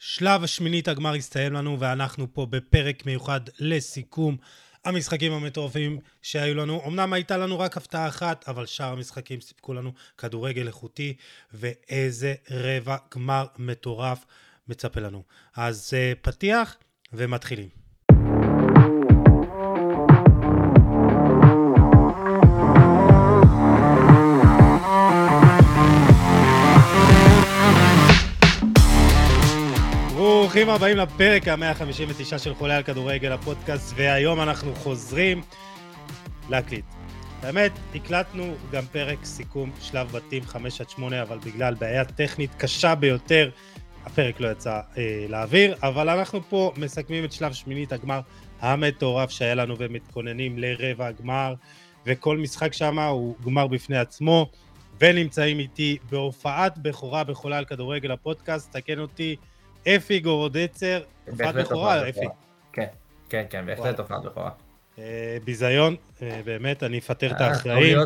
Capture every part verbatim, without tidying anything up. שלב השמינית הגמר הסתיים לנו, ואנחנו פה בפרק מיוחד לסיכום המשחקים המטורפים שהיו לנו. אמנם הייתה לנו רק הפתעה אחת, אבל שאר המשחקים סיפקו לנו כדורגל איכותי, ואיזה רבע גמר מטורף מצפה לנו. אז פתיח ומתחילים. ברוכים הבאים לפרק ה-מאה חמישים ותשע של חולה על כדורגל הפודקאסט, והיום אנחנו חוזרים להקליט. באמת, הקלטנו גם פרק סיכום שלב בתים חמש עד שמונה, אבל בגלל בעיה טכנית קשה ביותר, הפרק לא יצא אה, לאוויר, אבל אנחנו פה מסכמים את שלב שמינית הגמר המטורף שהיה לנו, ומתכוננים לרבע הגמר, וכל משחק שם הוא גמר בפני עצמו, ונמצאים איתי בהופעת בכורה בחולה על כדורגל הפודקאסט, תקן אותי, אפי גורודצר, הופעת בכורה, אפי. כן, כן, כן, בהחלט הופעת בכורה. ביזיון, באמת, אני אפטר את האחראים.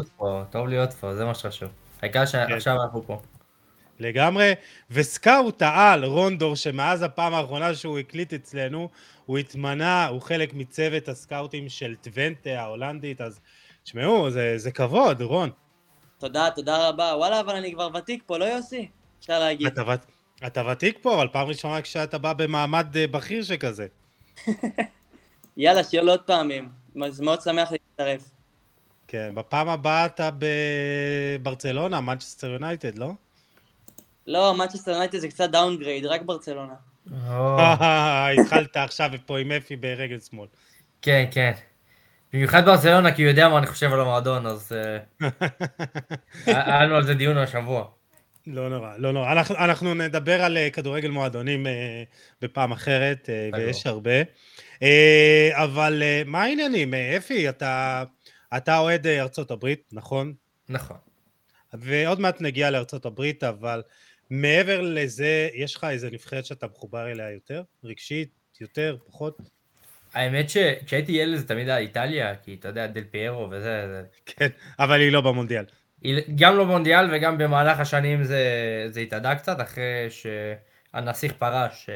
טוב להיות פה, זה מה שחשוב. העיקר שעכשיו אנחנו פה. לגמרי, וסקאוט העל, רונדור, שמאז הפעם האחרונה שהוא הקליט אצלנו, הוא התמנה, הוא חלק מצוות הסקאוטים של טוונטה ההולנדית, אז תשמעו, זה כבוד, רון. תודה, תודה רבה. וואלה, אבל אני כבר ותיק פה, לא יוסי? אפשר להגיד. אתה ותיק. אתה ותיק פה, אבל פעם ראשונה כשאתה בא במעמד בכיר שכזה. יאללה, שיהיה לו עוד פעמים. זה מאוד שמח להתערף. כן, בפעם הבאה אתה בברצלונה, מנצ'סטר יונייטד, לא? לא, מנצ'סטר יונייטד זה קצת דאונגרייד, רק ברצלונה. התחלת עכשיו פה עם אפי ברגל שמאל. כן, כן. במיוחד ברצלונה, כי הוא יודע מה אני חושב על המועדון, אז... היה לנו על זה דיון השבוע. לא נורא, לא נורא. אנחנו, אנחנו נדבר על כדורגל מועדונים אה, בפעם אחרת, אה, ויש הרבה. אה, אבל אה, מה העניינים? אפי, אתה, אתה אוהד ארצות הברית, נכון? נכון. ועוד מעט נגיע לארצות הברית, אבל מעבר לזה, יש לך איזה נבחרת שאתה מחובר אליה יותר? רגשית, יותר, פחות? האמת שכשהייתי ילד זה תמיד איטליה, כי אתה יודע, דל פיירו וזה. זה... כן, אבל היא לא במונדיאל. גם לא מונדיאל וגם במהלך השנים זה, זה התעדה קצת, אחרי שהנסיך פרש,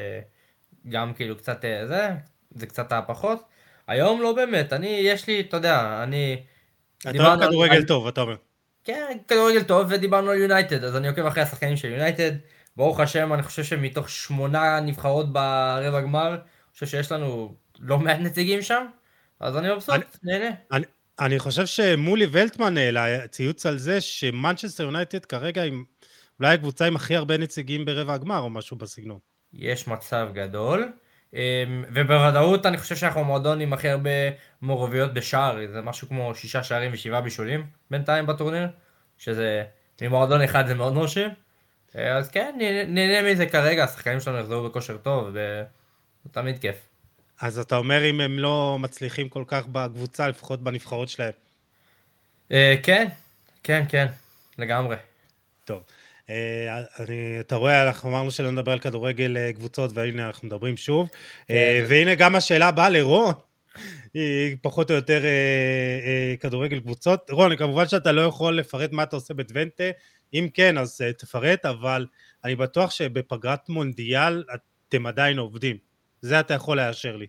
גם כאילו קצת זה, זה קצת הפחות. היום לא באמת, אני, יש לי, אתה יודע, אני... אתה אוהב כדורגל על... טוב, אתה אומר. כן, כדורגל טוב, ודיברנו על יונייטד, אז אני עוקב אחרי השחקנים של יונייטד. ברוך השם, אני חושב שמתוך שמונה נבחרות ברבע גמר, אני חושב שיש לנו לא מעט נציגים שם, אז אני מבסוט, נהנה. אני... אני חושב שמולי ולטמן העלה ציוץ על זה שמנצ'סטר יונייטד כרגע עם אולי הקבוצה עם הכי הרבה נציגים ברבע הגמר או משהו בסגנון. יש מצב גדול, ובוודאות אני חושב שאנחנו מועדון עם הכי הרבה מעורבויות בשער, זה משהו כמו שישה שערים ושבעה בישולים בינתיים בטורניר, שזה ממועדון אחד זה מאוד נושא, אז כן, נהנה מזה כרגע, השחקנים שלנו יחזרו בכושר טוב, ותמיד כיף. אז אתה אומר אם הם לא מצליחים כל כך בקבוצה, לפחות בנבחרות שלהם. כן, כן, כן, לגמרי. טוב, אתה רואה, אנחנו אמרנו שלא נדבר על כדורגל קבוצות, והנה אנחנו מדברים שוב. והנה גם השאלה הבאה לרון, היא פחות או יותר כדורגל קבוצות. רון, כמובן שאתה לא יכול לפרט מה אתה עושה בטוונטה, אם כן, אז תפרט, אבל אני בטוח שבפגרת מונדיאל אתם עדיין עובדים. זה אתה יכול לאשר לי.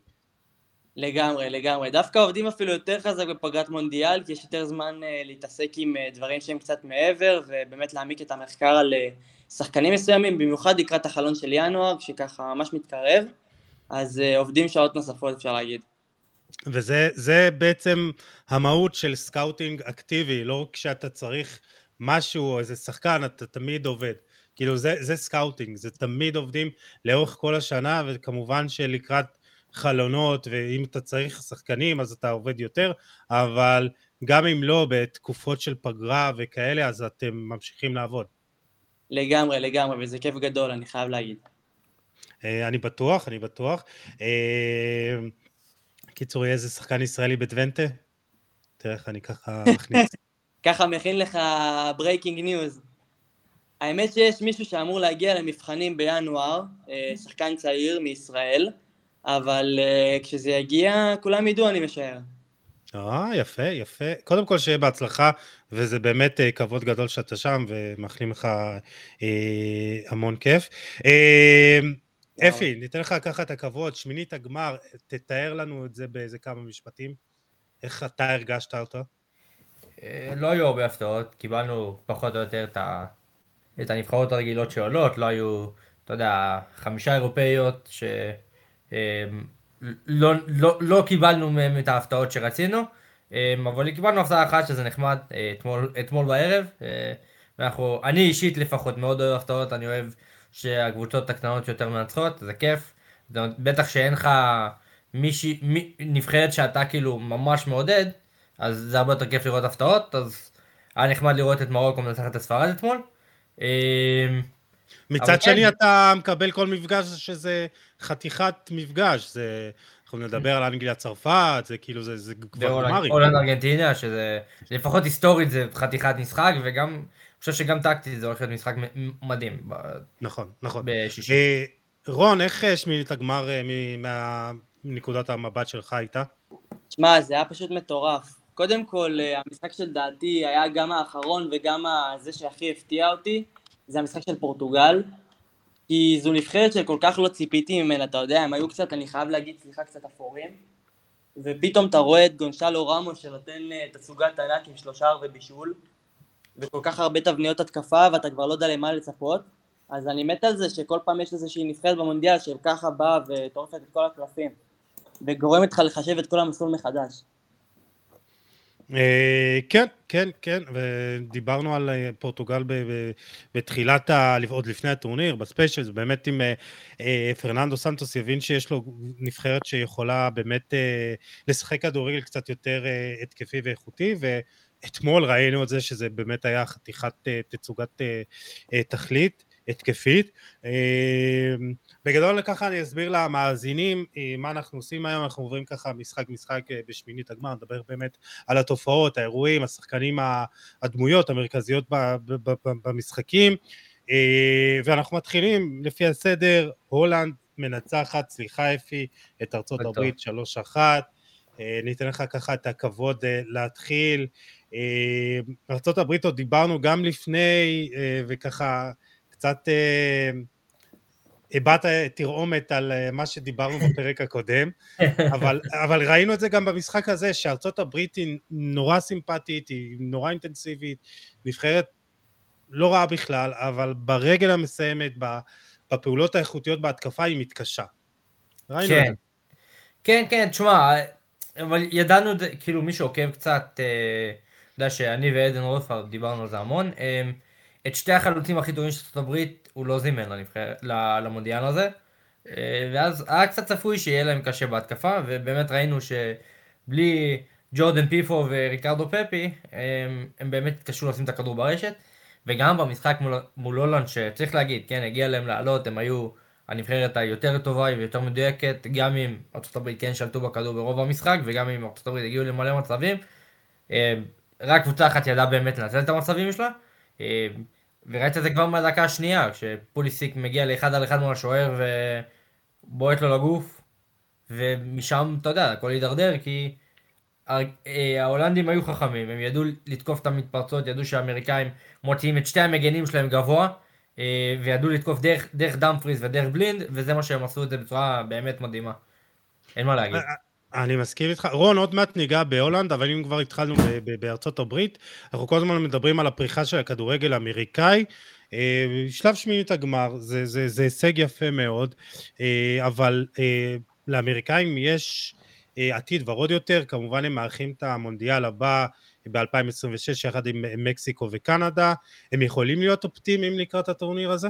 לגמרי, לגמרי. דווקא עובדים אפילו יותר חזק בפגרת מונדיאל, כי יש יותר זמן uh, להתעסק עם uh, דברים שהם קצת מעבר, ובאמת להעמיק את המחקר על uh, שחקנים מסוימים, במיוחד לקראת החלון של ינואר, שככה ממש מתקרב, אז uh, עובדים שעות נוספות אפשר להגיד. וזה זה בעצם המהות של סקאוטינג אקטיבי, לא כשאתה צריך משהו או איזה שחקן, אתה תמיד עובד. כאילו זה, זה סקאוטינג, זה תמיד עובדים לאורך כל השנה, וכמובן שלקראת חלונות, ואם אתה צריך שחקנים, אז אתה עובד יותר, אבל גם אם לא, בתקופות של פגרה וכאלה, אז אתם ממשיכים לעבוד. לגמרי, לגמרי, וזה כיף גדול, אני חייב להגיד. אני בטוח, אני בטוח. קיצור, איזה שחקן ישראלי בטוונטה? תראה איך אני ככה מכניס. ככה מכין לך ברייקינג ניוז. האמת שיש מישהו שאמור להגיע למבחנים בינואר, שחקן צעיר מישראל, אבל כשזה יגיע, כולם ידעו, אני משער. אה, יפה, יפה. קודם כל שיהיה בהצלחה, וזה באמת כבוד גדול שאתה שם, ומאחלים לך המון כיף. אפי, ניתן לך לקחת הכבוד, שמינית הגמר, תתאר לנו את זה באיזה כמה משפטים, איך אתה הרגשת אותו? לא היו הרבה הפתעות, קיבלנו פחות או יותר את הנבחרות הרגילות שעולות, לא היו, אתה יודע, חמישה אירופאיות שלא קיבלנו מהם את ההפתעות שרצינו, אבל קיבלנו הפתעה אחת שזה נחמד אתמול בערב, אני אישית לפחות מאוד אוהב הפתעות, אני אוהב שהקבוצות הקטנות יותר מנצחות, זה כיף, בטח שאין לך מישהי, נבחרת שאתה כאילו ממש מעודד, אז זה הרבה יותר כיף לראות הפתעות, אז היה נחמד לראות את מרוקו מנצחת הספרד אתמול. מצד שני כן. אתה מקבל כל מפגש שזה חתיכת מפגש, זה, אנחנו נדבר על אנגליה צרפת, זה כאילו זה, זה כבר אמרי. אולנד ארגנטינה, שזה לפחות היסטורית זה חתיכת משחק, וגם, אני חושב שגם טקטית זה הולך להיות משחק מדהים. נכון, נכון. בשישי. רון, איך שמינית הגמר מנקודת המבט שלך הייתה? תשמע, זה היה פשוט מטורף. קודם כל, המשחק של דעתי היה גם האחרון וגם זה שהכי הפתיע אותי, זה המשחק של פורטוגל, כי זו נבחרת שכל כך לא ציפיתי ממנה, אתה יודע, הם היו קצת, אני חייב להגיד, סליחה, קצת אפורים, ופתאום אתה רואה את גונסלו רמוס שנותן תצוגת ענק עם שלושה ובישול, וכל כך הרבה תבניות התקפה, ואתה כבר לא יודע למה לצפות, אז אני מת על זה שכל פעם יש איזושהי נבחרת במונדיאל, של ככה באה וטורפת את כל הקלפים, וגורמת לך לחשב את כל המסלול מחדש. כן, כן, כן, ודיברנו על פורטוגל בתחילת, עוד לפני הטורניר, בספיישל, באמת אם פרננדו סנטוס יבין שיש לו נבחרת שיכולה באמת לשחק כדורגל קצת יותר התקפי ואיכותי, ואתמול ראינו את זה שזה באמת היה חתיכת תצוגת תכלית, התקפית. בגדול ככה אני אסביר למאזינים מה אנחנו עושים היום, אנחנו עוברים ככה משחק משחק בשמינית הגמר, נדבר באמת על התופעות, האירועים, השחקנים, הדמויות המרכזיות במשחקים, ואנחנו מתחילים לפי הסדר, הולנד מנצחת, סליחה אפי, את ארצות הברית שלוש אחת, ניתן לך ככה את הכבוד להתחיל. ארצות הברית עוד דיברנו גם לפני, וככה קצת הבאת תרעומת על מה שדיברנו בפרק הקודם, אבל, אבל ראינו את זה גם במשחק הזה, שארצות הברית היא נורא סימפטית, היא נורא אינטנסיבית, נבחרת לא רעה בכלל, אבל ברגל המסיימת, בפעולות האיכותיות בהתקפה, היא מתקשה. ראינו כן. את זה. כן, כן, תשמע, אבל ידענו, כאילו מי שעוקב קצת, יודע שאני ועדן רופר דיברנו על זה המון, את שתי החלוצים הכי טובים של ארצות הברית הוא לא זימן לנבחר, למונדיאל הזה, ואז היה קצת צפוי שיהיה להם קשה בהתקפה, ובאמת ראינו שבלי ג'ורדן פיפו וריקרדו פפי, הם, הם באמת התקשו לשים את הכדור ברשת, וגם במשחק מול, מול הולנד שצריך להגיד, כן, הגיע להם לעלות, הם היו הנבחרת היותר טובה ויותר מדויקת, גם אם ארצות הברית כן שלטו בכדור ברוב המשחק, וגם אם ארצות הברית הגיעו למלא מצבים, רק קבוצה אחת ידעה באמת לנצל את המצבים שלה, וראית את זה כבר מהדקה השנייה, כשפוליסיק מגיע לאחד על אחד מול השוער ובועט לו לגוף, ומשם, אתה יודע, הכל יידרדר, כי ההולנדים היו חכמים, הם ידעו לתקוף את המתפרצות, ידעו שהאמריקאים מוציאים את שתי המגנים שלהם גבוה, וידעו לתקוף דרך, דרך דאמפריז ודרך בלינד, וזה מה שהם עשו את זה בצורה באמת מדהימה. אין מה להגיד. אני מסכים איתך, רון עוד מעט ניגע בהולנד, אבל אם כבר התחלנו בארצות הברית, אנחנו כל הזמן מדברים על הפריחה של הכדורגל האמריקאי, שלב שמינית הגמר, זה, זה, זה הישג יפה מאוד, אבל לאמריקאים יש עתיד ורוד יותר, כמובן הם מארחים את המונדיאל הבא ב-אלפיים עשרים ושש, יחד עם מקסיקו וקנדה, הם יכולים להיות אופטימיים לקראת הטורניר הזה?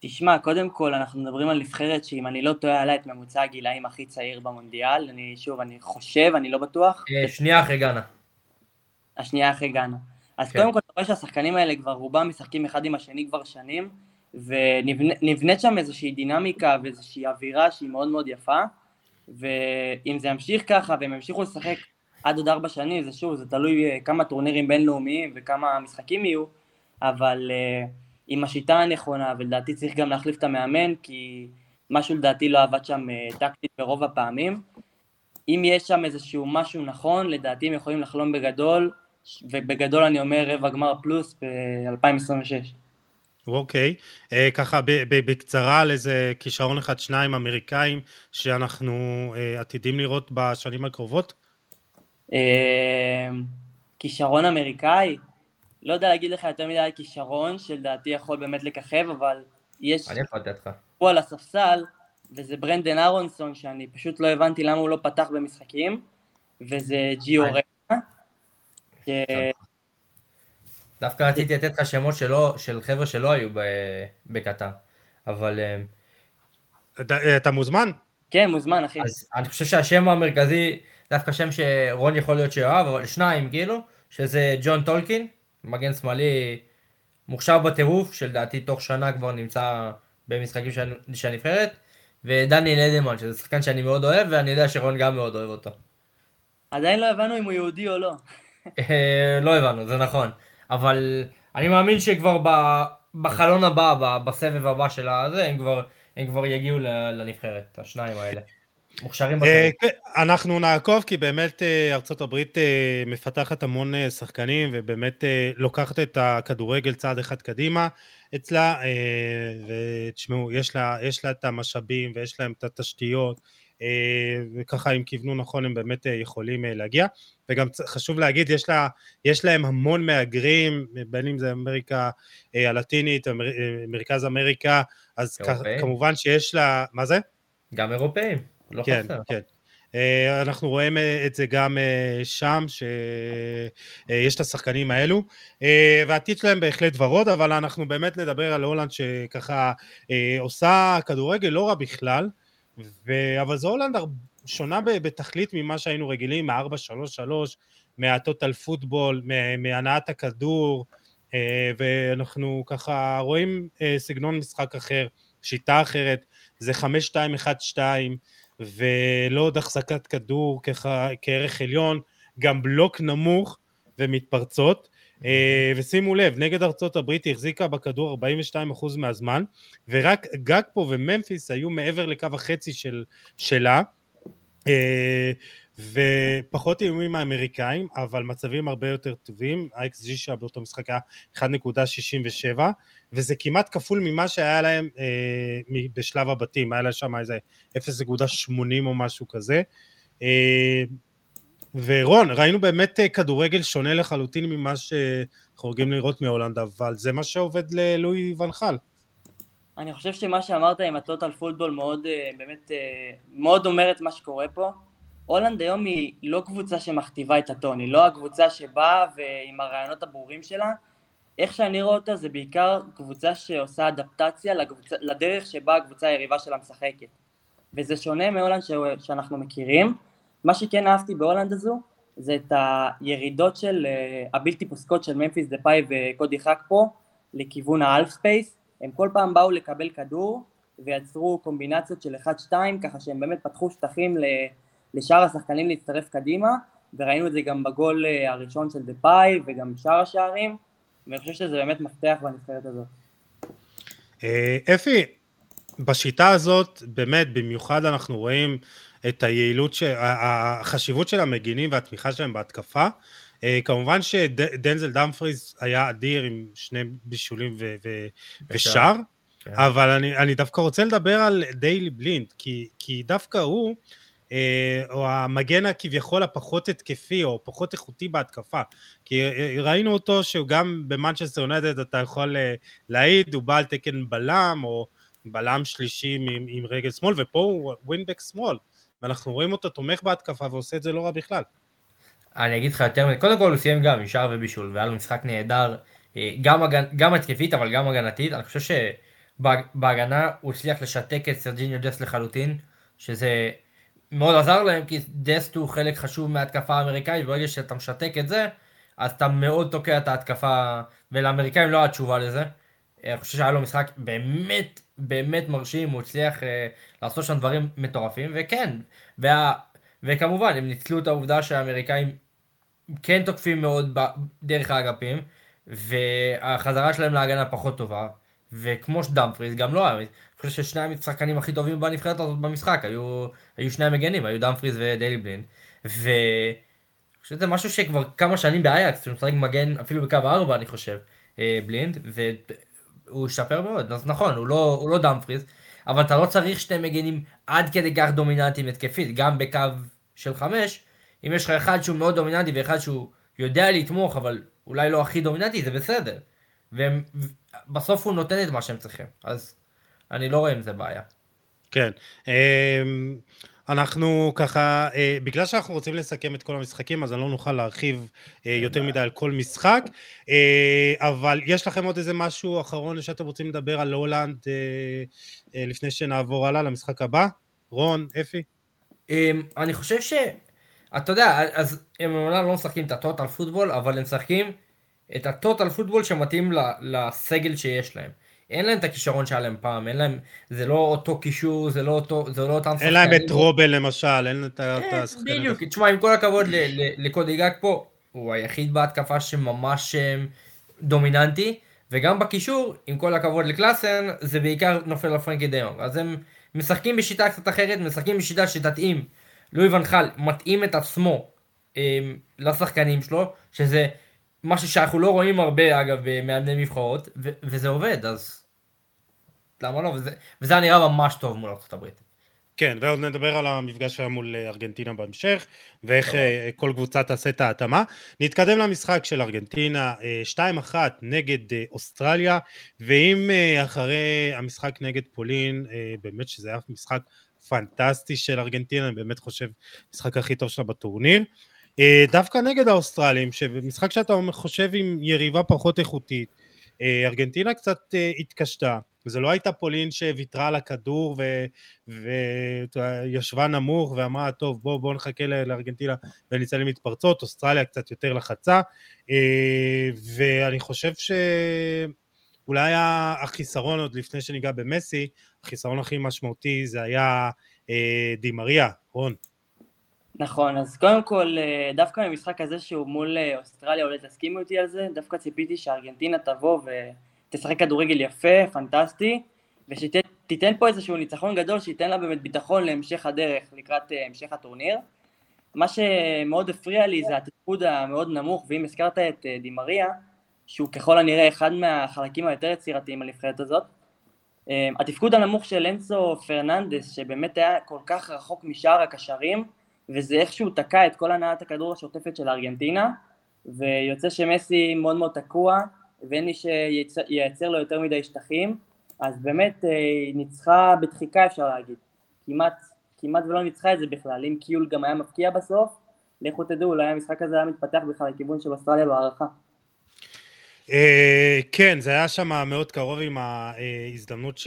תשמע, קודם כל אנחנו מדברים על נבחרת שאם אני לא טועה עליי את ממוצע הגילאים הכי צעיר במונדיאל, אני שוב, אני חושב, אני לא בטוח. שנייה אחרי גאנה. השנייה אחרי גאנה. אז קודם כל אתה רואה שהשחקנים האלה כבר רובם משחקים אחד עם השני כבר שנים, ונבנית שם איזושהי דינמיקה ואיזושהי אווירה שהיא מאוד מאוד יפה, ואם זה ימשיך ככה והם ימשיכו לשחק עד עוד ארבע שנים, זה שוב, זה תלוי כמה טורנירים בינלאומיים וכמה משחקים יהיו, אבל עם השיטה הנכונה, ולדעתי צריך גם להחליף את המאמן, כי משהו לדעתי לא עבד שם טקטית ברוב הפעמים. אם יש שם איזשהו משהו נכון, לדעתי הם יכולים לחלום בגדול, ובגדול אני אומר רבע גמר פלוס ב-אלפיים עשרים ושש. אוקיי, ככה בקצרה על איזה כישרון אחד, שניים אמריקאים שאנחנו עתידים לראות בשנים הקרובות? כישרון אמריקאי? לא יודע להגיד לך יותר מדי כישרון שלדעתי יכול באמת לככב, אבל יש... אני יכול לדעתך. הוא על הספסל, וזה ברנדן ארונסון, שאני פשוט לא הבנתי למה הוא לא פתח במשחקים, וזה ג'יו רנה. דווקא רציתי לתת לך שמות של חבר'ה שלא היו בקטר, אבל... אתה מוזמן? כן, מוזמן, אחי. אז אני חושב שהשם המרכזי, דווקא שם שרון יכול להיות שאוהב, אבל שניים גילו, שזה ג'ון טולקין, מגן שמאלי מוכשר בטירוף, שלדעתי תוך שנה כבר נמצא במשחקים של הנבחרת, ודניאל אדלמן, שזה שחקן שאני מאוד אוהב, ואני יודע שרון גם מאוד אוהב אותו. עדיין לא הבנו אם הוא יהודי או לא. לא הבנו, זה נכון. אבל אני מאמין שכבר בחלון הבא, בסבב הבא של הזה, הם כבר, הם כבר יגיעו לנבחרת, השניים האלה. מוכשרים בסבב. אנחנו נעקוב, כי באמת ארצות הברית מפתחת המון שחקנים, ובאמת לוקחת את הכדורגל צעד אחד קדימה אצלה, ותשמעו, יש לה, יש לה את המשאבים, ויש להם את התשתיות, וככה אם כיוונו נכון הם באמת יכולים להגיע, וגם חשוב להגיד יש, לה, יש להם המון מאגרים, בין אם זה אמריקה הלטינית, מרכז אמריקה, אז אירופאים. כמובן שיש לה, מה זה? גם אירופאים, לא כן, חסר. כן. אנחנו רואים את זה גם שם, שיש את השחקנים האלו, והעתיד שלהם בהחלט ורוד, אבל אנחנו באמת נדבר על הולנד שככה עושה כדורגל לא רע בכלל, ו... אבל זו הולנד שונה בתכלית ממה שהיינו רגילים, מה-ארבע שלוש שלוש, מהטוטל פוטבול, מהנעת הכדור, ואנחנו ככה רואים סגנון משחק אחר, שיטה אחרת, זה חמש שתיים אחת שתיים, ולא עוד החזקת כדור כערך עליון, גם בלוק נמוך ומתפרצות, ושימו לב, נגד ארצות הברית החזיקה בכדור ארבעים ושתיים אחוז מהזמן, ורק גאקפו וממפיס היו מעבר לקו החצי של, שלה, ופחות איומים האמריקאים, אבל מצבים הרבה יותר טובים, ה-אקס ג'י שלה באותו משחק היה אחד נקודה שישים ושבע, וזה כמעט כפול ממה שהיה להם בשלב הבתים, היה להם שם איזה אפס נקודה שמונים או משהו כזה, ורון, ראינו באמת כדורגל שונה לחלוטין ממה שחורגים לראות מהולנד, אבל זה מה שעובד ללואי ונחל. אני חושב שמה שאמרת עם הטוטל פוטבול מאוד, באמת, מאוד אומר את מה שקורה פה. הולנד היום היא לא קבוצה שמכתיבה את הטון, היא לא הקבוצה שבאה ועם הרעיונות הברורים שלה. איך שאני רואה אותה זה בעיקר קבוצה שעושה אדפטציה לקבוצה, לדרך שבה הקבוצה היריבה שלה משחקת. וזה שונה מהולנד שאנחנו מכירים. מה שכן אהבתי בהולנד הזו, זה את הירידות של, uh, הבלתי פוסקות של ממפיס דפאי וקודי חאקפו, לכיוון האלף ספייס, הם כל פעם באו לקבל כדור, ויצרו קומבינציות של אחד שתיים, ככה שהם באמת פתחו שטחים לשאר השחקנים להצטרף קדימה, וראינו את זה גם בגול הראשון של דפאי, וגם שאר השערים, ואני חושב שזה באמת מפתח בנבחרת הזאת. אפי, בשיטה הזאת, באמת, במיוחד אנחנו רואים, את היעילות, החשיבות של המגינים והתמיכה שלהם בהתקפה. כמובן שדנזל דמפריז היה אדיר עם שני בישולים ושר, אבל אני דווקא רוצה לדבר על דיילי בלינד, כי דווקא הוא, או המגן הכביכול הפחות התקפי, או פחות איכותי בהתקפה, כי ראינו אותו שהוא גם במנצ'סטר יונייטד, אתה יכול להעיד, הוא בעל תקן בלם, או בלם שלישי עם רגל שמאל, ופה הוא ווינבק שמאל. ואנחנו רואים אותו תומך בהתקפה, ועושה את זה לא רע בכלל. אני אגיד לך יותר, קודם כל הוא סיים גם, ישר ובישול, והיה לו משחק נהדר, גם, גם התקפית, אבל גם הגנתית. אני חושב שבהגנה הוא הצליח לשתק את סרג'יניו דסט לחלוטין, שזה מאוד עזר להם, כי דסט הוא חלק חשוב מההתקפה האמריקאית, ברגע שאתה משתק את זה, אז אתה מאוד תוקע את ההתקפה, ולאמריקאים לא התשובה לזה. אני חושב שהיה לו משחק באמת, באמת מרשים, הוא הצליח אה, לעשות שם דברים מטורפים, וכן, וה, וכמובן, הם ניצלו את העובדה שהאמריקאים כן תוקפים מאוד ב, דרך האגפים, והחזרה שלהם להגנה פחות טובה, וכמו שדמפריז, גם לא היה, אני חושב ששני המשחקנים הכי טובים בנבחרת הזאת במשחק, היו, היו שני המגנים, היו דמפריז ודיילי בלינד, ואני חושב שזה משהו שכבר כמה שנים באייקס, הוא משחק מגן אפילו בקו ארבע, אני חושב, אה, בלינד, ו... הוא השתפר מאוד, אז נכון, הוא לא, הוא לא דאמפריז, אבל אתה לא צריך שתי מגנים עד כדי כך דומיננטיים התקפית, גם בקו של חמש, אם יש לך אחד שהוא מאוד דומיננטי ואחד שהוא יודע להתמוך, אבל אולי לא הכי דומיננטי, זה בסדר. ובסוף הוא נותן את מה שהם צריכים, אז אני לא רואה אם זה בעיה. כן, אנחנו ככה, בגלל שאנחנו רוצים לסכם את כל המשחקים, אז אני לא נוכל להרחיב יותר מדי על כל משחק, אבל יש לכם עוד איזה משהו אחרון שאתם רוצים לדבר על הולנד, לפני שנעבור הלאה למשחק הבא? רון, אפי? אני חושב ש... אתה יודע, אז הם לא משחקים את הטוטל פוטבול, אבל הם משחקים את הטוטל פוטבול שמתאים לסגל שיש להם. אין להם את הכישרון שהיה להם פעם, אין להם, זה לא אותו קישור, זה לא אותו, זה לא אותם... אין להם את רובל למשל, אין את השחקנים. אין, בדיוק, תשמע, עם כל הכבוד לקודי גג פה, הוא היחיד בהתקפה שממש דומיננטי, וגם בקישור, עם כל הכבוד לקלאסן, זה בעיקר נופל לפרנקי דיונג. אז הם משחקים בשיטה קצת אחרת, משחקים בשיטה שתתאים. לואי ון חל מתאים את עצמו לשחקנים שלו, שזה... משהו שאנחנו לא רואים הרבה, אגב, במאמני נבחרות, ו- וזה עובד, אז למה לא? וזה, וזה נראה ממש טוב מול ארצות הברית. כן, ועוד נדבר על המפגש שהיה מול ארגנטינה בהמשך, ואיך כל קבוצה תעשה את ההתאמה. נתקדם למשחק של ארגנטינה, שתיים אחת נגד אוסטרליה, ואם אחרי המשחק נגד פולין, באמת שזה היה משחק פנטסטי של ארגנטינה, אני באמת חושב, משחק הכי טוב שלה בטורניר, דווקא נגד האוסטרלים, שבמשחק שאתה חושב עם יריבה פחות איכותית, ארגנטינה קצת התקשתה, זה לא הייתה פולין שוויתרה על הכדור וישבה נמוך ואמרה, טוב, בוא, בוא נחכה לארגנטינה וניצא למתפרצות, אוסטרליה קצת יותר לחצה, ואני חושב שאולי החיסרון, עוד לפני שניגע במסי, החיסרון הכי משמעותי זה היה די מריה, רון. נכון, אז קודם כל, דווקא במשחק הזה שהוא מול אוסטרליה, אולי תסכימו אותי על זה, דווקא ציפיתי שארגנטינה תבוא ותשחק כדורגל יפה, פנטסטי, ושתיתן פה איזשהו ניצחון גדול, שייתן לה באמת ביטחון להמשך הדרך, לקראת המשך הטורניר. מה שמאוד הפריע לי זה התפקוד המאוד נמוך, ואם הזכרת את די מריה, שהוא ככל הנראה אחד מהחלקים היותר יצירתיים בנבחרת הזאת, התפקוד הנמוך של אינסו פרננדס, שבאמת היה כל כך רחוק משאר הקשרים, וזה איכשהו תקע את כל הנעת הכדור השוטפת של ארגנטינה, ויוצא שמסי מאוד מאוד תקוע, ואין לי שייצר לו יותר מדי שטחים, אז באמת היא ניצחה בדחיקה אפשר להגיד, כמעט, כמעט ולא ניצחה את זה בכלל, אם קיול גם היה מפקיע בסוף, לכו תדעו, אולי המשחק הזה היה מתפתח בכלל לכיוון של אוסטרליה בהערכה. כן, זה היה שם מאוד קרוב עם ההזדמנות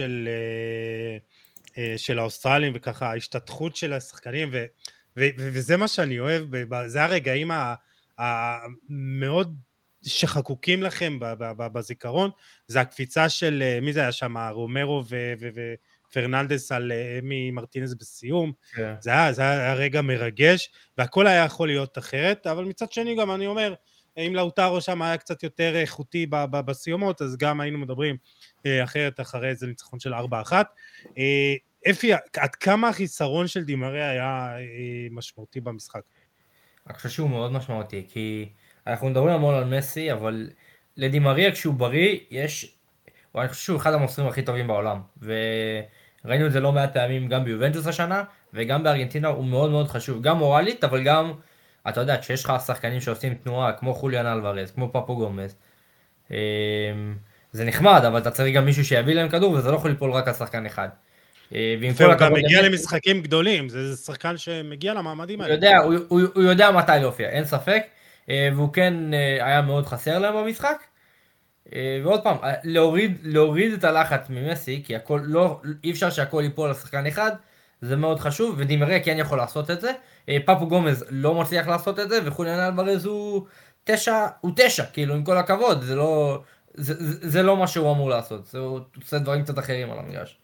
של האוסטרלים, וככה ההשתתחות של השחקנים, ו... וזה מה שאני אוהב, זה הרגעים המאוד שחקוקים לכם בזיכרון, זה הקפיצה של, מי זה היה שם, רומרו ופרננדס על אמי מרטינס בסיום, זה היה רגע מרגש, והכל היה יכול להיות אחרת, אבל מצד שני גם אני אומר, אם לאוטרו שם היה קצת יותר איכותי בסיומות, אז גם היינו מדברים אחרת אחרי זה ניצחון של ארבע אחת, אפי, עד כמה החיסרון של די מריה היה משמעותי במשחק? אני חושב שהוא מאוד משמעותי, כי אנחנו מדברים המון על מסי, אבל לדי מריה כשהוא בריא, יש... אני חושב שהוא אחד המוסרים הכי טובים בעולם, וראינו את זה לא מעט פעמים גם ביובנטוס השנה, וגם בארגנטינה הוא מאוד מאוד חשוב, גם מורלית, אבל גם, אתה יודע, כשיש לך שחקנים שעושים תנועה, כמו חוליאן אלוורז, כמו פאפו גומז, זה נחמד, אבל אתה צריך גם מישהו שיביא להם כדור, וזה לא יכול ליפול רק על שחקן אחד. הוא גם מגיע למשחקים גדולים, זה שחקן שמגיע למעמדים האלה. הוא יודע מתי להופיע, אין ספק, והוא כן היה מאוד חסר להם במשחק, ועוד פעם, להוריד את הלחץ ממסי, כי אי אפשר שהכל ייפול לשחקן אחד, זה מאוד חשוב, ודי מריה כן יכול לעשות את זה, פאפו גומז לא מצליח לעשות את זה, וחוליאן אלוורז הוא תשע, הוא תשע, כאילו עם כל הכבוד, זה לא מה שהוא אמור לעשות, הוא עושה דברים קצת אחרים על המגרש.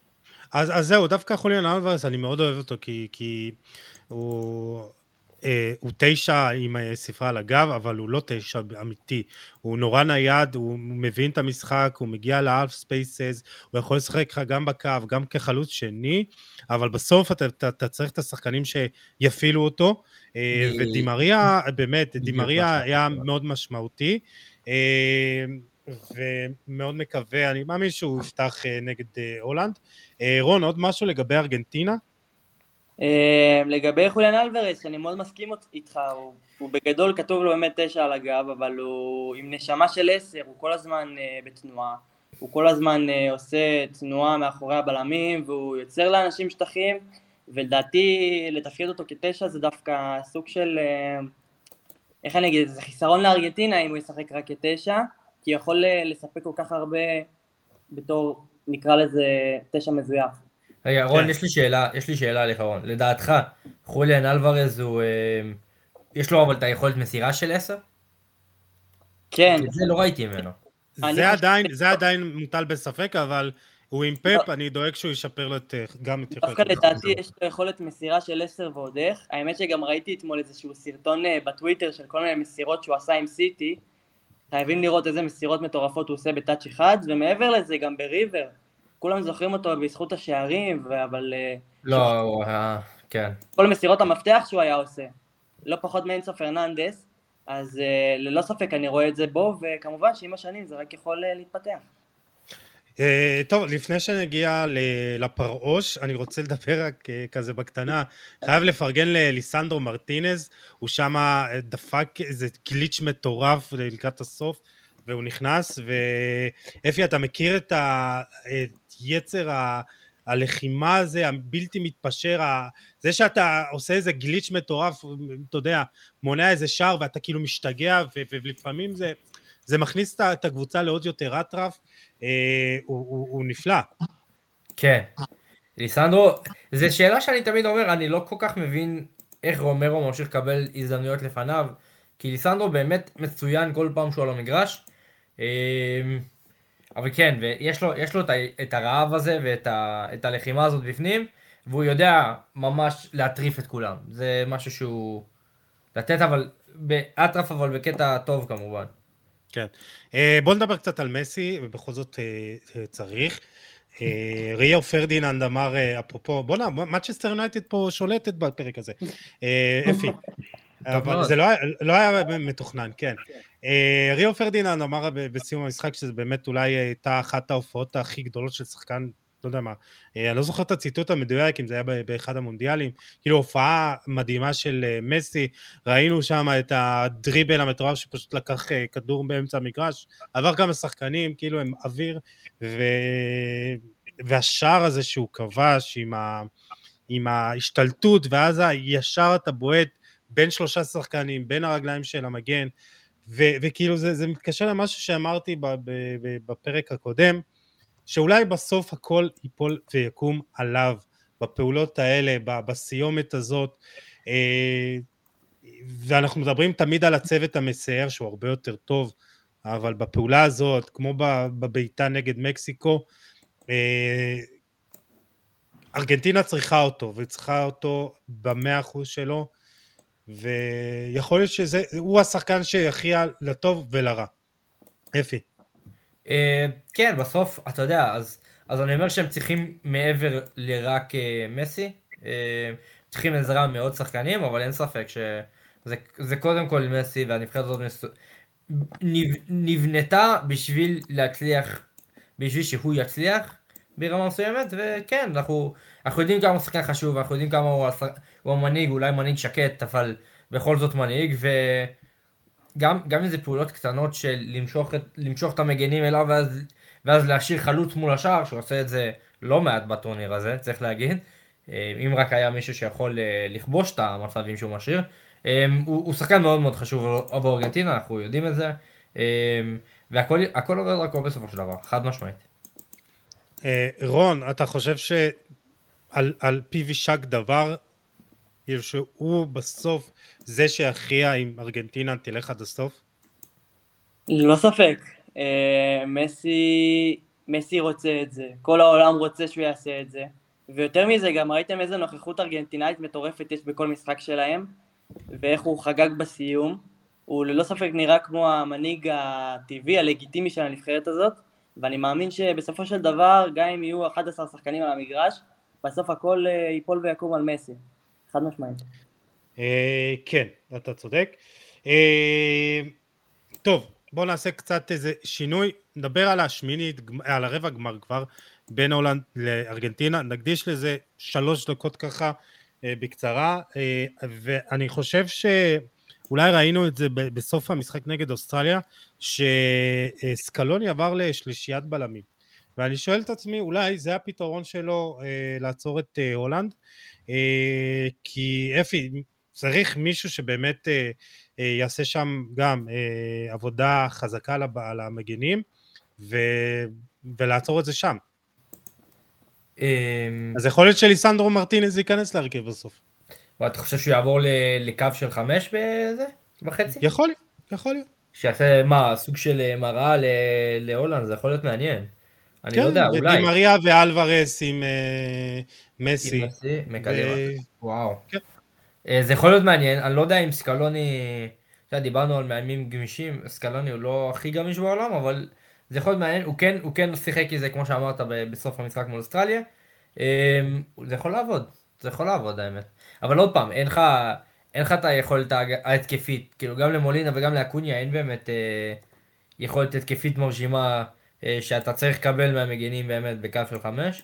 אז, אז זהו, דווקא חוליאן אלוורז, אני מאוד אוהב אותו, כי, כי הוא, אה, הוא תשע עם ספרה על הגב, אבל הוא לא תשע אמיתי, הוא נורא נייד, הוא מבין את המשחק, הוא מגיע לאלף ספייסס, הוא יכול לשחק לך גם בקו, גם כחלוץ שני, אבל בסוף אתה, אתה, אתה צריך את השחקנים שיפעילו אותו, אה, ודימריה, באמת, דימריה היה מאוד משמעותי, אה, ומאוד מקווה, אני מאמין שהוא יפתח נגד הולנד. רון, עוד משהו לגבי ארגנטינה? לגבי חוליאן אלברס, שאני מאוד מסכים איתך, הוא בגדול כתוב לו באמת תשע על הגב, אבל הוא עם נשמה של עשר, הוא כל הזמן בתנועה, הוא כל הזמן עושה תנועה מאחורי הבלמים, והוא יוצר לאנשים שטחים, ולדעתי לתפקיד אותו כתשע זה דווקא סוג של, איך אני אגיד, זה חיסרון לארגנטינה אם הוא ישחק רק כתשע, כי יכול לספק כל כך הרבה בתור, נקרא לזה, תשע מזויף. רגע, רון, יש לי שאלה, יש לי שאלה עליך, רון. לדעתך, חוליאן אלברז הוא, יש לו אבל את היכולת מסירה של עשר? כן. זה לא ראיתי ממנו. זה עדיין מוטל בספק, אבל הוא עם פאפ, אני דואג שהוא ישפר גם את יכולת. דווקא לדעתי יש לו יכולת מסירה של עשר ועוד איך. האמת שגם ראיתי אתמול איזשהו סרטון בטוויטר של כל מיני מסירות שהוא עשה עם סיטי, חייבים לראות איזה מסירות מטורפות הוא עושה בטאץ' אחד, ומעבר לזה גם בריבר. כולם זוכרים אותו בזכות השערים, אבל... לא, כן. כל מסירות המפתח שהוא היה עושה, לא פחות מאנסו פרננדס, אז ללא ספק אני רואה את זה בו, וכמובן שעם השנים זה רק יכול להתפתח. טוב, לפני שנגיע לפרעוש, אני רוצה לדבר רק כזה בקטנה, חייב לפרגן לליסנדרו מרטינז, הוא שם דפק איזה קליץ' מטורף לקראת הסוף, והוא נכנס, ואפי, אתה מכיר את היצר ה... הלחימה הזה, הבלתי מתפשר, זה שאתה עושה איזה גליץ' מטורף, אתה יודע, מונע איזה שער, ואתה כאילו משתגע, ולפעמים זה, זה מכניס את הקבוצה לעוד יותר אטרף, הוא נפלא. כן. ליסנדרו, זו שאלה שאני תמיד אומר, אני לא כל כך מבין איך רומרו ממשיך לקבל הזדמנויות לפניו, כי ליסנדרו באמת מצוין כל פעם שהוא על המגרש, אבל כן, ויש לו, יש לו את הרעב הזה ואת ה, את הלחימה הזאת בפנים, והוא יודע ממש להטריף את כולם. זה משהו שהוא לתת, אבל באטרף, אבל בקטע טוב כמובן. כן. בוא נדבר קצת על מסי, ובכל זאת צריך. ריו פרדיננד אמר, אפרופו, בוא נע, מצ'סטר יונייטד פה שולטת בפרק הזה. אפי. אבל זה לא היה מתוכנן, כן. ריו פרדיננד אמר בסיום המשחק שזה באמת אולי הייתה אחת ההופעות הכי גדולות של שחקן, לא יודע מה, אני לא זוכר את הציטוט המדויק, אם זה היה באחד המונדיאלים, כאילו הופעה מדהימה של מסי, ראינו שם את הדריבל המטורף שפשוט לקח כדור באמצע המגרש, עבר כמה שחקנים, כאילו הם אוויר, והשער הזה שהוא כבש עם ההשתלטות, ואז ישר אתה בועט, בין שלושה שחקנים, בין הרגליים של המגן, ו- וכאילו זה, זה מתקשר למשהו שאמרתי ב- ב- בפרק הקודם, שאולי בסוף הכל ייפול ויקום עליו, בפעולות האלה, ב- בסיומת הזאת, אה, ואנחנו מדברים תמיד על הצוות המסייר, שהוא הרבה יותר טוב, אבל בפעולה הזאת, כמו בביתה נגד מקסיקו, אה, ארגנטינה צריכה אותו, וצריכה אותו במאה אחוז שלו, ויכול להיות שזה, הוא השחקן שיחייה לטוב ולרע. אפי. כן, בסוף, אתה יודע, אז, אז אני אומר שהם צריכים מעבר לרק מסי, צריכים עזרה מאוד שחקנים, אבל אין ספק שזה, זה קודם כל מסי, והנבחרת הזאת נבנתה בשביל להצליח, בשביל שהוא יצליח ברמה מסוימת, וכן, אנחנו, אנחנו יודעים כמה שחקן חשוב, אנחנו יודעים כמה הוא, הוא מנהיג, אולי מנהיג שקט, אבל בכל זאת מנהיג, וגם גם איזה פעולות קטנות של למשוך את, למשוך את המגנים אליו, ואז, ואז להשאיר חלוץ מול השאר, שהוא עושה את זה לא מעט בטורניר הזה, צריך להגיד, אם רק היה מישהו שיכול לכבוש את המצבים שהוא משאיר, הוא, הוא שחקן מאוד מאוד חשוב בארגנטינה, אנחנו יודעים את זה, והכל, הכל עובד רק בסופו של דבר, חד משמעית. רון, אתה חושב שעל על פי וישק דבר, שהוא בסוף זה שיחיה עם ארגנטינה תלך עד הסוף? לא ספק. מסי, מסי רוצה את זה. כל העולם רוצה שהוא יעשה את זה. ויותר מזה, גם ראיתם איזה נוכחות ארגנטינאית מטורפת יש בכל משחק שלהם, ואיך הוא חגג בסיום. הוא ללא ספק נראה כמו המנהיג הטבעי, הלגיטימי של הנבחרת הזאת. ואני מאמין שבסופו של דבר, גם אם יהיו אחד עשר שחקנים על המגרש, בסוף הכל ייפול ויקום על מסי. חד משמעית. כן, אתה צודק. טוב, בוא נעשה קצת איזה שינוי, נדבר על השמינית, על הרבע גמר כבר, בין הולנד לארגנטינה, נקדיש לזה שלוש דקות ככה בקצרה, ואני חושב שאולי ראינו את זה בסוף המשחק נגד אוסטרליה, שסקלוני עבר לשלישיית בלמים, ואני שואל את עצמי, אולי זה הפתרון שלו לעצור את הולנד, כי אפי, צריך מישהו שבאמת יעשה שם גם עבודה חזקה על המגינים, ולעצור את זה שם. אז יכול להיות שליסנדרו מרטינז ייכנס להרכב בסוף. ואתה חושב שהוא יעבור לקו של חמש בזה? בחצי? יכול להיות, יכול להיות. שיעשה מה, סוג של מראה להולנד, זה יכול להיות מעניין. אני לא יודע, אולי. דימריה ואלוורס עם מסי. עם מסי, מקדימה. וואו. כן. זה יכול להיות מעניין, אני לא יודע אם סקלוני, דיברנו על מאמנים גמישים, סקלוני הוא לא הכי גמיש בעולם, אבל זה יכול להיות מעניין, הוא כן, הוא כן שיחק את זה כמו שאמרת בסוף המשחק מול אוסטרליה, זה יכול לעבוד, זה יכול לעבוד האמת, אבל עוד פעם, אין לך, אין לך את היכולת ההתקפית, כאילו גם למולינה וגם לאקוניה אין באמת אה, יכולת התקפית מרשימה אה, שאתה צריך לקבל מהמגינים באמת בקו של חמש,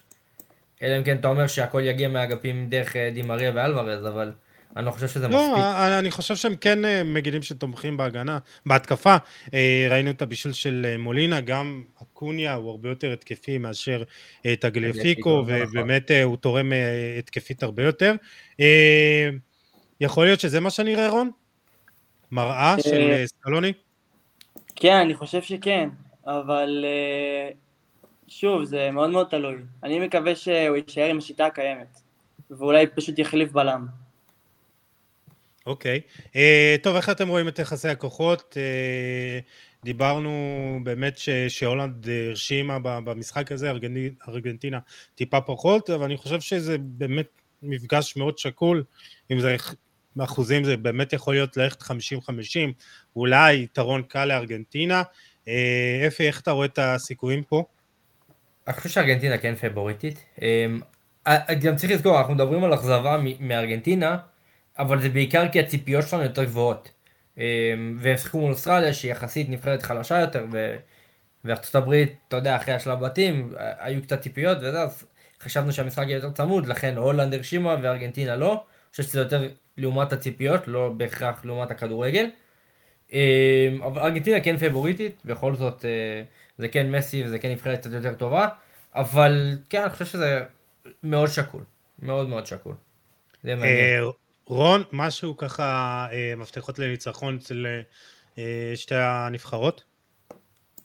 אלא אם כן אתה אומר שהכל יגיע מהאגפים דרך דימריה ואלוורז, אבל אני לא חושב שזה מספיק. לא, אני חושב שהם כן מגינים שתומכים בהגנה, בהתקפה. ראינו את הבישול של מולינה, גם אקוניה הוא הרבה יותר התקפי מאשר תגליפיקו, ובאמת הוא תורם התקפית הרבה יותר. יכול להיות שזה מה שנראה, רון? מראה של סקלוני? כן, אני חושב שכן, אבל שוב, זה מאוד מאוד תלוי. אני מקווה שהוא יישאר עם השיטה הקיימת, ואולי פשוט יחליף בלם. אוקיי, טוב, איך אתם רואים את יחסי הכוחות? דיברנו באמת שהולנד הרשימה במשחק הזה, ארגנטינה טיפה פחות, אבל אני חושב שזה באמת מפגש מאוד שקול, אם זה אחוזים זה באמת יכול להיות ללכת חמישים חמישים, אולי יתרון קל לארגנטינה. אפי, איך אתה רואה את הסיכויים פה? אני חושב שארגנטינה כן פייבוריטית, גם צריך לזכור, אנחנו מדברים על אכזבה מארגנטינה, אבל זה בעיקר כי הציפיות שלנו יותר גבוהות, והם שחקו מול אוסטרליה שהיא יחסית נבחרת חלשה יותר, וארצות הברית, אתה יודע, אחרי השלב בתים, היו קצת ציפיות, ואז חשבנו שהמשחק יהיה יותר צמוד, לכן הולנד הרשימה וארגנטינה לא, אני חושב שזה יותר לעומת הציפיות, לא בהכרח לעומת הכדורגל, אבל ארגנטינה כן פייבוריטית, בכל זאת זה כן מסי וזה כן נבחרת קצת יותר טובה, אבל כן, אני חושב שזה מאוד שקול, מאוד מאוד שקול. זה מעניין. רון, משהו ככה מפתחות לניצחון אצל שתי הנבחרות?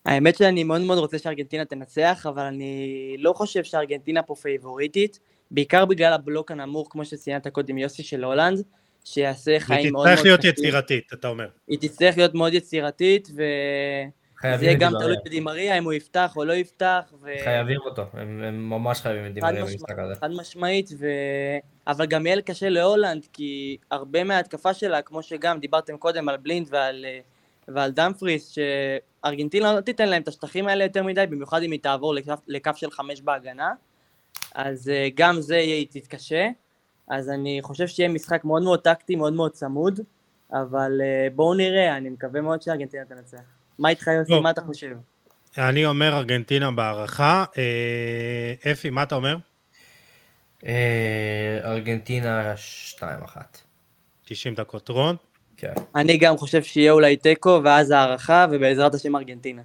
האמת שאני מאוד מאוד רוצה שארגנטינה תנצח, אבל אני לא חושב שארגנטינה פה פייבוריטית, בעיקר בגלל הבלוק הנמוך, כמו שציינת קודם יוסי של הולנד, שיעשה חיים מאוד מאוד... היא תצטרך להיות יצירתית, אתה אומר. היא תצטרך להיות מאוד יצירתית, וזה גם תלוי בדימריה, אם הוא יפתח או לא יפתח. חייבים אותו, הם ממש חייבים את דימריה במשחק הזה. חד משמעית, ו... אבל גם יהיה קשה להולנד, כי הרבה מההתקפה שלה, כמו שגם דיברתם קודם על בלינד ועל, ועל דאמפריס, שארגנטינה לא תיתן להם את השטחים האלה יותר מדי, במיוחד אם היא תעבור לקו, לקו של חמש בהגנה, אז גם זה יהיה תתקשה, אז אני חושב שיהיה משחק מאוד מאוד טקטי, מאוד מאוד צמוד, אבל בואו נראה, אני מקווה מאוד שארגנטינה תנצח. מה איתך יוסי, לא. מה אתה חושב? אני אומר ארגנטינה בהערכה, אפי, מה אתה אומר? ארגנטינה שתיים אחת. תשעים דקות רון. כן. אני גם חושב שיהיה אולי טקו ואז הערכה ובעזרת השם ארגנטינה.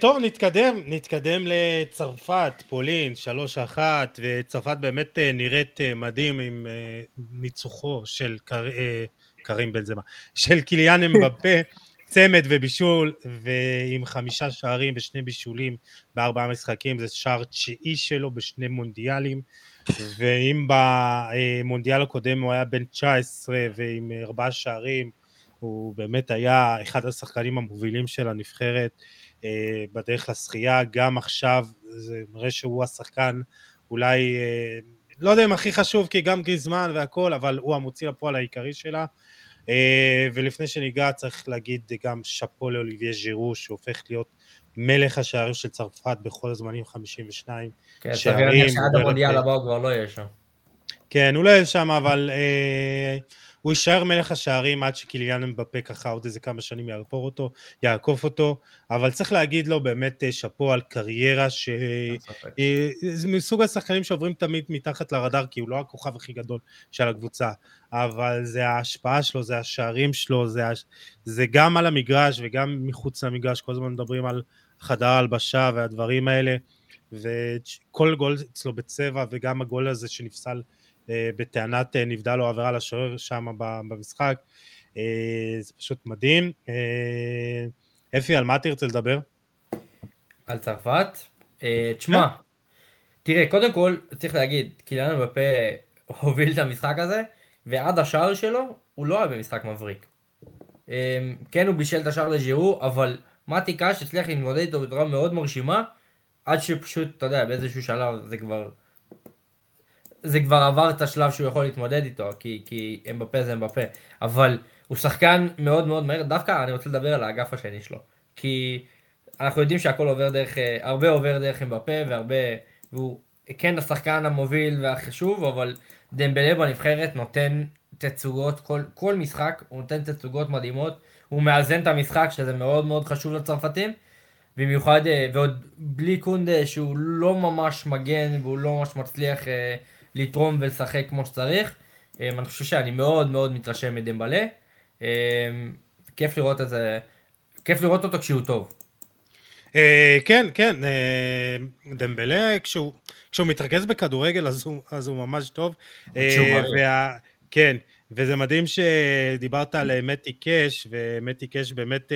טוב, נתקדם, נתקדם לצרפת, פולין, שלוש אחת, וצרפת באמת נראית מדהים עם ניצוחו של קרים בנזמה, של קיליאן אמבפה, צמד ובישול, ועם חמישה שערים ושני בישולים בארבעה משחקים, זה שער תשיעי שלו בשני מונדיאלים, ואם במונדיאל הקודם הוא היה בן תשע עשרה ועם ארבעה שערים, הוא באמת היה אחד השחקנים המובילים של הנבחרת בדרך לשחייה, גם עכשיו זה מראה שהוא השחקן אולי, לא יודע אם הכי חשוב כי גם גריזמן והכל, אבל הוא המוציא לפועל העיקרי שלה, ולפני שניגע צריך להגיד גם שפו לאוליביה ז'ירו שהופך להיות מלך השערים של צרפת בכל הזמנים, חמישים ושתיים שערים. כן, שעד המונדיאל הבא כבר לא יהיה שם. כן, הוא לא יהיה שם, אבל הוא יישאר מלך השערים עד שקיליאן אמבפה ככה עוד איזה כמה שנים יעקוף אותו, יעקוף אותו, אבל צריך להגיד לו באמת שאפו על קריירה ש... זה מסוג השחקנים שעוברים תמיד מתחת לרדאר, כי הוא לא הכוכב הכי גדול של הקבוצה, אבל זה ההשפעה שלו, זה השערים שלו, זה, הש... זה גם על המגרש וגם מחוץ למגרש, כל הזמן מדברים על חדר הלבשה והדברים האלה, וכל גול אצלו בצבע, וגם הגול הזה שנפסל בטענת נבדל לו עבירה לשוער שם במשחק, זה פשוט מדהים. אפי, על מה תרצה לדבר? על צרפת? תשמע, תראה, קודם כל צריך להגיד, קיליאן אמבפה הוביל את המשחק הזה, ועד השער שלו הוא לא היה במשחק מבריק. כן, הוא בישל את השער לז'ירו, אבל מתי קאש הצליח להתמודד איתו בצורה מאוד מרשימה, עד שפשוט, אתה יודע, באיזשהו שלב זה כבר... זה כבר עבר את השלב שהוא יכול להתמודד איתו, כי, כי אמבפה זה אמבפה, אבל הוא שחקן מאוד מאוד מהר. דווקא אני רוצה לדבר על האגף השני שלו, כי אנחנו יודעים שהכל עובר דרך, הרבה עובר דרך אמבפה, והרבה, והוא כן השחקן המוביל והחשוב, אבל דמבלה בנבחרת נותן תצוגות, כל, כל משחק הוא נותן תצוגות מדהימות, הוא מאזן את המשחק, שזה מאוד מאוד חשוב לצרפתים, במיוחד, ועוד בלי קונדה שהוא לא ממש מגן, והוא לא ממש מצליח לתרום ולשחק כמו שצריך. אני חושב שאני מאוד מאוד מתרשם מדמבלה, כיף לראות את זה, כיף לראות אותו כשהוא טוב. כן, כן, דמבלה כשהוא מתרכז בכדורגל אז הוא ממש טוב. כן, וזה מדהים שדיברת על מתי קש, ומתי קש באמת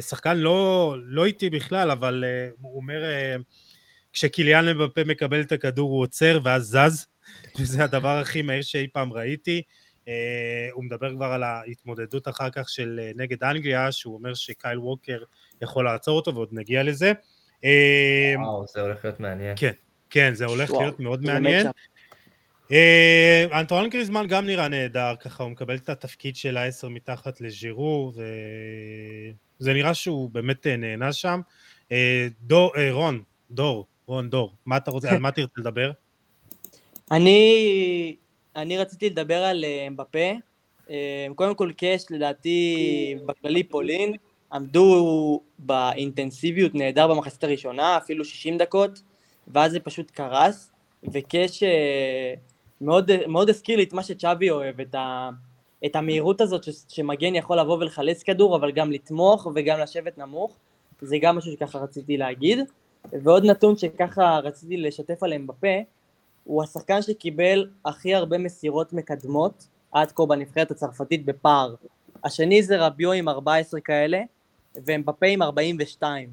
שחקן לא איתי בכלל, אבל הוא אומר... כשקיליאן אמבפה מקבל את הכדור הוא עוצר ואז זז, וזה הדבר הכי מהיר שאי פעם ראיתי. הוא מדבר כבר על ההתמודדות אחר כך של נגד אנגליה, שהוא אומר שקייל ווקר יכול לעצור אותו, ועוד נגיע לזה. וואו, זה הולך להיות מעניין. כן, כן, זה הולך להיות מאוד מעניין. אנטואן גריזמן גם נראה נהדר, ככה הוא מקבל את התפקיד של העשר מתחת לז'ירו, וזה נראה שהוא באמת נהנה שם. רון, דור, רון דור, מה אתה רוצה, על מה תרצה לדבר? אני, אני רציתי לדבר על אמבפה. קודם כל קש, לדעתי, בכללי פולין, עמדו באינטנסיביות נהדר במחצית הראשונה, אפילו שישים דקות, ואז זה פשוט קרס, וקש מאוד, מאוד הזכיר לי את מה שצ'אבי אוהב, את ה, את המהירות הזאת שמגן יכול לבוא ולחלץ כדור, אבל גם לתמוך וגם לשבת נמוך, זה גם משהו שככה רציתי להגיד. ועוד נתון שככה רציתי לשתף עליהם בפה, הוא השחקן שקיבל הכי הרבה מסירות מקדמות עד כה בנבחרת הצרפתית בפער. השני זה רביו עם ארבע עשרה כאלה, והם בפה עם ארבעים ושתיים.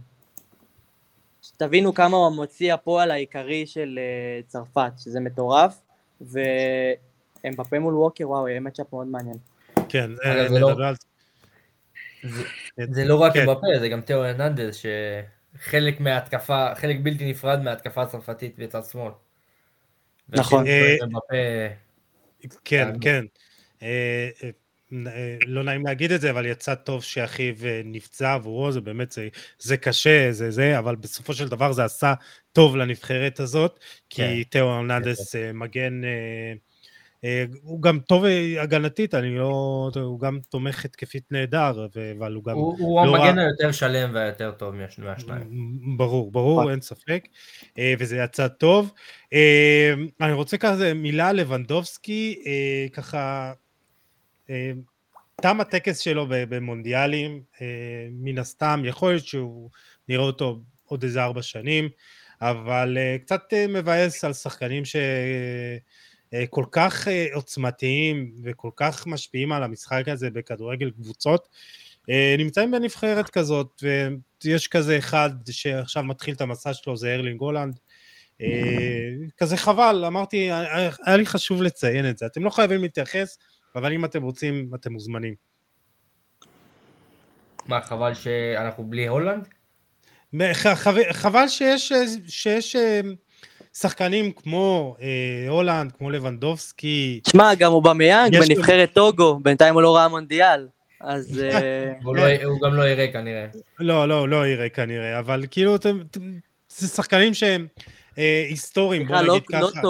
שתבינו כמה הוא המוציא הפועל העיקרי של uh, צרפת, שזה מטורף, והם בפה מול ווקר, וואו, היא אמת שפ מאוד מעניין. כן, נדבר על זה. זה לא רק בפה, זה גם תאו הרננדז ש... חלק מההתקפה, חלק בלתי נפרד מההתקפה הצרפתית בצד שמאל. נכון. כן, כן. לא נעים להגיד את זה, אבל יצא טוב שאחיו נפצע עבורו, זה באמת, זה קשה, זה זה, אבל בסופו של דבר זה עשה טוב לנבחרת הזאת, כי תאו הרננדס מגן, הוא גם טוב הגנתית, אני לא, הוא גם תומך התקפית נהדר, אבל הוא גם... הוא המגן היותר שלם והיותר טוב מהשניים. ברור, ברור, אין ספק, וזה יצא טוב. אני רוצה כזה מילה לוונדובסקי, ככה, תם הטקס שלו במונדיאלים, מן הסתם, יכול להיות שהוא נראה אותו עוד איזה ארבע שנים, אבל קצת מבאס על שחקנים ש... כל כך עוצמתיים וכל כך משפיעים על המשחק הזה בכדורגל קבוצות, נמצאים בנבחרת כזאת, ויש כזה אחד שעכשיו מתחיל את המסע שלו, זה ארלינג הולנד, כזה חבל, אמרתי, היה לי חשוב לציין את זה, אתם לא חייבים להתייחס, אבל אם אתם רוצים, אתם מוזמנים. מה, חבל שאנחנו בלי הולנד? חבל שיש... שיש שחקנים כמו אה, הולנד, כמו לבנדובסקי. שמע, גם הוא במיאנג, בנבחרת טוגו, בינתיים הוא לא ראה מונדיאל, אז... אה... הוא, לא, הוא גם לא יראה כנראה. לא, לא, לא יראה כנראה, אבל כאילו, אתם, זה שחקנים שהם היסטוריים, בוא נגיד ככה.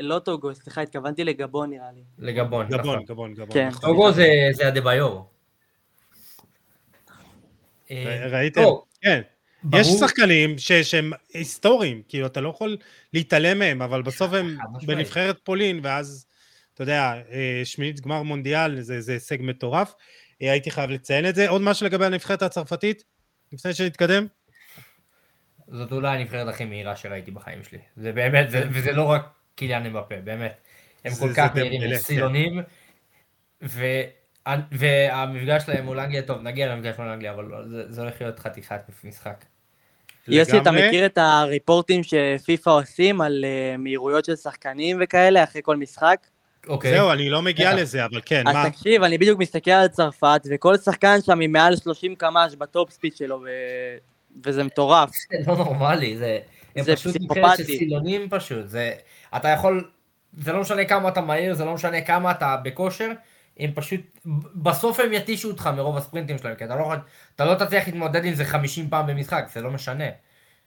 לא טוגו, סליחה, התכוונתי לגבון נראה לי. לגבון, גבון, גבון, גבון. טוגו זה אדבאיור. ראיתם? כן. יש שחקנים שהם היסטוריים, כאילו אתה לא יכול להתעלם מהם, אבל בסוף הם בנבחרת פולין, ואז, אתה יודע, שמינית גמר מונדיאל, זה הישג מטורף, הייתי חייב לציין את זה. עוד משהו לגבי הנבחרת הצרפתית, לפני שנתקדם? זאת אולי הנבחרת הכי מהירה שראיתי בחיים שלי, זה באמת, וזה לא רק קיליאן אמבפה, באמת, הם כל כך מהירים, סילונים, והמפגש שלהם מול אנגליה, טוב, נגיע למפגש מול אנגליה, אבל זה הולך להיות חתיכת משחק. יוסי, אתה מכיר את הריפורטים שפיפה עושים על מהירויות של שחקנים וכאלה, אחרי כל משחק? זהו, אני לא מגיע לזה, אבל כן. אז תקשיב, אני בדיוק מסתכל על צרפת, וכל שחקן שם היא מעל שלושים קמ"ש בטופ ספיד שלו, וזה מטורף. זה לא נורמלי, זה פשוט נבחרת של סילונים פשוט, אתה יכול, זה לא משנה כמה אתה מהיר, זה לא משנה כמה אתה בכושר, הם פשוט, בסוף הם יתישו אותך מרוב הספרינטים שלהם, כי אתה לא, אתה לא תצליח להתמודד עם זה חמישים פעם במשחק, זה לא משנה.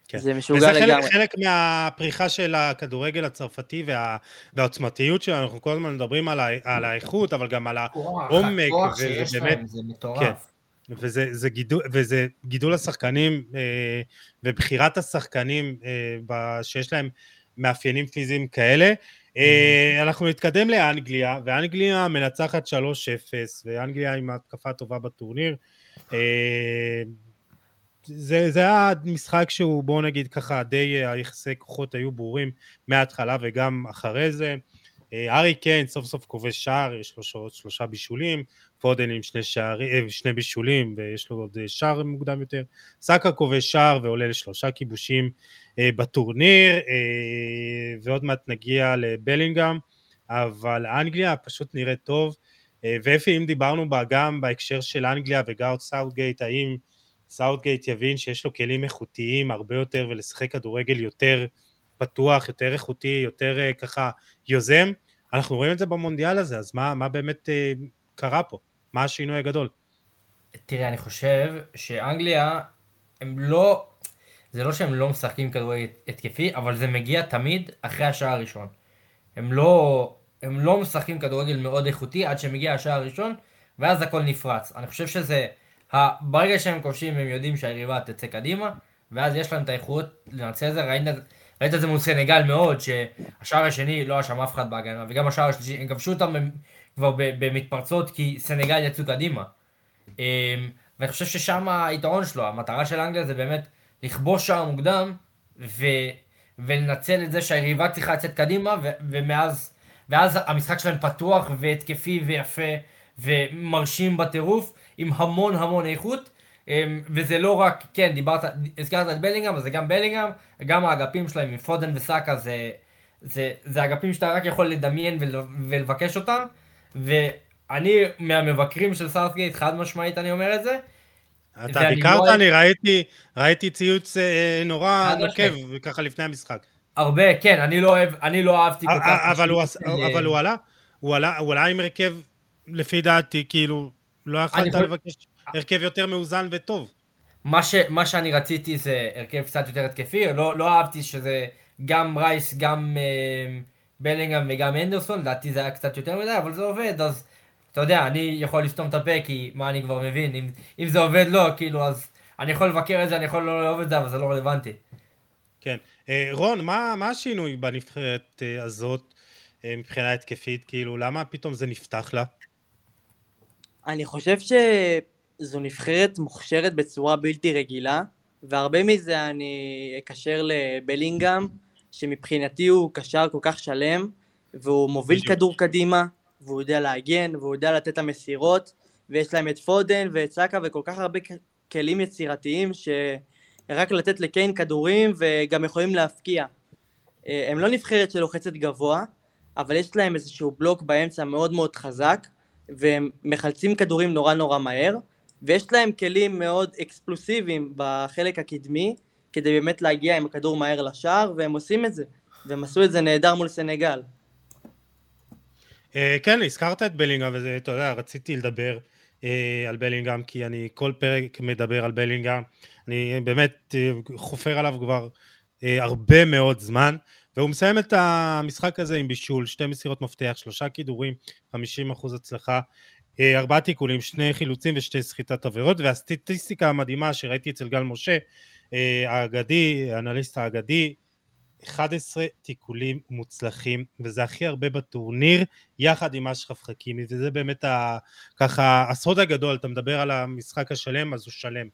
כן. זה משוגע לגמרי. וזה חלק, חלק מהפריחה של הכדורגל הצרפתי וה, והעוצמתיות שלנו, אנחנו כל הזמן מדברים על, ה, על האיכות, אבל גם על העומק. הכוח שיש להם, זה מטורף. כן. וזה, זה גידול, וזה גידול השחקנים אה, ובחירת השחקנים אה, שיש להם מאפיינים פיזיים כאלה. אנחנו נתקדם לאנגליה, ואנגליה מנצחת שלוש אפס, ואנגליה עם ההתקפה הטובה בטורניר. זה היה משחק שהוא, בואו נגיד ככה, די היחסי כוחות היו ברורים מההתחלה וגם אחרי זה. ארי קיין סוף סוף כובש שער, יש לו שלושה בישולים, פודן עם שני בישולים, ויש לו עוד שער מוקדם יותר. סאקה כובש שער ועולה לשלושה כיבושים בטורניר, ועוד מעט נגיע לבלינגהם, אבל אנגליה פשוט נראית טוב, ואיפה אם דיברנו בה גם בהקשר של אנגליה וגם סאוטגייט, האם סאוטגייט יבין שיש לו כלים איכותיים הרבה יותר, ולשחק כדורגל יותר פתוח, יותר איכותי, יותר ככה יוזם, אנחנו רואים את זה במונדיאל הזה, אז מה, מה באמת קרה פה? מה השינוי הגדול? תראה, אני חושב שאנגליה, הם לא, זה לא שהם לא משחקים כדורגל התקפי, אבל זה מגיע תמיד אחרי השעה הראשון. הם לא, הם לא משחקים כדורגל מאוד איכותי עד שמגיע השעה הראשון, ואז הכל נפרץ. אני חושב שזה, ברגע שהם כובשים, הם יודעים שהיריבה תצא קדימה, ואז יש להם את האיכות לנצל את זה. ראית, ראית את זה מול סנגל מאוד, שהשער השני לא אשם אף אחד בהגנה, וגם השער השלישי, הם כבשו אותם כבר במתפרצות, כי סנגל יצאו קדימה. ואני חושב ששם היתרון שלו, המטרה של אנגליה זה באמת לכבוש שער מוקדם, ו... ולנצל את זה שהיריבה צריכה לצאת קדימה, ו... ומאז ואז המשחק שלהם פתוח והתקפי ויפה, ומרשים בטירוף, עם המון המון איכות, וזה לא רק, כן, דיברת, הזכרת את בלינגהם, אבל זה גם בלינגהם, גם האגפים שלהם, פודן וסאקה, זה, זה, זה אגפים שאתה רק יכול לדמיין ול... ולבקש אותם, ואני מהמבקרים של סארסגייט, חד משמעית אני אומר את זה, אתה ביקרת, אני ראיתי, ראיתי ציוץ נורא נוקב, וככה לפני המשחק. הרבה, כן, אני לא אוהב, אני לא אהבתי כל כך. אבל הוא עלה, הוא עלה עם הרכב, לפי דעתי, כאילו, לא יכולת לבקש הרכב יותר מאוזן וטוב. מה שאני רציתי זה הרכב קצת יותר התקפי, לא אהבתי שזה גם רייס, גם בלינגהם וגם אנדרסון, דעתי זה היה קצת יותר מדי, אבל זה עובד, אז אתה יודע, אני יכול לסתום את הפה, כי מה אני כבר מבין, אם, אם זה עובד לא, כאילו, אז אני יכול לבקר את זה, אני יכול לא לאהוב את זה, אבל זה לא רלוונטי. כן. רון, מה, מה השינוי בנבחרת הזאת מבחינה התקפית? כאילו, למה פתאום זה נפתח לה? אני חושב שזו נבחרת מוכשרת בצורה בלתי רגילה, והרבה מזה אני אקשר לבלינגהם, שמבחינתי הוא קשר כל כך שלם, והוא מוביל בדיוק. כדור קדימה, והוא יודע להגן, והוא יודע לתת המסירות, ויש להם את פודן ואת סאקה, וכל כך הרבה כלים יצירתיים, שרק לתת לקיין כדורים, וגם יכולים להפקיע. הם לא נבחרת שלוחצת גבוה, אבל יש להם איזשהו בלוק באמצע מאוד מאוד חזק, והם מחלצים כדורים נורא נורא מהר, ויש להם כלים מאוד אקספלוסיביים בחלק הקדמי, כדי באמת להגיע עם הכדור מהר לשער, והם עושים את זה, והם עשו את זה נהדר מול סנגל. כן, הזכרת את בלינגהם, וזה, אתה יודע, רציתי לדבר על בלינגהם, כי אני כל פרק מדבר על בלינגהם, אני באמת חופר עליו כבר הרבה מאוד זמן, והוא מסיים את המשחק הזה עם בישול, שתי מסירות מפתח, שלושה כידורים, חמישים אחוז הצלחה, ארבעה תיקולים, שני חילוצים ושתי סחיטת עבירות, והסטטיסטיקה המדהימה שראיתי אצל גל משה, האגדי, האנליסט האגדי, אחד עשר תיקולים מוצלחים, וזה הכי הרבה בטורניר, יחד עם אשרף חכימי, וזה באמת ה, ככה, הסוד הגדול, אתה מדבר על המשחק השלם, אז הוא שלם.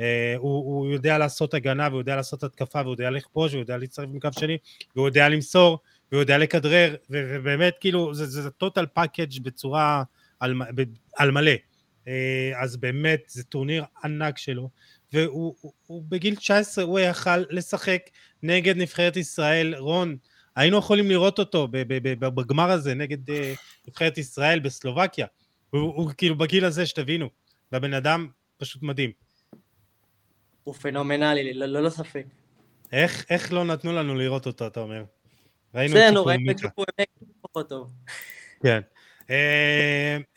אה, הוא, הוא יודע לעשות הגנה, והוא יודע לעשות התקפה, והוא יודע לכפוש, והוא יודע להצטרף מקו שני, והוא יודע למסור, והוא יודע לכדרר, ו, ובאמת, כאילו, זה, זה, זה total package בצורה על, על מלא. אה, אז באמת, זה טורניר ענק שלו. והוא הוא, הוא, בגיל תשע עשרה הוא יכל לשחק נגד נבחרת ישראל, רון, היינו יכולים לראות אותו בגמר הזה, נגד uh, נבחרת ישראל בסלובקיה, הוא, הוא כאילו בגיל הזה שתבינו, והבן אדם פשוט מדהים. הוא פנומנלי, לא, לא, לא ספק. איך, איך לא נתנו לנו לראות אותו, אתה אומר? זה לא, ראינו את שפו אמק פחות טוב. כן,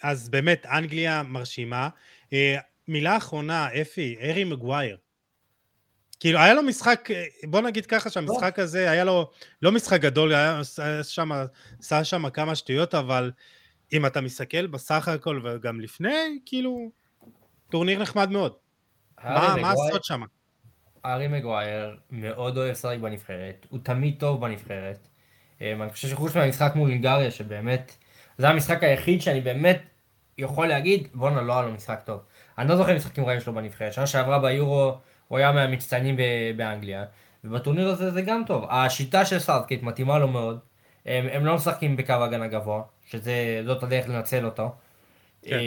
אז באמת אנגליה מרשימה, מילה אחרונה, אפי, ארי מגווייר. כאילו, היה לו משחק, בוא נגיד ככה שהמשחק הזה היה לו, לא משחק גדול, היה שם, עשה שם כמה שטויות, אבל אם אתה מסתכל בסך הכל וגם לפני, כאילו, טורניר נחמד מאוד. מה עשות שם? ארי מגווייר מאוד אוהב שחק בנבחרת, הוא תמיד טוב בנבחרת. אני חושב שחוץ מהמשחק מול הונגריה, שבאמת, זה המשחק היחיד שאני באמת יכול להגיד, בוא'נה, לא היה לו משחק טוב. אני לא זוכר משחקים רעים שלו בנבחרת, שנה שעברה ביורו הוא היה מהמצטיינים באנגליה, ובטורניר הזה זה גם טוב. השיטה של סארדקייט מתאימה לו מאוד, הם, הם לא משחקים בקו הגנה גבוה, שזאת הדרך לנצל אותו, כן.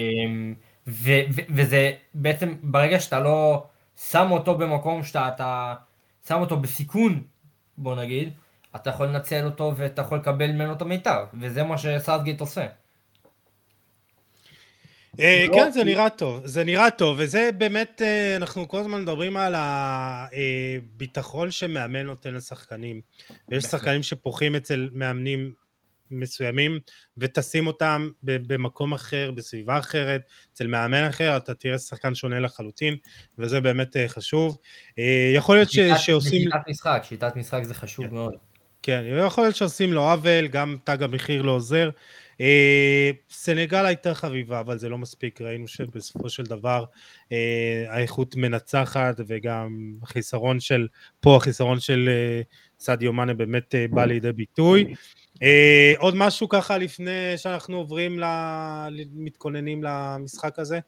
ו, ו, וזה בעצם ברגע שאתה לא שם אותו במקום שאתה אתה, שם אותו בסיכון, בוא נגיד, אתה יכול לנצל אותו ואתה יכול לקבל ממנו את המיטב, וזה מה שסארדקייט עושה. כן, זה נראה טוב, זה נראה טוב, וזה באמת, אנחנו כל הזמן מדברים על הביטחון שמאמן נותן לשחקנים, ויש שחקנים שפוחים אצל מאמנים מסוימים, ותשים אותם במקום אחר, בסביבה אחרת, אצל מאמן אחר, אתה תראה שחקן שונה לחלוטין, וזה באמת חשוב. יכול להיות שעושים... שיטת משחק, שיטת משחק זה חשוב מאוד. כן, יכול להיות שעושים לו עוול, גם תג המחיר לא עוזר, סנגל הייתה חביבה, אבל זה לא מספיק, ראינו שבסופו של דבר האיכות מנצחת, וגם החיסרון של, פה החיסרון של סעדיו מאנה באמת בא לידי ביטוי. עוד משהו ככה לפני שאנחנו עוברים, מתכוננים למשחק הזה?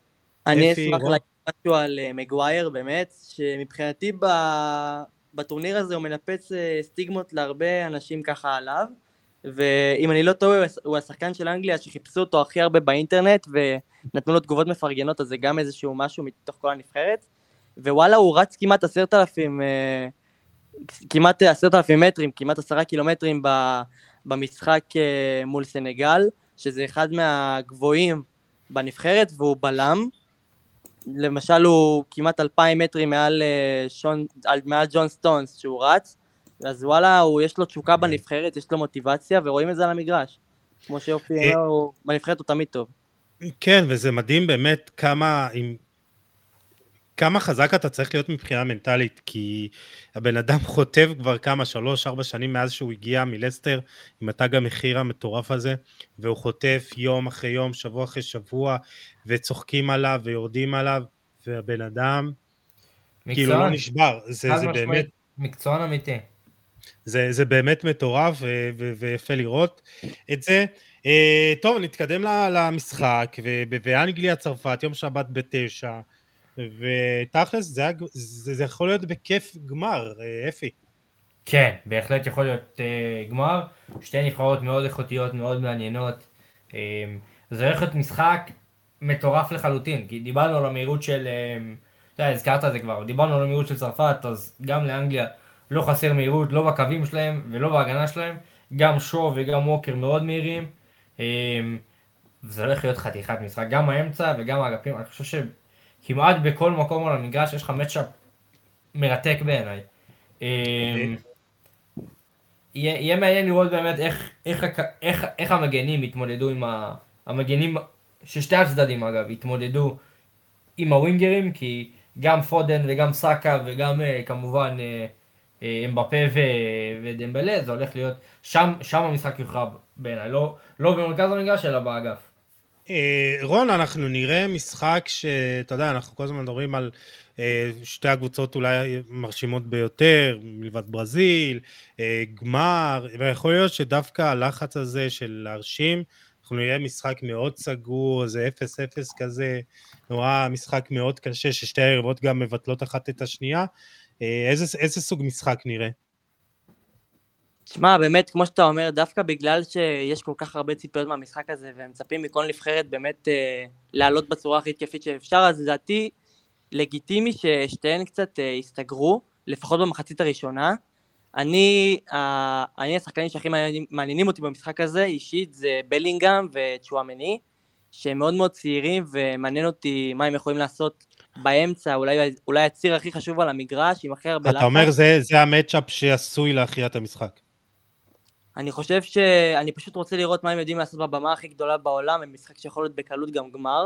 אני אשמח להגיד משהו על מגווייר, באמת, שמבחינתי בטורניר הזה הוא מנפץ סטיגמות להרבה אנשים ככה עליו, ואם אני לא טועה, הוא השחקן של אנגליה שחיפשו אותו הכי הרבה באינטרנט, ונתנו לו תגובות מפרגנות, אז זה גם איזשהו משהו מתוך כל הנבחרת, ווואלה, הוא רץ כמעט עשרת אלפים, כמעט עשרת אלפים מטרים, כמעט עשרה קילומטרים במשחק מול סנגל, שזה אחד מהגבוהים בנבחרת, והוא בלם, למשל הוא כמעט אלפיים מטרים מעל, שון, מעל ג'ון סטונס שהוא רץ, אז וואלה, יש לו תשוקה בנבחרת, יש לו מוטיבציה, ורואים את זה על המגרש. כמו שיופי, בנבחרת הוא תמיד טוב. כן, וזה מדהים באמת כמה, כמה חזק אתה צריך להיות מבחינה מנטלית, כי הבן אדם חוטב כבר כמה, שלוש, ארבע שנים מאז שהוא הגיע מלסטר, עם התג המחיר המטורף הזה, והוא חוטב יום אחרי יום, שבוע אחרי שבוע, וצוחקים עליו ויורדים עליו, והבן אדם כאילו לא נשבר. זה באמת מקצוען אמיתי. זה, זה באמת מטורף ו- ו- ויפה לראות את זה. טוב, נתקדם למשחק, ואנגליה צרפת, יום שבת בתשע, ותכלס זה, זה, זה יכול להיות בכיף גמר, אפי. כן, בהחלט יכול להיות uh, גמר, שתי נבחרות מאוד איכותיות, מאוד מעניינות, um, זה הולך להיות משחק מטורף לחלוטין, כי דיברנו על המהירות של, um, לא, הזכרת את זה כבר, דיברנו על המהירות של צרפת, אז גם לאנגליה, לא חסר מהירות, לא בקווים שלהם ולא בהגנה שלהם, גם שו וגם ווקר מאוד מהירים, זה הולך להיות חתיכת משחק, גם האמצע וגם האגפים, אני חושב שכמעט בכל מקום על המגרש יש לך מצ'אפ מרתק בעיניי. יהיה מעניין לראות באמת איך המגנים יתמודדו עם המגנים, ששתי הצדדים אגב, יתמודדו עם הווינגרים, כי גם פודן וגם סאקה וגם כמובן אמבפה ודמבלה, זה הולך להיות, שם המשחק יוכרע בעיניי, לא במרכז המגרש, אלא באגף. רון, אנחנו נראה משחק שאתה יודע, אנחנו כל הזמן מדברים על שתי הקבוצות אולי מרשימות ביותר, מלבד ברזיל, גמר, ויכול להיות שדווקא הלחץ הזה של להרשים, אנחנו נראה משחק מאוד סגור, זה אפס אפס כזה, נורא משחק מאוד קשה, ששתי היריבות גם מבטלות אחת את השנייה. איזה, איזה סוג משחק נראה? תשמע, באמת, כמו שאתה אומר, דווקא בגלל שיש כל כך הרבה ציפיות מהמשחק הזה, והם מצפים מכל נבחרת באמת אה, לעלות בצורה הכי תקפית שאפשר, אז לדעתי לגיטימי ששתיהן קצת אה, הסתגרו, לפחות במחצית הראשונה. אני, אה, אני השחקנים שהכי מעניינים אותי במשחק הזה, אישית זה בלינגאם וצ'ואמני, שהם מאוד מאוד צעירים, ומעניין אותי מה הם יכולים לעשות באמצע, אולי, אולי הציר הכי חשוב על המגרש, עם אחר בלחץ. אתה אומר, זה, זה המאץ'אפ שעשוי להכריע את המשחק. אני חושב שאני פשוט רוצה לראות מה הם יודעים לעשות בבמה הכי גדולה בעולם, הם משחק שיכול להיות בקלות גם גמר,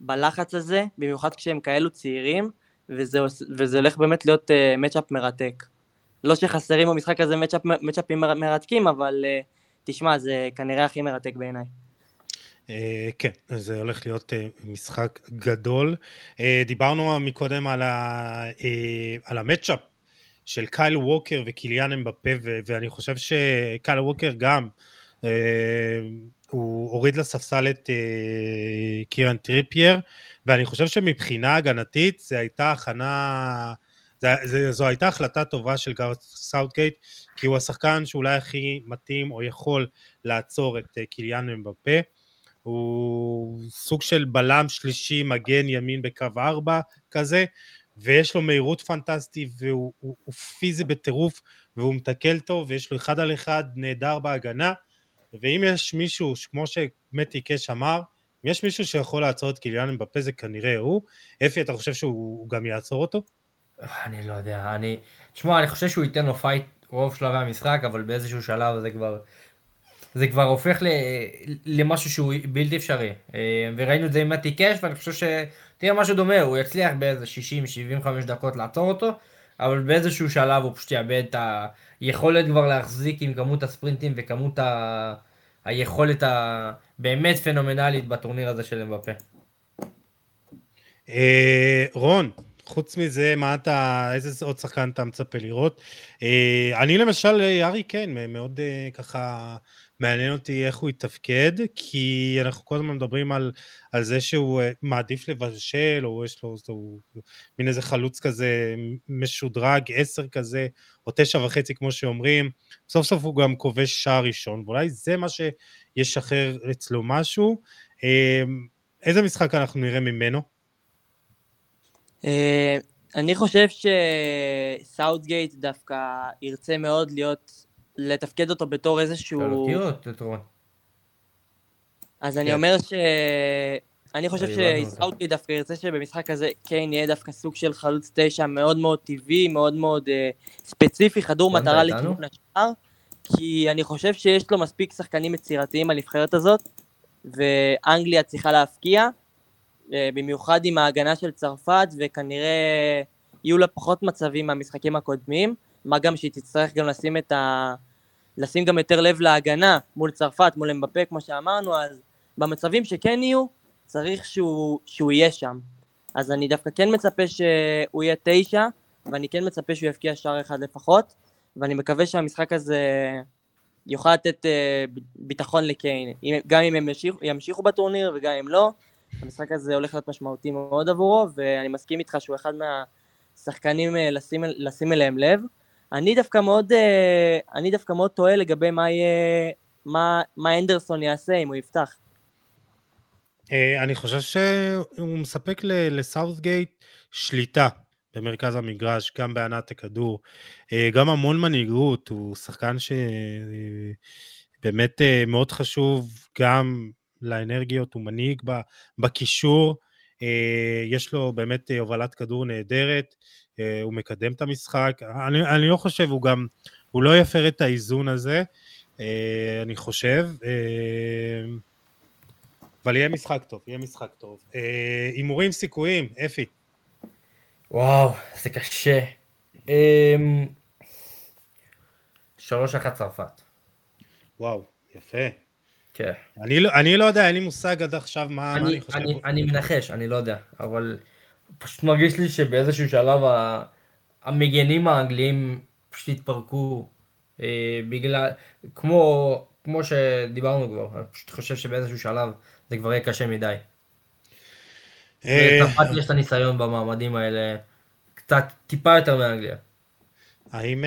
בלחץ הזה, במיוחד כשהם כאלו צעירים, וזה, וזה הולך באמת להיות uh, מאץ'אפ מרתק. לא שחסרים במשחק הזה מאץ'אפים מרתקים, אבל uh, תשמע, זה כנראה הכי מרתק בעיניי. כן, זה הולך להיות משחק גדול. דיברנו מקודם על המאץ'אפ של קייל ווקר וקיליאן אמבפה, ואני חושב שקייל ווקר גם, הוא הוריד לספסל את קירן טריפייר, ואני חושב שמבחינה הגנתית זו הייתה הכנה, זו הייתה החלטה טובה של גארת' סאות'גייט, כי הוא השחקן שאולי הכי מתאים או יכול לעצור את קיליאן אמבפה, הוא סוג של בלם שלישי, מגן ימין בקו ארבע כזה, ויש לו מהירות פנטסטית, והוא הוא, הוא פיזי בטירוף, והוא מתקל טוב, ויש לו אחד על אחד נהדר בהגנה, ואם יש מישהו, כמו שמתי קש אמר, אם יש מישהו שיכול לעצור את קיליאן אמבפה, זה כנראה הוא. אפי, אתה חושב שהוא גם יעצור אותו? אני לא יודע, אני... תשמע, אני חושב שהוא ייתן לו פייט רוב שלבי המשחק, אבל באיזשהו שלב זה כבר... זה כבר הופך למשהו שהוא בלתי אפשרי, וראינו את זה עם מתי קש, ואני חושב שתהיה משהו דומה, הוא יצליח באיזה שישים שבעים וחמש דקות לעצור אותו, אבל באיזשהו שלב הוא פשוט יאבד את היכולת כבר להחזיק עם כמות הספרינטים, וכמות ה... היכולת הבאמת פנומנלית בטורניר הזה של אמבפה. רון, חוץ מזה, מה אתה, איזה עוד שחקן אתה מצפה לראות? אני למשל, ארי קיין, מאוד ככה... מעניין אותי איך הוא יתפקד, כי אנחנו כל הזמן מדברים על, על זה שהוא מעדיף לבשל, או יש לו הוא, מין איזה חלוץ כזה משודרג, עשר כזה, או תשע וחצי כמו שאומרים, סוף סוף הוא גם כובש שער ראשון, ואולי זה מה שישחרר אצלו משהו. איזה משחק אנחנו נראה ממנו? אני חושב שסאות'גייט דווקא ירצה מאוד להיות... לתפקד אותו בתור איזשהו... אז אני אומר ש... אני חושב שאיסאוטי דווקא ירצה שבמשחק הזה קיין יהיה דווקא סוג של חלוץ תשע מאוד מאוד טבעי, מאוד מאוד ספציפי, חדור מטרה לכיוון השאר, כי אני חושב שיש לו מספיק שחקנים יצירתיים על הנבחרת הזאת, ואנגליה צריכה להפקיע, במיוחד עם ההגנה של צרפת, וכנראה יהיו לה פחות מצבים מהמשחקים הקודמים, מה גם שהיא תצטרך גם לשים את ה... לשים גם יותר לב להגנה מול צרפת, מול אמבפה, כמו שאמרנו, אז במצבים שכן יהיו, צריך שהוא, שהוא יהיה שם. אז אני דווקא כן מצפה שהוא יהיה תשע, ואני כן מצפה שהוא יפקיע שער אחד לפחות, ואני מקווה שהמשחק הזה יוכל לתת ביטחון לקיין. גם אם הם ימשיכו, ימשיכו בטורניר וגם אם לא, המשחק הזה הולך להיות משמעותי מאוד עבורו, ואני מסכים איתך שהוא אחד מהשחקנים לשים, לשים אליהם לב. אני דווקא מאוד, אני דווקא מאוד טועה לגבי מה, מה, מה אנדרסון יעשה אם הוא יפתח. אני חושב שהוא מספק לסאות'גייט שליטה במרכז המגרש, גם בענת הכדור, גם המון מנהיגות, הוא שחקן שבאמת מאוד חשוב גם לאנרגיות, הוא מנהיג בקישור, יש לו באמת הובלת כדור נהדרת, הוא מקדם את המשחק, אני, אני לא חושב, הוא גם, הוא לא יפר את האיזון הזה, אני חושב, אבל יהיה משחק טוב, יהיה משחק טוב. אימורים סיכויים, אפי. וואו, זה קשה. שלוש אחת צרפת. וואו, יפה. כן. אני לא, אני לא יודע, אין לי מושג עד עכשיו מה אני, מה אני חושב. אני, אני מנחש, אני לא יודע, אבל פשוט מרגיש לי שבאיזשהו שלב המגנים האנגליים פשוט התפרקו אה, בגלל, כמו, כמו שדיברנו כבר, אני פשוט חושב שבאיזשהו שלב זה כבר יהיה קשה מדי. צרפת יש את הניסיון במעמדים האלה, קצת טיפה יותר מאנגליה. האם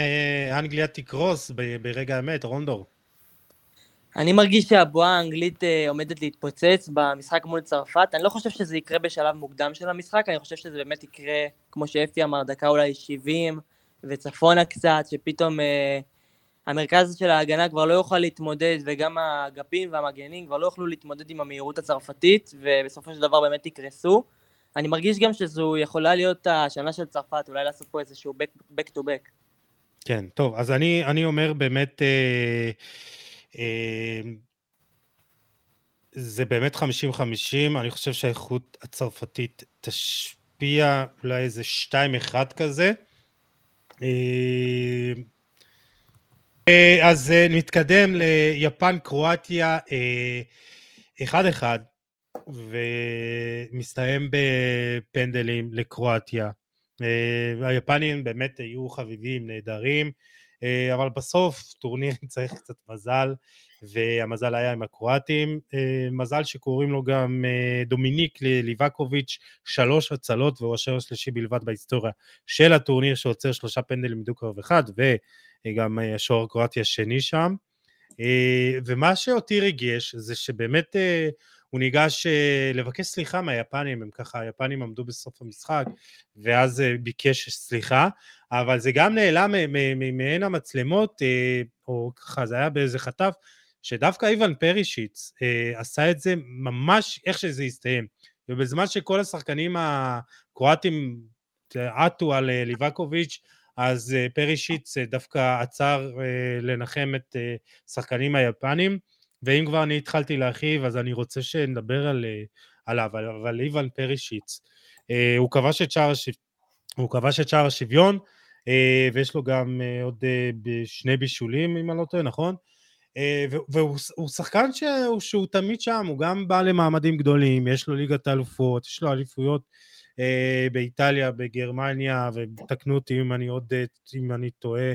אנגליה תקרוס ברגע האמת, רונדור? אני מרגיש שהבועה האנגלית עומדת להתפוצץ במשחק מול צרפת, אני לא חושב שזה יקרה בשלב מוקדם של המשחק, אני חושב שזה באמת יקרה, כמו שאפי אמר, דקה אולי שבעים, וצפונה קצת, שפתאום אה, המרכז של ההגנה כבר לא יוכל להתמודד, וגם האגפים והמגנים כבר לא יוכלו להתמודד עם המהירות הצרפתית, ובסופו של דבר באמת יקרסו. אני מרגיש גם שזו יכולה להיות השנה של צרפת, אולי לעשות פה איזשהו back to back. כן, טוב, אז אני, אני אומר באמת... אה... זה באמת חמישים חמישים, אני חושב שהאיכות הצרפתית תשפיע אולי איזה שתיים אחד כזה. אז נתקדם ליפן קרואטיה אחד אחד ומסתיים בפנדלים לקרואטיה. היפנים באמת היו חביבים נהדרים, אבל בסוף טורניר צריך קצת מזל, והמזל היה עם הקרואטים, מזל שקוראים לו גם דומיניק ליבקוביץ', שלוש הצלות, והוא השוער השלישי בלבד בהיסטוריה של הטורניר, שעוצר שלושה פנדלים מדו-קרב אחד, וגם השוער הקרואטי השני שם, ומה שאותי ריגש, זה שבאמת הוא ניגש לבקש סליחה מהיפנים, הם ככה, היפנים עמדו בסוף המשחק, ואז ביקש סליחה, אבל זה גם נעלם מעין המצלמות, או ככה, זה היה באיזה חטף, שדווקא איוון פרישיץ עשה את זה ממש איך שזה הסתיים, ובזמן שכל השחקנים הקרואטים עטו על ליבקוביץ', אז פרישיץ דווקא עצר לנחם את שחקנים היפנים, ואם כבר אני התחלתי להרחיב, אז אני רוצה שנדבר על, עליו, אבל איוון פרישיץ, הוא כבש את שער, הוא כבש את שער השוויון, ויש לו גם עוד שני בישולים, אם אני לא טועה, נכון? והוא שחקן שהוא, שהוא תמיד שם, הוא גם בא למעמדים גדולים, יש לו ליגת אלופות, יש לו אליפויות באיטליה, בגרמניה, ותקנו אותי אם אני עוד, אם אני טועה,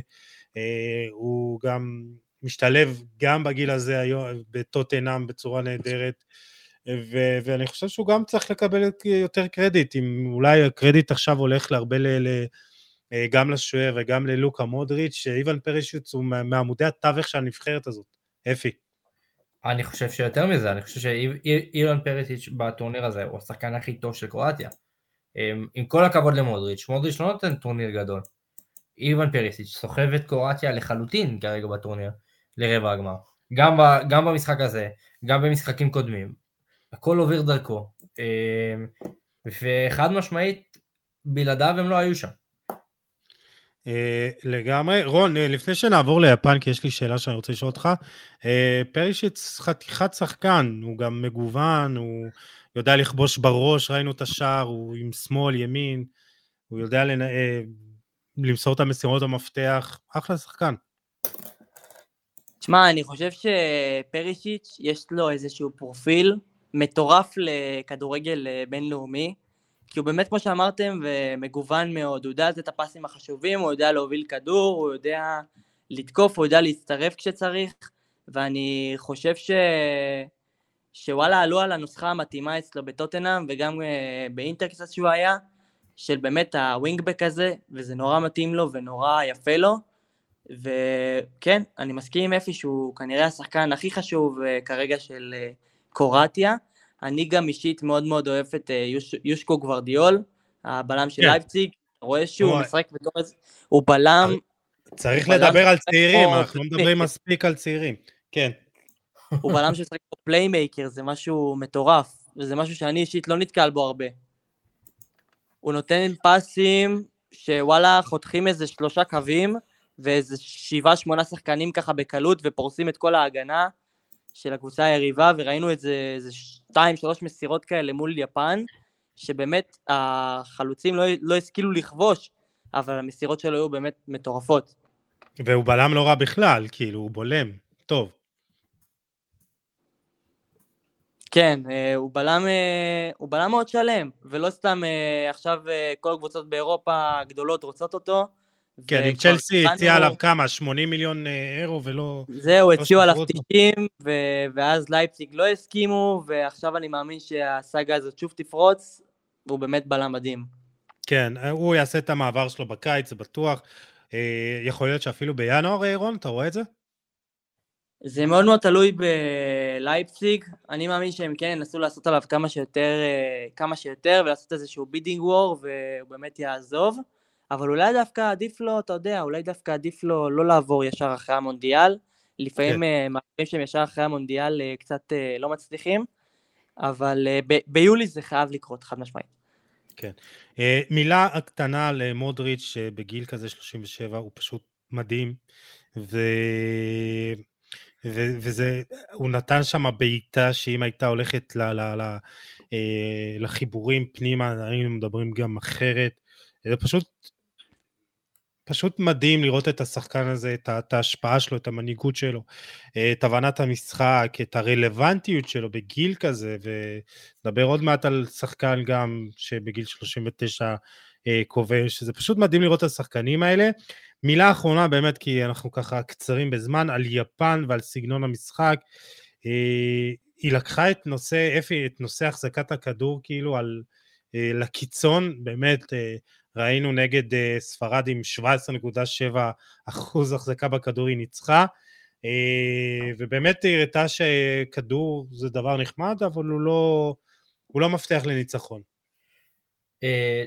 הוא גם... משתלב גם בגיל הזה היום, בטוטנהאם בצורה נהדרת, ו- ואני חושב שהוא גם צריך לקבל יותר קרדיט, אם אולי הקרדיט עכשיו הולך להרבה ל- ל- גם לשוער וגם ללוקה מודריץ', איוון פרישיץ הוא מעמודי התווך של הנבחרת הזאת, אפי. אני חושב שיותר מזה, אני חושב שאיוון פרישיץ בטורניר הזה, הוא השחקן הכי טוב של קרואטיה, עם כל הכבוד למודריץ', מודריץ' לא נותן טורניר גדול, איוון פרישיץ סוחב את קרואטיה לחלוטין כרגע בטורניר, לרבע הגמר, גם, גם במשחק הזה, גם במשחקים קודמים, הכל עובר דרכו, וחד משמעית, בלעדיו הם לא היו שם. לגמרי, רון, לפני שנעבור ליפן, כי יש לי שאלה שאני רוצה לשאול אותך, פרישיץ חתיכת שחקן, הוא גם מגוון, הוא יודע לכבוש בראש, ראינו את השער, הוא עם שמאל, ימין, הוא יודע לנ... למסור את המשימות המפתח, אחלה שחקן. תשמע, אני חושב שפרישיץ' יש לו איזשהו פרופיל מטורף לכדורגל בינלאומי, כי הוא באמת, כמו שאמרתם, ומגוון מאוד, הוא יודע את הפסים החשובים, הוא יודע להוביל כדור, הוא יודע לתקוף, הוא יודע להצטרף כשצריך, ואני חושב ש... שוואלה עלו על הנוסחה המתאימה אצלו בטוטנהאם, וגם באינטר קצת שהוא היה, של באמת הווינגבק הזה, וזה נורא מתאים לו ונורא יפה לו, וכן, אני מסכים עם אפי שהוא כנראה השחקן הכי חשוב כרגע של קרואטיה. אני גם אישית מאוד מאוד אוהב את יוש, יושקו גוורדיאול, הבלם של לייפציג, yeah. רואה שהוא משחק בתור איזה, הוא בלם... צריך הוא לדבר בלם על צעירים, או... אנחנו לא מדברים מספיק על צעירים, כן. הוא בלם שמשחק פה פליימייקר, זה משהו מטורף, וזה משהו שאני אישית לא נתקל בו הרבה. הוא נותן פסים שוואלה חותכים איזה שלושה קווים, ואיזה שבעה, שמונה שחקנים ככה בקלות, ופורסים את כל ההגנה של הקבוצה היריבה, וראינו את זה, איזה שתיים, שלוש מסירות כאלה מול יפן, שבאמת החלוצים לא, לא השכילו לכבוש, אבל המסירות שלו היו באמת מטורפות. והוא בלם לא רע בכלל, כאילו, הוא בולם, טוב. כן, הוא בלם, הוא בלם מאוד שלם, ולא סתם עכשיו כל הקבוצות באירופה הגדולות רוצות אותו. כן, עם צ'לסי הציע עליו כמה, שמונים מיליון אירו ולא... זהו, הציעו עליו תשעים, ואז לייפציג לא הסכימו, ועכשיו אני מאמין שהסאגה הזאת שוב תפרוץ, והוא באמת בלם מדהים. כן, הוא יעשה את המעבר שלו בקיץ, זה בטוח. יכול להיות שאפילו בינואר, אירון, אתה רואה את זה? זה מאוד מאוד תלוי בלייפציג, אני מאמין שהם כן ינסו לעשות עליו כמה שיותר, כמה שיותר, ולעשות איזשהו בידינג וור, והוא באמת יעזוב, אבל אולי דווקא עדיף לו, אתה יודע, אולי דווקא עדיף לו לא לעבור ישר אחרי המונדיאל, לפעמים okay. מעברים שהם ישר אחרי המונדיאל קצת לא מצליחים, אבל ב- ביולי זה חייב לקרות חד משמעית. כן. מילה הקטנה למודריץ' שבגיל כזה שלושים ושבע הוא פשוט מדהים, ו... ו- וזה, הוא נתן שם בעיטה שאם הייתה הולכת ל- ל- ל- לחיבורים פנימה, היינו מדברים גם אחרת, זה פשוט, פשוט מדהים לראות את השחקן הזה, את, את ההשפעה שלו, את המנהיגות שלו, את הבנת המשחק, את הרלוונטיות שלו בגיל כזה, ונדבר עוד מעט על שחקן גם שבגיל שלושים ותשע כובש, זה פשוט מדהים לראות את השחקנים האלה. מילה אחרונה באמת, כי אנחנו ככה קצרים בזמן, על יפן ועל סגנון המשחק, היא לקחה את נושא, אפי, את נושא החזקת הכדור, כאילו על, לקיצון, באמת ראינו נגד ספרד עם שבע עשרה נקודה שבע אחוז החזקה בכדור, היא ניצחה, ובאמת היא הראתה שכדור זה דבר נחמד, אבל הוא לא, הוא לא מפתח לניצחון.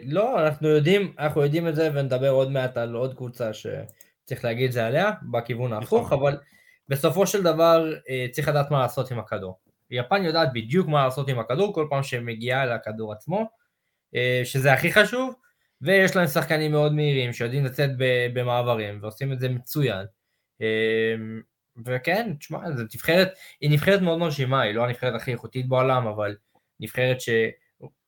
לא, אנחנו יודעים, אנחנו יודעים את זה, ונדבר עוד מעט על עוד קבוצה שצריך להגיד זה עליה, בכיוון ההפוך, אבל בסופו של דבר צריך לדעת מה לעשות עם הכדור. יפן יודעת בדיוק מה לעשות עם הכדור, כל פעם שמגיעה לכדור עצמו, שזה הכי חשוב, ויש להם שחקנים מאוד מהירים, שיודעים לצאת במעברים, ועושים את זה מצוין. וכן, תשמע, זה נבחרת, היא נבחרת מאוד מרשימה, היא לא הנבחרת הכי איכותית בעולם, אבל נבחרת ש...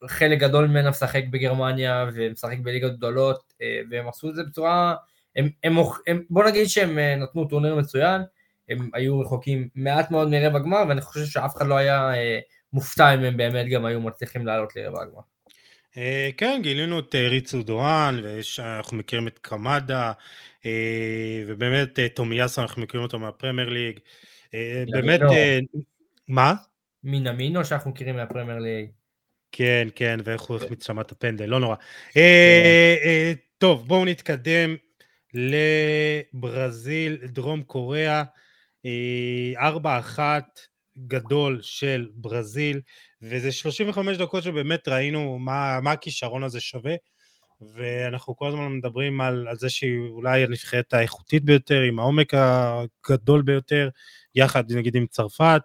חלק גדול ממנה משחק בגרמניה, ומשחק בליגות גדולות, והם עשו את זה בצורה, הם, הם, הם, בוא נגיד שהם נתנו טורניר מצוין, הם היו רחוקים מעט מאוד מרבע הגמר, ואני חושב שאף אחד לא היה מופתע אם הם באמת גם היו מצליחים לעלות לרבע הגמר. כן, גילינו את ריצו דואן, ואנחנו מכירים את קמדה, ובאמת תומיאסו, אנחנו מכירים אותו מהפרמייר ליג, באמת, מה? מינמינו שאנחנו מכירים מהפרמייר ליג. כן, כן, ואיך הוא החמיץ שם את הפנדל, לא נורא. טוב, בואו נתקדם לברזיל, דרום קוריאה, ארבע אחת גדול של ברזיל, וזה שלושים וחמש דקות שבאמת ראינו מה, מה הכישרון הזה שווה, ואנחנו כל הזמן מדברים על, על זה שאולי הנבחרת האיכותית ביותר, עם העומק הגדול ביותר, יחד נגיד עם צרפת,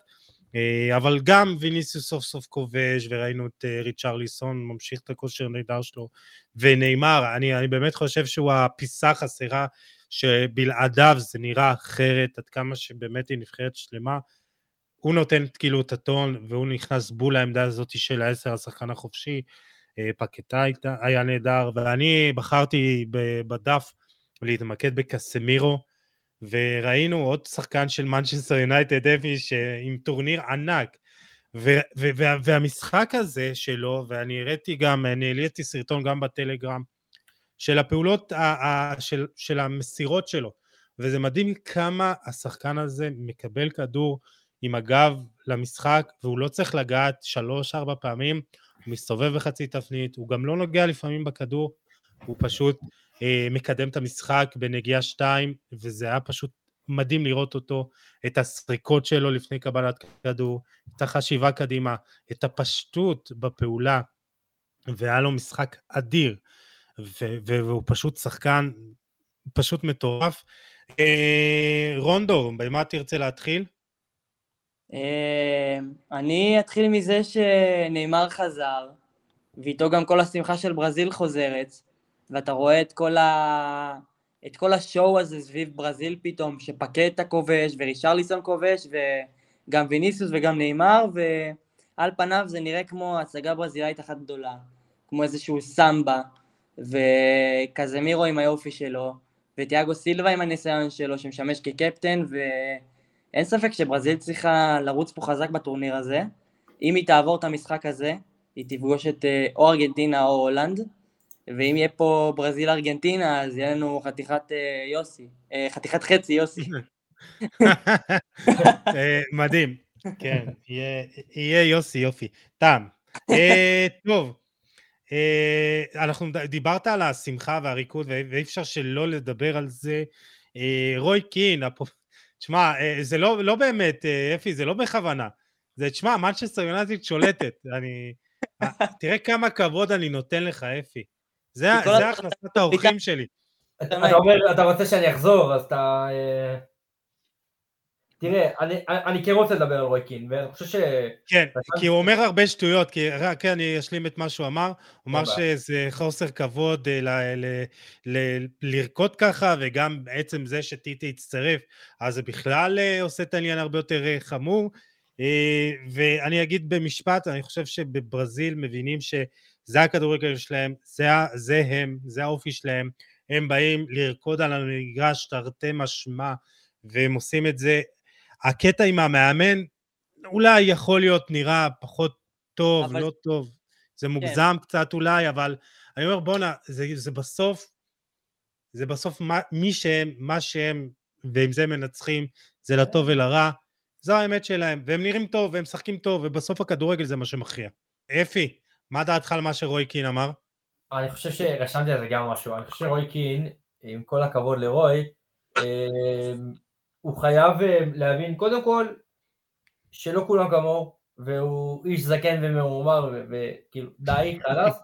אבל גם ויניסיוס סוף סוף כובש, וראינו את ריצ'רליסון ממשיך את הכושר נהדר שלו, וניימר, אני, אני באמת חושב שהוא הפיסה החסרה, שבלעדיו זה נראה אחרת, עד כמה שבאמת היא נבחרת שלמה, הוא נותן כאילו את הטון, והוא נכנס בול לעמדה הזאת של העשר, השחקן החופשי, פקטה היה נהדר, ואני בחרתי בדף להתמקד בקסמירו, וראינו עוד שחקן של מנצ'סטר יונייטד אבי עם טורניר ענק, ו- ו- וה- והמשחק הזה שלו, ואני הראיתי גם, אני העליתי סרטון גם בטלגרם, של הפעולות, ה- ה- של-, של המסירות שלו, וזה מדהים כמה השחקן הזה מקבל כדור עם הגב למשחק, והוא לא צריך לגעת שלוש, ארבע פעמים, הוא מסתובב בחצי תפנית, הוא גם לא נוגע לפעמים בכדור, הוא פשוט... מקדם את המשחק בנגיעה שתיים, וזה היה פשוט מדהים לראות אותו, את הסריקות שלו לפני קבלת כדור, את החשיבה קדימה, את הפשטות בפעולה, והיה לו משחק אדיר, ו- והוא פשוט שחקן, פשוט מטורף. רונדו, במה תרצה להתחיל? אני אתחיל מזה שניימר חזר, ואיתו גם כל השמחה של ברזיל חוזרת, ואתה רואה את כל, ה... את כל השואו הזה סביב ברזיל פתאום, שפקטה כובש וריצ'רליסון כובש, וגם ויניסיוס וגם ניימר, ועל פניו זה נראה כמו הצגה ברזילאית אחת גדולה, כמו איזשהו סמבה, וכזמירו עם היופי שלו, וטיאגו סילבה עם הניסיון שלו שמשמש כקפטן, ואין ספק שברזיל צריכה לרוץ פה חזק בטורניר הזה. אם היא תעבור את המשחק הזה, היא תפגוש את או ארגנטינה או הולנד, ואם יהיה פה ברזיל ארגנטינה, אז יהיה לנו חתיכת יוסי, חתיכת חצי יוסי. מדהים, כן, יהיה יוסי יופי, טעם. טוב, אנחנו דיברת על השמחה והריקוד, ואי אפשר שלא לדבר על זה. רוי קין, תשמע, זה לא באמת, אפי, זה לא בכוונה. זה, תשמע, מנצ'סטר יונייטד שולטת. תראה כמה כבוד אני נותן לך, אפי. זה הכנסת האורחים שלי. אתה אומר, אתה רוצה שאני אחזור, אז אתה... תראה, אני כן רוצה לדבר על רוי קין, ואני חושב ש... כן, כי הוא אומר הרבה שטויות, כי רק אני אשלים את מה שהוא אמר, הוא אמר שזה חוסר כבוד לרקוד ככה, וגם בעצם זה שטיטי יצטרף, אז זה בכלל עושה את העניין הרבה יותר חמור, ואני אגיד במשפט, אני חושב שבברזיל מבינים שזה הכדורגל שלהם, זה הם, זה האופי שלהם, הם באים לרקוד על המגרש, תרתי משמע, והם עושים את זה. הקטע עם המאמן אולי יכול להיות נראה פחות טוב, אבל... לא טוב, זה מוגזם כן. קצת אולי, אבל אני אומר בונה, זה, זה בסוף, זה בסוף מה, מי שהם, מה שהם, ועם זה מנצחים, זה לטוב ולרע, זו האמת שלהם, והם נראים טוב, והם משחקים טוב, ובסוף הכדורגל זה מה שמכריע. אפי, מה דעתך על מה שרוי קין אמר? אני חושב שרשמתי על זה גם משהו, אני חושב שרוי קין, עם כל הכבוד לרוי, הוא חייב להבין, קודם כל, שלא כולם כמוהו, והוא איש זקן ומאומר, וכאילו, די, חלס,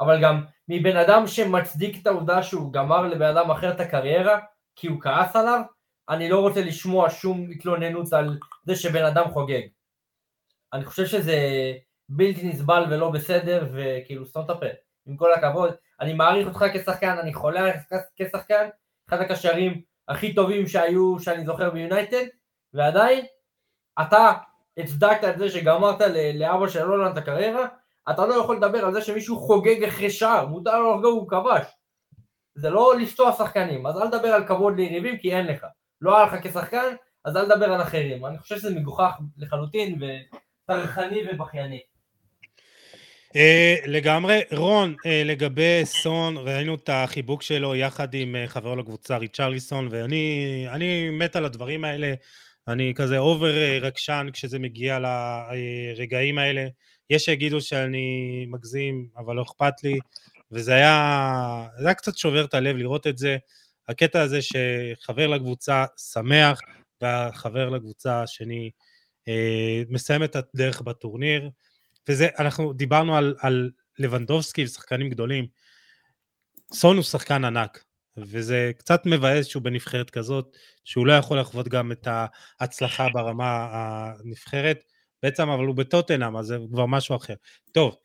אבל גם מבן אדם שמצדיק את העובדה שהוא גמר לבן אדם אחר את הקריירה, כי הוא כעס עליו, אני לא רוצה לשמוע שום התלוננות על זה שבן אדם חוגג. אני חושב שזה בלתי נסבל ולא בסדר, וכאילו, סתום את הפה, עם כל הכבוד. אני מעריך אותך כשחקן, אני חולה עליך כשחקן, אחד הקשרים הכי טובים שהיו, שאני זוכר ביונייטד, ועדיין, אתה הצדקת את זה שגמרת לאבא של הולנד את הקריירה, אתה לא יכול לדבר על זה שמישהו חוגג אחרי שער, מותר לו לחגוג הוא כבש. זה לא לפתוח שחקנים, אז אל תדבר על כבוד ליריבים, כי אין לך. לא היה לך כשחקן, אז אל תדבר על אחרים. אני חושב שזה מגוחך לחלוטין, ותרחני ובחייני. לגמרי, רון, לגבי סון, ראינו את החיבוק שלו יחד עם חברו לקבוצה ריצ'רליסון, ואני אני מת על הדברים האלה, אני כזה אובר רגשן כשזה מגיע לרגעים האלה, יש שיגידו שאני מגזים, אבל לא אכפת לי, וזה היה, זה היה קצת שובר את הלב לראות את זה, הקטע הזה שחבר לקבוצה שמח, והחבר לקבוצה השני מסיים את הדרך בטורניר, וזה, אנחנו דיברנו על, על לבנדובסקי ושחקנים גדולים, סון הוא שחקן ענק, וזה קצת מבאס שהוא בנבחרת כזאת, שהוא לא יכול לחוות גם את ההצלחה ברמה הנבחרת, בעצם אבל הוא בטוטנהאם, אז זה כבר משהו אחר. טוב.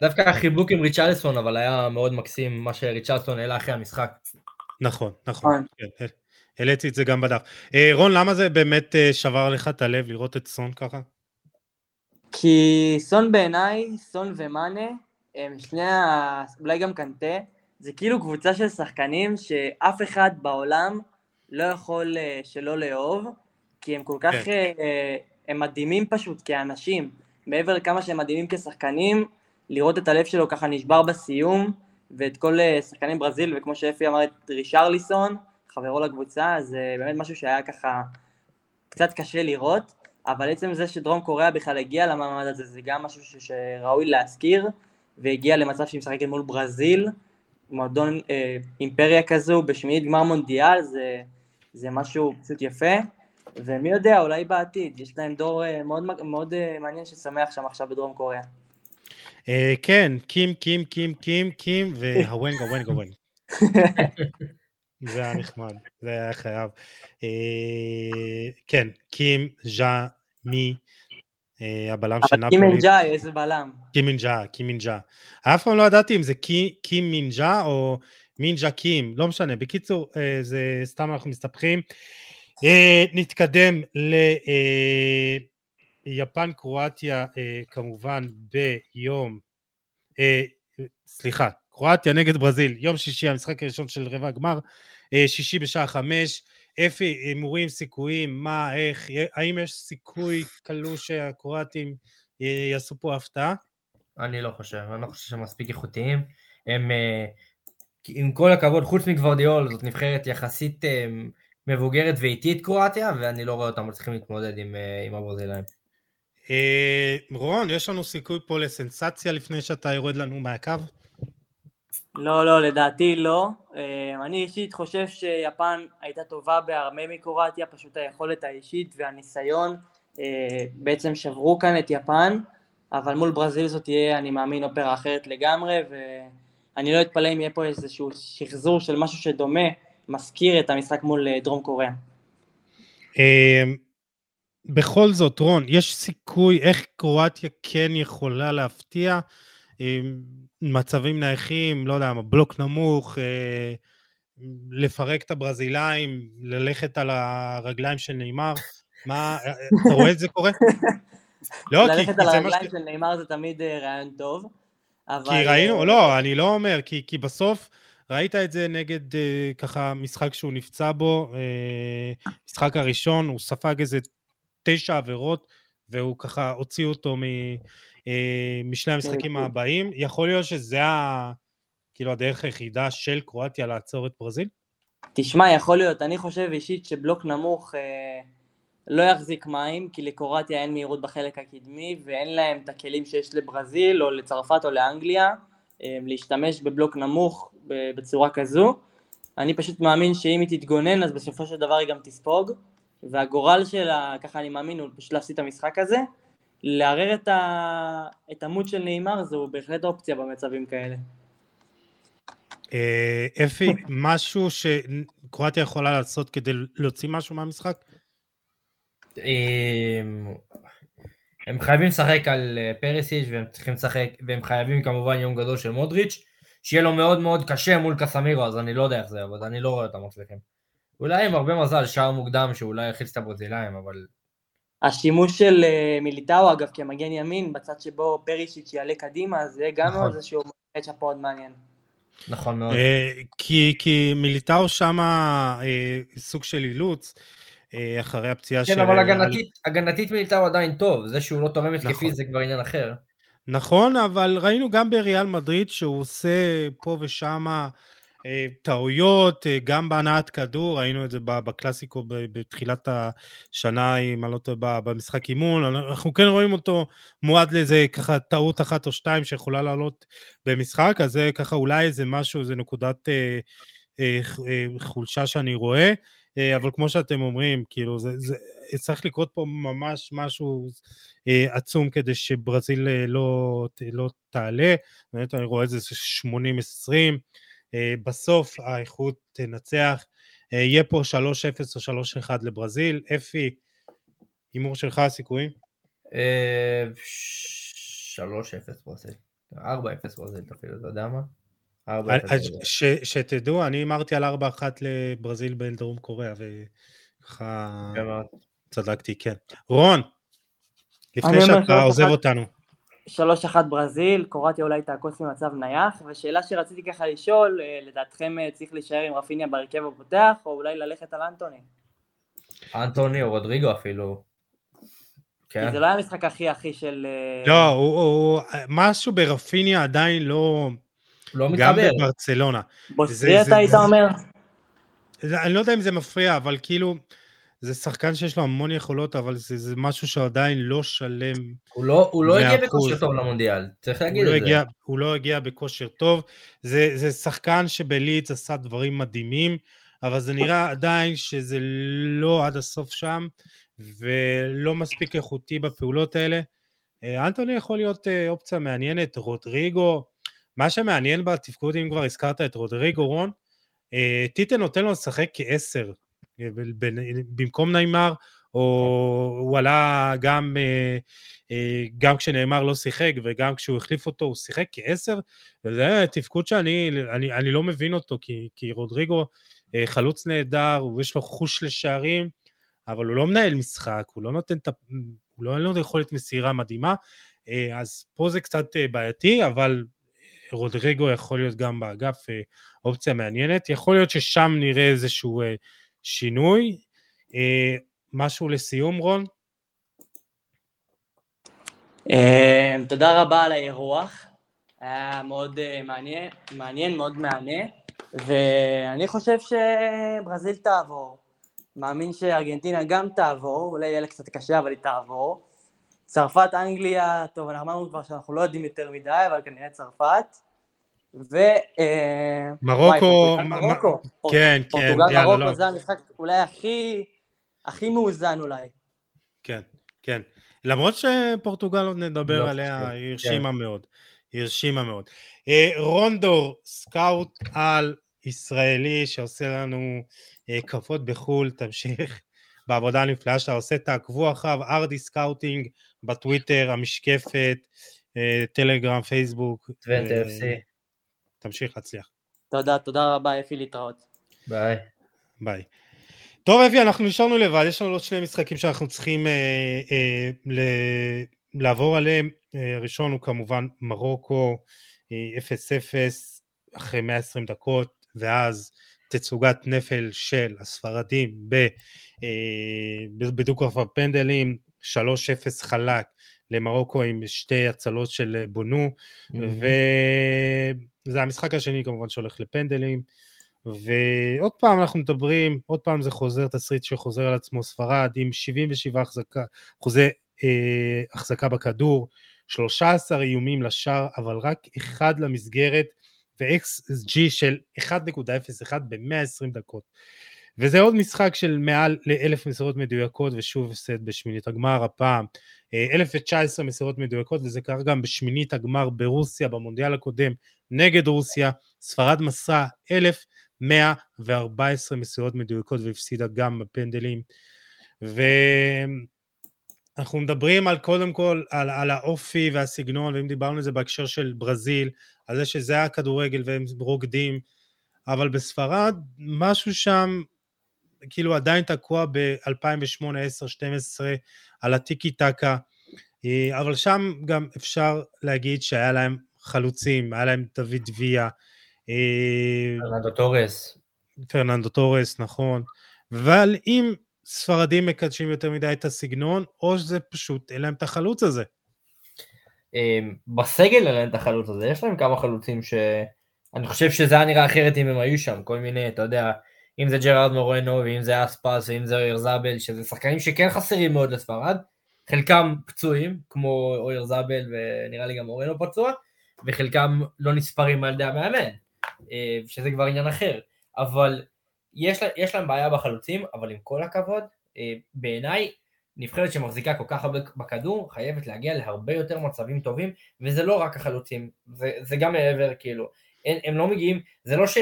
דווקא החיבוק עם ריצ'רליסון, אבל היה מאוד מקסים מה שריצ'רליסון העלה אחרי המשחק. נכון, נכון. העליתי את זה גם בדף. רון, למה זה באמת שבר לך את הלב לראות את סון ככה? כי סון בעיניי, סון ומאנה, הם שני, אולי גם קנטה, זה כאילו קבוצה של שחקנים שאף אחד בעולם לא יכול שלא לאהוב, כי הם כל כך, הם מדהימים פשוט כאנשים, מעבר כמה שהם מדהימים כשחקנים, לראות את הלב שלו ככה נשבר בסיום, ואת כל שחקנים ברזיל, וכמו שאפי אמר את ריצ'רליסון, חברו לקבוצה, זה באמת משהו שהיה ככה קצת קשה לראות, אבל עצם זה שדרום קוריאה בכלל הגיע למעמד הזה, זה גם משהו ש- שראוי להזכיר, והגיע למצב שהיא משחקת מול ברזיל, מועדון אה, אימפריה כזו, בשמינית גמר מונדיאל, זה, זה משהו פשוט יפה, ומי יודע, אולי בעתיד, יש להם דור אה, מאוד, מאוד אה, מעניין ששמח שם עכשיו בדרום קוריאה. אה, כן, קים, קים, קים, קים, קים, והוונג, הוונג, הוונג. זה היה נחמד, זה היה חייב. אה, כן, קים, ז'ה, מי, הבלם של נאפולי. אבל קימינג'ה, איזה בלם. קימינג'ה, קימינג'ה. אף פעם לא ידעתי אם זה קימינג'ה או מינג'ה קים, לא משנה. בקיצור, זה סתם אנחנו מסתפחים. נתקדם ליפן קרואטיה, כמובן ביום, סליחה, קרואטיה נגד ברזיל, יום שישי, המשחק הראשון של רבע הגמר, שישי בשעה חמש, אפי, הימורים, סיכויים, מה, איך, האם יש סיכוי קלוש שהקרואטים יעשו פה הפתעה? אני לא חושב, אני לא חושב שהם מספיק איכותיים, הם, עם כל הכבוד, חוץ מגוורדיאול, זאת נבחרת יחסית מבוגרת ואיטית קרואטיה, ואני לא רואה אותם צריכים להתמודד עם, עם הברזילאים. רון, יש לנו סיכוי פה לסנסציה לפני שאתה יורד לנו מהקו? לא, לא, לדעתי לא. אני אישית חושב שיפן הייתה טובה בהרבה מקרואטיה, פשוט היכולת האישית והניסיון בעצם שברו כאן את יפן, אבל מול ברזיל זאת תהיה, אני מאמין, אופרה אחרת לגמרי, ואני לא אתפלא אם יהיה פה איזשהו שחזור של משהו שדומה, מזכיר את המשחק מול דרום קוריאה. בכל זאת, רון, יש סיכוי איך קרואטיה כן יכולה להפתיע, מצבים נייחים, לא יודע, בלוק נמוך, לפרק את הברזילאים, ללכת על הרגליים של נאמר, מה, אתה רואה את זה קורה? ללכת על הרגליים של נאמר זה תמיד רעיון טוב, אבל... כי ראינו, לא, אני לא אומר, כי בסוף... ראית את זה נגד ככה משחק שהוא נפצע בו, משחק הראשון, הוא ספג איזה תשע עבירות, והוא ככה הוציא אותו משני המשחקים הבאים, יכול להיות שזה כאילו הדרך היחידה של קרואטיה לעצור את ברזיל? תשמע, יכול להיות, אני חושב אישית שבלוק נמוך לא יחזיק מים, כי לקרואטיה אין מהירות בחלק הקדמי, ואין להם את הכלים שיש לברזיל, או לצרפת או לאנגליה, להשתמש בבלוק נמוך בצורה כזו. אני פשוט מאמין שאם היא תתגונן, אז בסופו של דבר היא גם תספוג, והגורל שלה, ככה אני מאמין, הוא פשוט להפסיד את המשחק הזה. לערער את, ה... את המוד של נאמר, זו בהחלט אופציה במצבים כאלה. אפי, משהו שקרואטיה יכולה לעשות כדי להוציא משהו מהמשחק? הם חייבים לשחק על פריסיץ' והם צריכים לשחק, והם חייבים כמובן יום גדול של מודריץ', שיהיה לו מאוד מאוד קשה מול קסמירו, אז אני לא יודע איך זה, אבל אני לא רואה אותם מצליחים. אולי עם הרבה מזל, שער מוקדם שאולי יחיץ את הברזילאים, אבל... השימוש של מיליטאו, אגב, כמגן ימין, בצד שבו פריסיץ' יעלה קדימה, אז זה גם נכון. איזשהו מרחץ שפה עוד מעניין. נכון מאוד. כי, כי מיליטאו שם סוג של אילוץ, אחרי הפציעה של... כן, אבל הגנתית, הגנתית מיליטאו עדיין טוב, זה שהוא לא תורם התקפי זה כבר עניין אחר. נכון, אבל ראינו גם בריאל מדריד שהוא עושה פה ושם טעויות, גם בהנעת כדור, ראינו את זה בקלאסיקו בתחילת השנה, אם אני לא טועה, במשחק אימון, אנחנו כן רואים אותו מועד לזה ככה טעות אחת או שתיים שיכולה לעלות במשחק, אז זה ככה אולי זה משהו, זה נקודת חולשה שאני רואה, אבל כמו שאתם אומרים, כאילו, זה, זה, צריך לקרות פה ממש משהו אה, עצום כדי שברזיל אה, לא, לא תעלה, באמת אני רואה את זה שמונים עשרים, אה, בסוף האיכות תנצח, אה, יהיה פה שלוש אפס או שלוש אחת לברזיל. אפי, אימור שלך הסיכויים? אה, שלוש אפס ברזיל, ארבע אפס ברזיל, תפילו, אתה יודע מה? שתדעו, אני אמרתי על ארבע אחת לברזיל בין דרום קוריאה, וככה צדקתי, כן. רון, לפני שאתה עוזב אותנו. שלוש אחת ברזיל, קוראתי אולי תעקוס ממצב נייח, ושאלה שרציתי ככה לשאול, לדעתכם צריך להישאר עם רפיניה ברכב הפותח, או אולי ללכת על אנטוני? אנטוני או רודריגו אפילו. כי זה לא היה המשחק הכי הכי של... לא, משהו ברפיניה עדיין לא... לא מתחבר. גם בברצלונה. בוסרי אתה היית אומר? אני לא יודע אם זה מפריע, אבל כאילו, זה שחקן שיש לו המון יכולות, אבל זה, זה משהו שעדיין לא שלם. הוא לא, הוא לא הגיע בכושר טוב למונדיאל, צריך להגיד את זה. הוא לא הגיע בכושר טוב, זה, זה שחקן שבליץ עשה דברים מדהימים, אבל זה נראה עדיין שזה לא עד הסוף שם, ולא מספיק איכותי בפעולות האלה. אנטוני יכול להיות אופציה מעניינת, רודריגו, מה שמעניין בתפקוד, אם כבר הזכרת את רודריגו, רון, טיטה נותן לו לשחק כעשר, במקום נאמר, או הוא עלה גם, גם כשנאמר לא שיחק, וגם כשהוא החליף אותו, הוא שיחק כעשר, וזה תפקוד שאני אני, אני לא מבין אותו, כי, כי רודריגו חלוץ נהדר, יש לו חוש לשערים, אבל הוא לא מנהל משחק, הוא לא נותן, הוא לא נותן יכולת מסירה מדהימה, אז פה זה קצת בעייתי, אבל... רודריגו יכול להיות גם באגף אופציה מעניינת, יכול להיות ששם נראה איזשהו שינוי. משהו לסיום, רון? תודה רבה על האירוח, היה מאוד מעניין, מעניין, מאוד מעניין, ואני חושב שברזיל תעבור, מאמין שארגנטינה גם תעבור, אולי יהיה לה קצת קשה, אבל היא תעבור, צרפת, אנגליה, טוב, אנחנו אמרנו כבר שאנחנו לא יודעים יותר מדי, אבל כנראה צרפת, ו... מרוקו, מרוקו, כן, כן, מרוקו זה המשחק אולי הכי, הכי מאוזן אולי. כן, כן, למרות שפורטוגל עוד נדבר עליה, היא הרשימה מאוד. הרשימה מאוד. רונדור, סקאוט על ישראלי שעושה לנו כבוד בחול, תמשיך בעבודה הנפלאה שאתה עושה, תעקבו אחריו, ארדי סקאוטינג בטוויטר, המשקפת, טלגרם, פייסבוק. תמשיך להצליח. תודה, תודה רבה, אפי, להתראות. ביי. ביי. טוב, אפי, אנחנו נשארנו לבד, יש לנו עוד שני משחקים שאנחנו צריכים לעבור עליהם. הראשון הוא כמובן מרוקו, אפס אפס, אחרי מאה ועשרים דקות, ואז תצוגת נפל של הספרדים בדו-קרב הפנדלים, שלוש אפס חלק למרוקו עם שתי הצלות של בונו, וזה המשחק השני כמובן שהולך לפנדלים, ועוד פעם אנחנו מדברים, עוד פעם זה חוזר, תסריט שחוזר על עצמו, ספרד עם שבעים ושבעה החזקה, חוזה החזקה בכדור, שלושה עשר איומים לשער, אבל רק אחד למסגרת, ו-אקס ג'י של אחד נקודה אפס אחד ב-מאה ועשרים דקות. וזה עוד משחק של מעל ל-אלף מסירות מדויקות, ושוב הפסד בשמינית הגמר הפעם, אלף ותשע עשרה מסירות מדויקות, וזה קרה גם בשמינית הגמר ברוסיה, במונדיאל הקודם, נגד רוסיה, ספרד מסרה אלף מאה וארבע עשרה מסירות מדויקות, והפסידה גם בפנדלים, ו... אנחנו מדברים על קודם כל, על, על האופי והסגנון, ואם דיברנו על זה בהקשר של ברזיל, על זה שזה היה כדורגל והם רוקדים, אבל בספרד, משהו שם, כאילו עדיין תקוע ב-אלפיים ושמונה, עשר, שתים עשרה, על הטיקי-טקה, אבל שם גם אפשר להגיד שהיה להם חלוצים, היה להם דוד ויה, פרננדו טורס. פרננדו טורס, נכון. אבל אם... ספרדים מקדשים יותר מדי את הסגנון, או שזה פשוט, אין להם את החלוץ הזה. בסגל אין להם את החלוץ הזה, יש להם כמה חלוצים ש... אני חושב שזה היה נראה אחרת אם הם היו שם, כל מיני, אתה יודע, אם זה ג'רארד מורנו, ואם זה אספס, ואם זה אוירזאבל, שזה שחקנים שכן חסרים מאוד לספרד, חלקם פצועים, כמו אוירזאבל, ונראה לי גם מורנו פצוע, וחלקם לא נספרים על ידי המאמן, שזה כבר עניין אחר, אבל... יש, לה, יש להם בעיה בחלוצים, אבל עם כל הכבוד, בעיניי, נבחרת שמחזיקה כל כך הרבה בכדור, חייבת להגיע להרבה יותר מצבים טובים, וזה לא רק החלוצים, זה, זה גם מעבר, כאילו, הם, הם לא מגיעים, זה לא ש...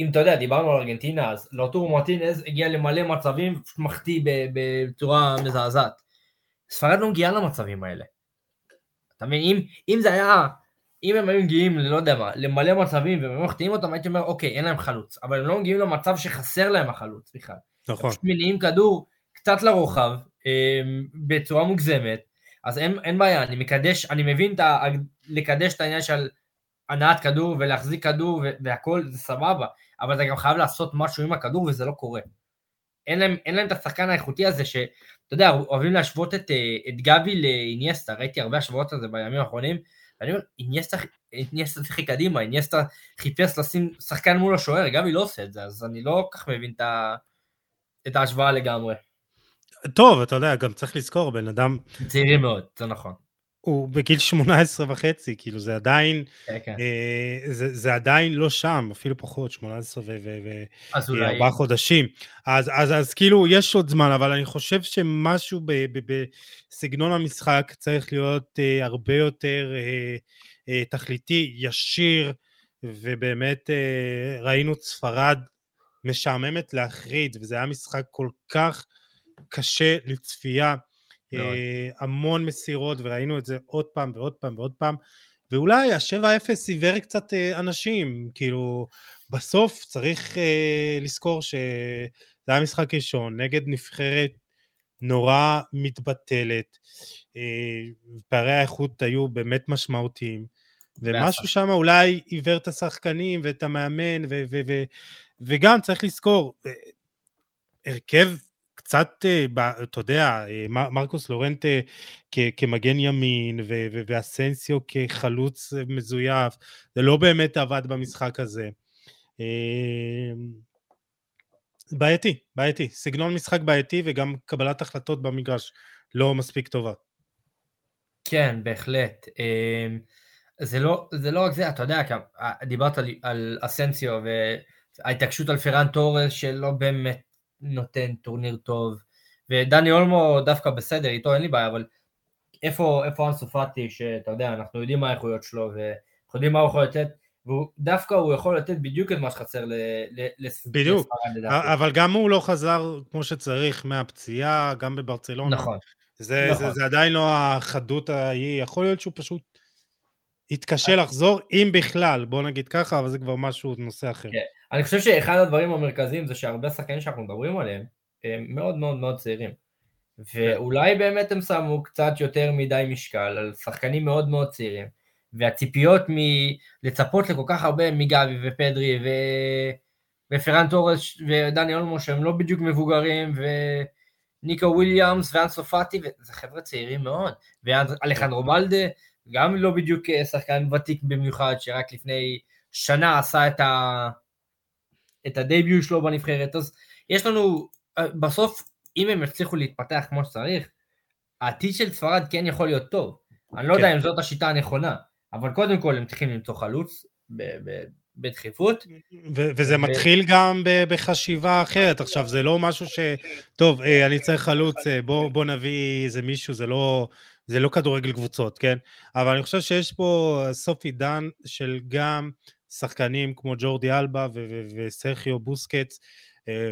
אם אתה יודע, דיברנו על ארגנטינה, אז לאוטורו מרטינז הגיע למלא מצבים, מחטיא בצורה מזעזעת. ספרד לא מגיעה למצבים האלה. אתה מבין, אם, אם זה היה... אם הם היו מגיעים, לא יודע מה, למלא מצבים, והם מחטיאים אותם, הייתי אומר, אוקיי, אין להם חלוץ, אבל הם לא מגיעים למצב שחסר להם החלוץ, בכלל. נכון. הם מניעים כדור קצת לרוחב, בצורה מוגזמת, אז אין, אין בעיה, אני מקדש, אני מבין את ה, לקדש את העניין של הנעת כדור, ולהחזיק כדור, והכל, זה סבבה, אבל אתה גם חייב לעשות משהו עם הכדור, וזה לא קורה. אין להם, אין להם את השחקן האיכותי הזה, ש, אתה יודע, אוהבים להשוות את, את גבי לאיניאסטה, ראיתי הרבה השוואות הזה בימים האחרונים, אני אומר, איניאסטה שיחק קדימה, איניאסטה חיפש לשים שחקן מול השוער, גבי לא עושה את זה, אז אני לא כך מבין את ההשוואה לגמרי. טוב, אתה יודע, גם צריך לזכור, בן אדם... צעירי מאוד, זה נכון. הוא בגיל שמונה עשרה וחצי, כאילו זה עדיין, זה עדיין לא שם, אפילו פחות, שמונה עשרה וארבעה חודשים, אז כאילו יש עוד זמן, אבל אני חושב שמשהו בסגנון המשחק צריך להיות הרבה יותר תכליתי, ישיר, ובאמת ראינו ספרד משעממת להחריד, וזה היה משחק כל כך קשה לצפייה, המון מסירות, וראינו את זה עוד פעם ועוד פעם ועוד פעם, ואולי ה-שבע אפס עיוור קצת אנשים, כאילו בסוף צריך לזכור שזה היה משחק ראשון, נגד נבחרת נורא מתבטלת, פערי האיכות היו באמת משמעותיים, ומשהו שם אולי עיוור את השחקנים ואת המאמן, ו- ו- ו- וגם צריך לזכור, הרכב קצת, אתה יודע, מרקוס לורנט כמגן ימין, ואסנסיו כחלוץ מזויף, זה לא באמת עבד במשחק הזה. בעייתי, בעייתי, סגנון משחק בעייתי, וגם קבלת החלטות במגרש לא מספיק טובה. כן, בהחלט. זה לא, זה לא רק זה, אתה יודע, דיברת על, על אסנסיו, וההתעקשות על פרן טורס שלא באמת נותן טורניר טוב, ודני אולמו דווקא בסדר, איתו אין לי בעיה, אבל איפה, איפה אנסו פאטי, שאתה יודע, אנחנו יודעים מה האיכויות שלו, ואנחנו יודעים מה הוא יכול לתת, ודווקא הוא יכול לתת בדיוק את מה שחסר לספרד. בדיוק, אבל גם הוא לא חזר כמו שצריך מהפציעה, גם בברצלונה. נכון. זה עדיין לא החדות, יכול להיות שהוא פשוט יתקשה לחזור, אם בכלל, בוא נגיד ככה, אבל זה כבר משהו נושא אחר. אני חושב שאחד הדברים המרכזיים זה שהרבה שחקנים שאנחנו מדברים עליהם, הם מאוד מאוד מאוד צעירים, ואולי באמת הם שמו קצת יותר מדי משקל על שחקנים מאוד מאוד צעירים, והציפיות מלצפות לכל כך הרבה מגבי ופדרי ו... ופרן טורס ודני אולמו שהם לא בדיוק מבוגרים, וניקו וויליאמס ואנסו פאטי, וזה חבר'ה צעירים מאוד, ואלחנדרו בלדה, גם לא בדיוק שחקן ותיק במיוחד, שרק לפני שנה עשה את, ה... את הדייביו שלו בנבחרת. אז יש לנו, בסוף, אם הם יצליחו להתפתח כמו שצריך, העתיד של ספרד כן יכול להיות טוב. אני לא יודע אם זאת השיטה הנכונה, אבל קודם כל הם צריכים למצוא חלוץ בדחיפות. וזה מתחיל גם בחשיבה אחרת. עכשיו, זה לא משהו ש... טוב, אני צריך חלוץ, בוא נביא איזה מישהו, זה לא... זה לא כדורגל קבוצות, כן? אבל אני חושב שיש פה סוף עידן של גם שחקנים כמו ג'ורדי אלבה וסרחיו בוסקץ.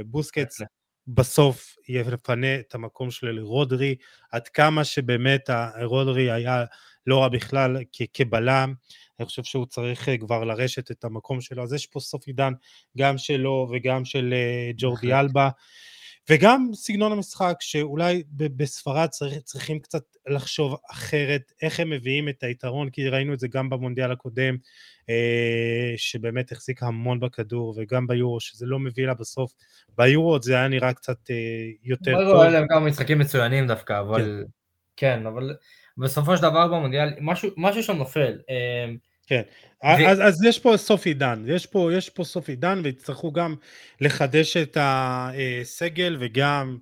בוסקץ בסוף יפנה את המקום שלו לרודרי, עד כמה שבאמת הרודרי היה לא רע בכלל כבלם, אני חושב שהוא צריך כבר לרשת את המקום שלו, אז יש פה סוף עידן גם שלו וגם של ג'ורדי אלבה, וגם סגנון המשחק, שאולי בספרד צריכים קצת לחשוב אחרת, איך הם מביאים את היתרון, כי ראינו את זה גם במונדיאל הקודם, שבאמת החזיק המון בכדור, וגם ביורו, שזה לא מביא לה בסוף, ביורו זה היה נראה קצת יותר טוב. ביורו היה להם גם משחקים מצוינים דווקא, אבל כן, אבל בסופו של דבר במונדיאל, משהו שם נופל. כן, אז, אז יש פה סוף עידן, יש פה, יש פה סוף עידן, ויצטרכו גם לחדש את הסגל, וגם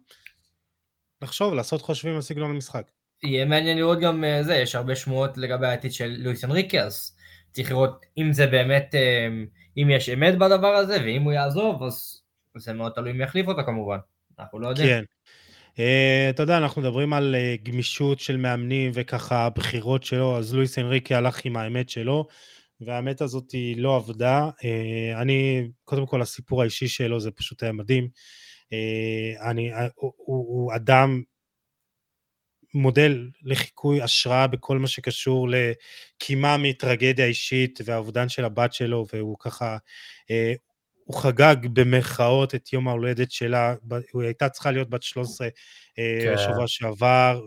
לחשוב, לעשות חושבים על סגלון המשחק. יהיה מעניין לראות גם זה, יש הרבה שמועות לגבי העתיד של לואיס אנריקי, אז צריך לראות אם זה באמת, אם יש אמת בדבר הזה, ואם הוא יעזוב, אז זה מאוד תלוי אם יחליף אותה כמובן, אנחנו לא יודעים. כן. אתה יודע, אנחנו מדברים על גמישות של מאמנים וככה הבחירות שלו, אז לואיס אנריקי הלך עם האמת שלו, והאמת הזאת היא לא עבדה. אני, קודם כל, הסיפור האישי שלו זה פשוט היה מדהים. אני, הוא, הוא אדם מודל לחיקוי, השראה בכל מה שקשור לקימה מטרגדיה אישית והעובדן של הבת שלו, והוא ככה... הוא חגג במרכאות את יום ההולדת שלה, הוא הייתה צריכה להיות בת שלוש עשרה בשבוע שעבר,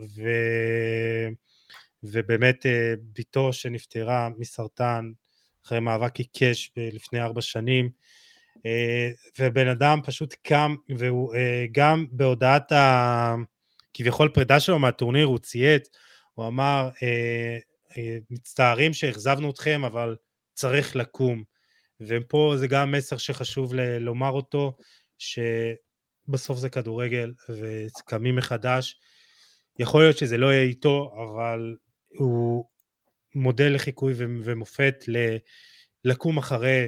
ובאמת ביתו שנפטרה מסרטן, אחרי מאבק עיקש לפני ארבע שנים, ובן אדם פשוט קם, והוא גם בהודעת כביכול פרידה שלו מהטורניר, הוא ציית, הוא אמר, מצטערים שהחזבנו אתכם, אבל צריך לקום, ופה זה גם מסר שחשוב ל- לומר אותו, שבסוף זה כדורגל, וקמים מחדש, יכול להיות שזה לא יהיה איתו, אבל הוא מודל לחיקוי ו- ומופת, ל- לקום אחרי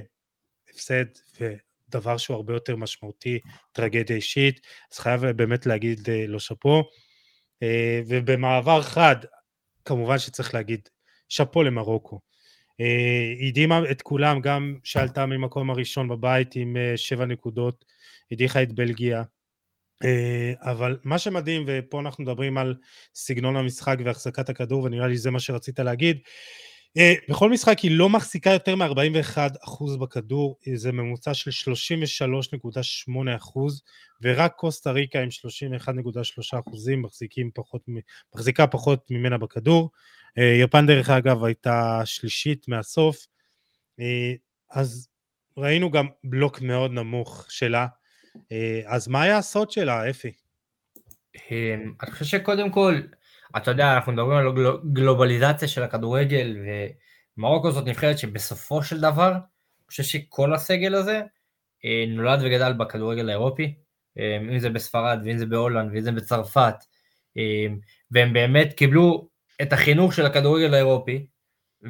הפסד, ודבר שהוא הרבה יותר משמעותי, טרגדיה אישית, אז חייב באמת להגיד לו שפו, ובמעבר חד, כמובן שצריך להגיד, שפו למרוקו, הדהימה את כולם, גם שעלתה ממקום הראשון בבית עם שבע נקודות, הדיחה את בלגיה, אבל מה שמדהים, ופה אנחנו מדברים על סגנון המשחק והחזקת הכדור, ונראה לי זה מה שרצית להגיד, בכל משחק היא לא מחזיקה יותר מ-ארבעים ואחד אחוז בכדור, זה ממוצע של שלושים ושלוש נקודה שמונה אחוז, ורק קוסטה ריקה עם שלושים ואחד נקודה שלושה אחוז מחזיקים פחות, מחזיקה פחות ממנה בכדור. יפן דרך אגב הייתה שלישית מהסוף, אז ראינו גם בלוק מאוד נמוך שלה, אז מה היה הסוד שלה, אפי? אני חושב שקודם כל, אתה יודע, אנחנו מדברים על גלובליזציה של הכדורגל, ומרוקו זאת נבחרת שבסופו של דבר, אני חושב שכל הסגל הזה נולד וגדל בכדורגל האירופי, אם זה בספרד, ואם זה בהולנד, ואם זה בצרפת, והם באמת קיבלו את החינוך של הכדורגל האירופי,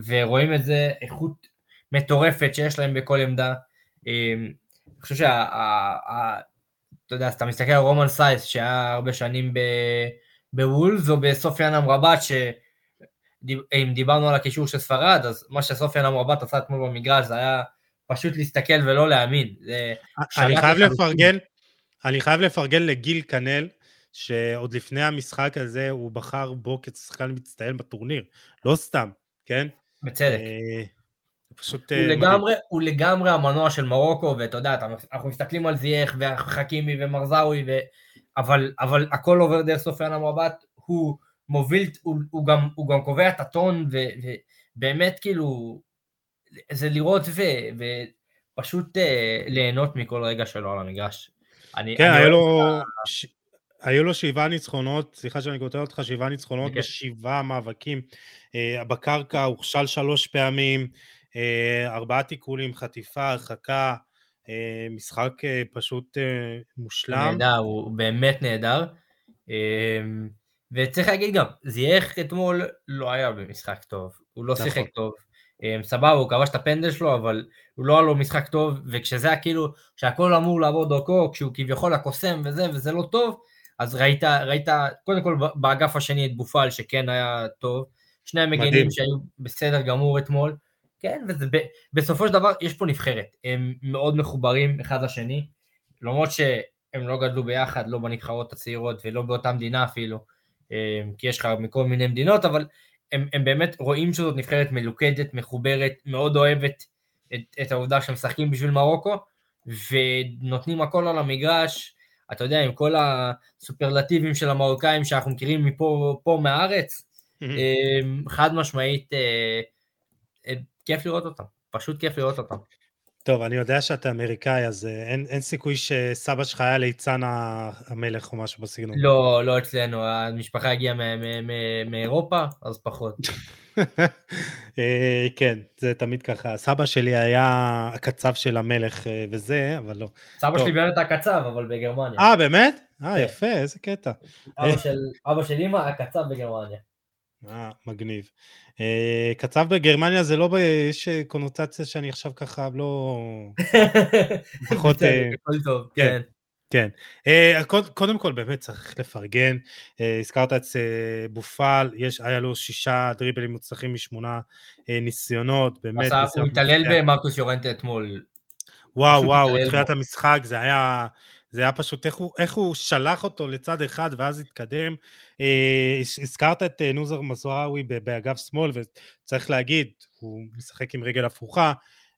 ורואים את זה איכות מטורפת שיש להם בכל עמדה. אני חושב שה... אתה יודע, אתה מסתכל על רומן סייס, שהיה הרבה שנים ב... בוולס או בסופיאן אמרבת, שאם דיברנו על הקישור של ספרד, אז מה שסופיאן אמרבת עשה אתמול במגרש, זה היה פשוט להסתכל ולא להאמין. אני חייב לפרגן, אני חייב לפרגן לגיל קנל, שעוד לפני המשחק הזה, הוא בחר בו כשחקן מצטיין בטורניר, לא סתם, כן? בצדק. פשוט... הוא לגמרי המנוע של מרוקו, ואתה יודע, אנחנו מסתכלים על זייך, והחכימי ומרזאוי, ו... אבל, אבל הכל עובר דרך סופיאן אמרבת, הוא מוביל, הוא, הוא, גם, הוא גם קובע את הטון, ו, ובאמת כאילו, זה לראות ו, ופשוט אה, ליהנות מכל רגע שלו על המגרש. אני, כן, אני היה, לו, את... ש... היה לו שבעה ניצחונות, סליחה שאני כותב אותך, שבעה ניצחונות, בשבעה מאבקים, אה, בקרקע, הוכשל שלוש פעמים, אה, ארבעה תיקולים, חטיפה, הרחקה, משחק פשוט מושלם. נהדר, הוא באמת נהדר. וצריך להגיד גם, זייך אתמול לא היה במשחק טוב, הוא לא שיחק טוב. סבבה, הוא קבש את הפנדל שלו, אבל הוא לא היה לו משחק טוב, וכשזה היה כאילו, שהכל אמור לעבור דרכו, כשהוא כביכול הקוסם וזה, וזה לא טוב, אז ראית, ראית, קודם כל באגף השני את בופל, שכן היה טוב. שני המגנים שהיו בסדר גמור אתמול, כן, ובסופו של דבר יש פה נבחרת, הם מאוד מחוברים אחד לשני, למרות שהם לא גדלו ביחד, לא בנבחרות הצעירות ולא באותה מדינה אפילו, כי יש לך מכל מיני מדינות, אבל הם, הם באמת רואים שזאת נבחרת מלוכדת, מחוברת, מאוד אוהבת את, את העובדה שהם משחקים בשביל מרוקו, ונותנים הכל על המגרש, אתה יודע, עם כל הסופרלטיבים של המרוקאים שאנחנו מכירים מפה פה מהארץ, חד משמעית, כיף לראות אותם, פשוט כיף לראות אותם. טוב, אני יודע שאתה אמריקאי, אז אין, אין סיכוי שסבא שלך היה ליצן המלך או משהו בסגנון. לא, לא אצלנו, המשפחה הגיעה מאירופה, אז פחות. כן, זה תמיד ככה. סבא שלי היה הקצב של המלך וזה, אבל לא. סבא שלי באמת הקצב, אבל בגרמניה. אה, באמת? אה, יפה, איזה קטע. אבא של אמא, הקצב בגרמניה. אה, מגניב. קצב בגרמניה זה לא, יש קונוטציה שאני עכשיו ככה לא... פחות... כן, כן. קודם כל באמת צריך לפרגן, הזכרת את בופל, היה לו שישה דריבלים מוצלחים משמונה ניסיונות, באמת... הוא התעלל במרקוס יורנטה אתמול. וואו, וואו, התחילת המשחק, זה היה... זה היה פשוט איך הוא, איך הוא שלח אותו לצד אחד ואז התקדם. אה, הזכרת את נוזר מזוהאווי באגף שמאל, וצריך להגיד, הוא משחק עם רגל הפוכה,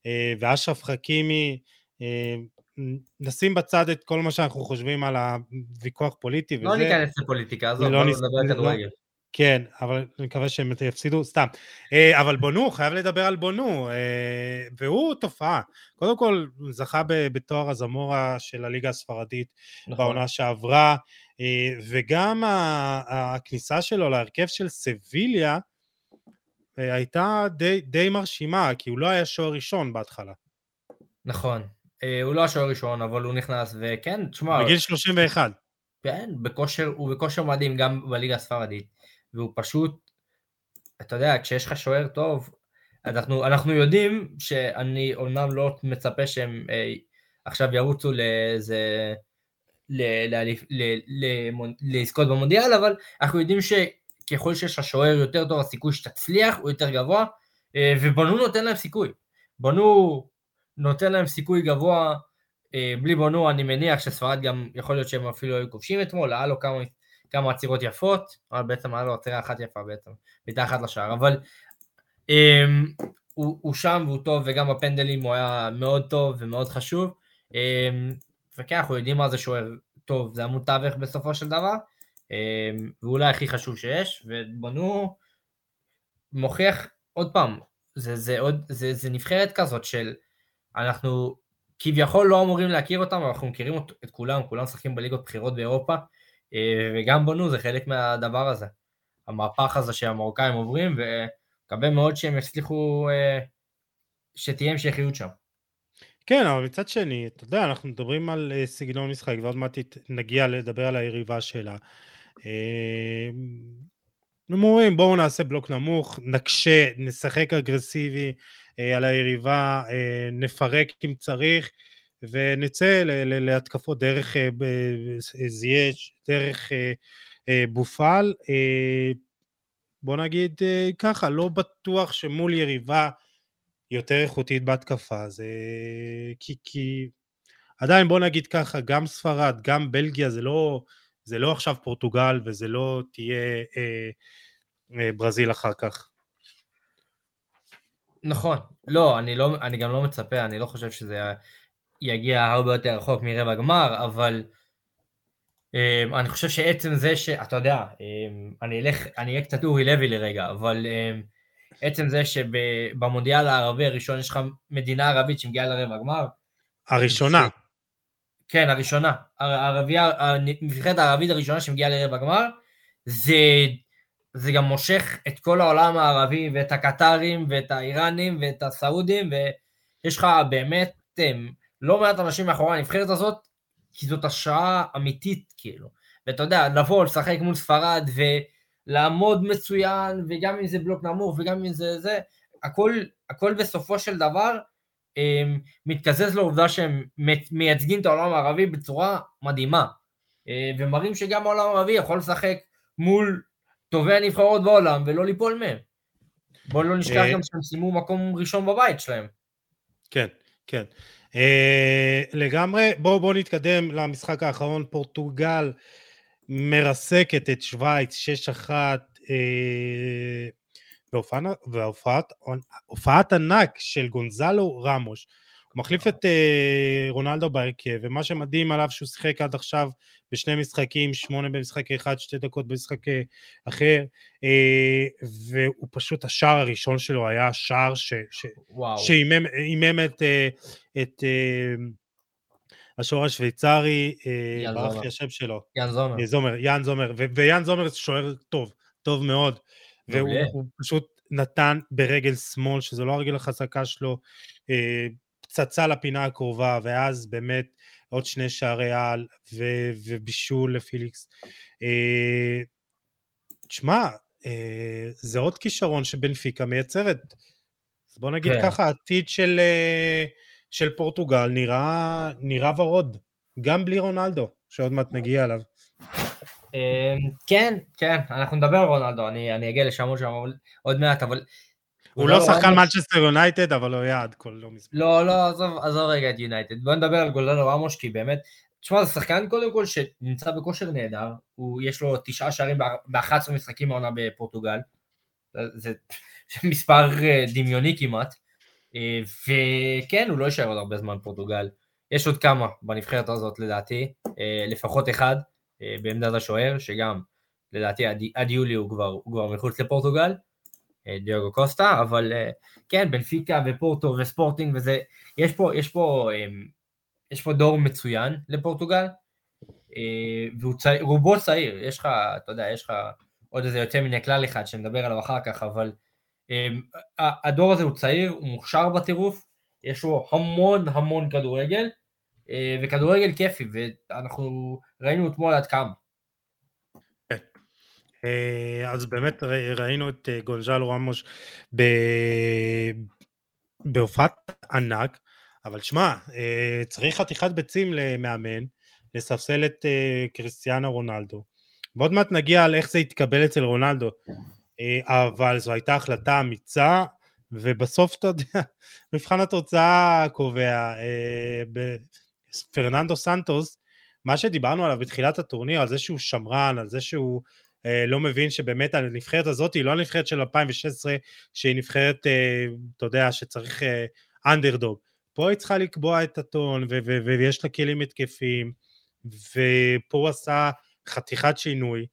אה, ואשרף חכימי, אה, נשים בצד את כל מה שאנחנו חושבים על הוויכוח פוליטי. לא וזה, ניכנס לפוליטיקה, אז לא נדבר כדורגל. כן, אבל אני מקווה שהם יפסידו, סתם. אבל בונו, חייב לדבר על בונו, והוא תופעה. קודם כל, זכה בתואר הזמורה של הליגה הספרדית, בעונה שעברה, וגם הכניסה שלו להרכב של סביליה, הייתה די, די מרשימה, כי הוא לא היה שוער ראשון בהתחלה. נכון, הוא לא השוער ראשון, אבל הוא נכנס, וכן, תשמע... בגיל שלושים ואחת. כן, בכושר, הוא בכושר מדהים גם בליגה הספרדית. והוא פשוט, אתה יודע, כשיש לך שוער טוב, אנחנו, אנחנו יודעים שאני אומנם לא מצפה שהם אי, עכשיו ירוצו לאיזה, לזכות במונדיאל, אבל אנחנו יודעים שככל שיש השוער יותר טוב, הסיכוי שתצליח הוא יותר גבוה, ובנו נותן להם סיכוי. בנו נותן להם סיכוי גבוה, בלי בנו אני מניח שספרד גם יכול להיות שהם אפילו היו כובשים אתמול, היה לו כמה... כמה עצירות יפות, אבל בעצם היה לו עצירה אחת יפה בעצם, ביתה אחת לשער, אבל הוא, הוא שם והוא טוב, וגם בפנדלים הוא היה מאוד טוב ומאוד חשוב, וכן, אנחנו יודעים מה זה שוער טוב, זה עמוד תווך בסופו של דבר, ואולי הכי חשוב שיש, ובנו מוכיח עוד פעם, זה, זה, עוד, זה, זה נבחרת כזאת של, אנחנו כביכול לא אמורים להכיר אותם, אבל אנחנו מכירים את כולם, כולם שחקים בליגות בחירות באירופה, וגם בנו זה חלק מהדבר הזה, המהפך הזה שהמרוקאים עוברים, ומקווה מאוד שהם יצליחו, שתהיה המשכיות שם. כן, אבל מצד שני, אתה יודע, אנחנו מדברים על סגנון משחק, ועוד מעט נגיע לדבר על היריבה שלה. הם אומרים, בואו נעשה בלוק נמוך, נקשה, נשחק אגרסיבי על היריבה, נפרק אם צריך, ונצא להתקפות דרך זייץ', דרך בופל. בואו נגיד ככה, לא בטוח שמול יריבה יותר איכותית בהתקפה, זה... כי, כי... עדיין בוא נגיד ככה, גם ספרד, גם בלגיה, זה לא, זה לא עכשיו פורטוגל, וזה לא תהיה אה, אה, ברזיל אחר כך. נכון, לא אני, לא, אני גם לא מצפה, אני לא חושב שזה יגיע הרבה יותר רחוק מרבע גמר, אבל אה, אני חושב שעצם זה ש... אתה יודע, אה, אני אלך, אני אהיה קצת אורי לוי לרגע, אבל... אה, עצם זה שבמונדיאל הערבי הראשון יש לך מדינה ערבית שמגיעה לרבע הגמר. הראשונה. כן, הראשונה. המבחרת הערבית הראשונה שמגיעה לרבע הגמר, זה גם מושך את כל העולם הערבי ואת הקטרים ואת האיראנים ואת הסעודים, ויש לך באמת לא מעט אנשים מאחורי הנבחרת הזאת, כי זאת השעה אמיתית כאילו. ואתה יודע, לבוא, לשחק מול ספרד ו... לעמוד מצוין, וגם אם זה בלוק נמוך, וגם אם זה זה, הכל, הכל בסופו של דבר, הם, מתכזז לעובדה שהם מייצגים את העולם הערבי בצורה מדהימה, ומראים שגם העולם הערבי יכול לשחק מול טובי הנבחרות בעולם, ולא ליפול מהם. בואו לא נשכח גם שהם שימו מקום ראשון בבית שלהם. כן, כן. לגמרי, בואו בואו נתקדם למשחק האחרון, פורטוגל, מרסקת את שוויץ שש אחת אה, בהופעת הופעת ענק של גונזלו רמוש. הוא מחליף את אה, רונלדו בהרכב, ומה שמדהים עליו שהוא שיחק עד עכשיו בשני משחקים, שמונה במשחק אחד, שתי דקות במשחק אחר, אה, והוא פשוט השער הראשון שלו היה השער שאימם את אה, את אה, השוער השוויצרי, ברח ישב שלו. יאן זומר. יאן זומר, יאן זומר. ויאן זומר שוער טוב, טוב מאוד. והוא פשוט נתן ברגל שמאל, שזו לא הרגל החזקה שלו, פצצה לפינה הקרובה, ואז באמת עוד שני שערי על, ובישול לפיליקס. תשמע, זה עוד כישרון שבנפיקה מייצרת. אז בוא נגיד ככה, העתיד של... של פורטוגל נראה, נראה ורוד, גם בלי רונלדו, שעוד מעט נגיע אליו. כן, כן, אנחנו נדבר על רונלדו, אני, אני אגיע לשם עוד מעט, אבל... הוא לא שחקן מנצ'סטר יונייטד, אבל הוא יעד כל לא מספיק. לא, לא, עזוב רגע את יונייטד, בוא נדבר על גונזלו רמוש, כי באמת, תשמע, זה שחקן קודם כל שנמצא בכושר נהדר, יש לו תשעה שערים ב-אחד עשר משחקים העונה בפורטוגל, זה מספר דמיוני כמעט, וכן, הוא לא יישאר עוד הרבה זמן פורטוגל, יש עוד כמה בנבחרת הזאת לדעתי, לפחות אחד בעמדת השוער, שגם לדעתי עד יולי הוא כבר, הוא כבר מחוץ לפורטוגל, דיוגו קוסטה, אבל כן, בנפיקה ופורטו וספורטינג וזה, יש פה, יש פה, יש פה דור מצוין לפורטוגל, ורובו צעיר, יש לך, אתה יודע, יש לך עוד איזה יוצא מן הכלל אחד שנדבר עליו אחר כך, אבל הדור הזה הוא צעיר, הוא מוכשר בטירוף, יש לו המון המון כדורגל, וכדורגל כיפי, ואנחנו ראינו אתמול עד כמה. אז באמת ראינו את גונזלו רמוש בהופעת ענק, אבל שמע, צריך חתיכת ביצים למאמן, לספסל את קריסטיאנו רונלדו. ועוד מעט נגיע על איך זה יתקבל אצל רונלדו, אבל זו הייתה החלטה אמיצה, ובסוף אתה יודע, מבחן התוצאה קובע, פרננדו סנטוס, מה שדיברנו עליו בתחילת הטורניר, על זה שהוא שמרן, על זה שהוא לא מבין שבאמת הנבחרת הזאת היא לא הנבחרת של אלפיים ושש עשרה, שהיא נבחרת, אתה יודע, שצריך אנדרדוג. פה היא צריכה לקבוע את הטון, ויש לה כלים התקפיים, ופה הוא עשה חתיכת שינוי,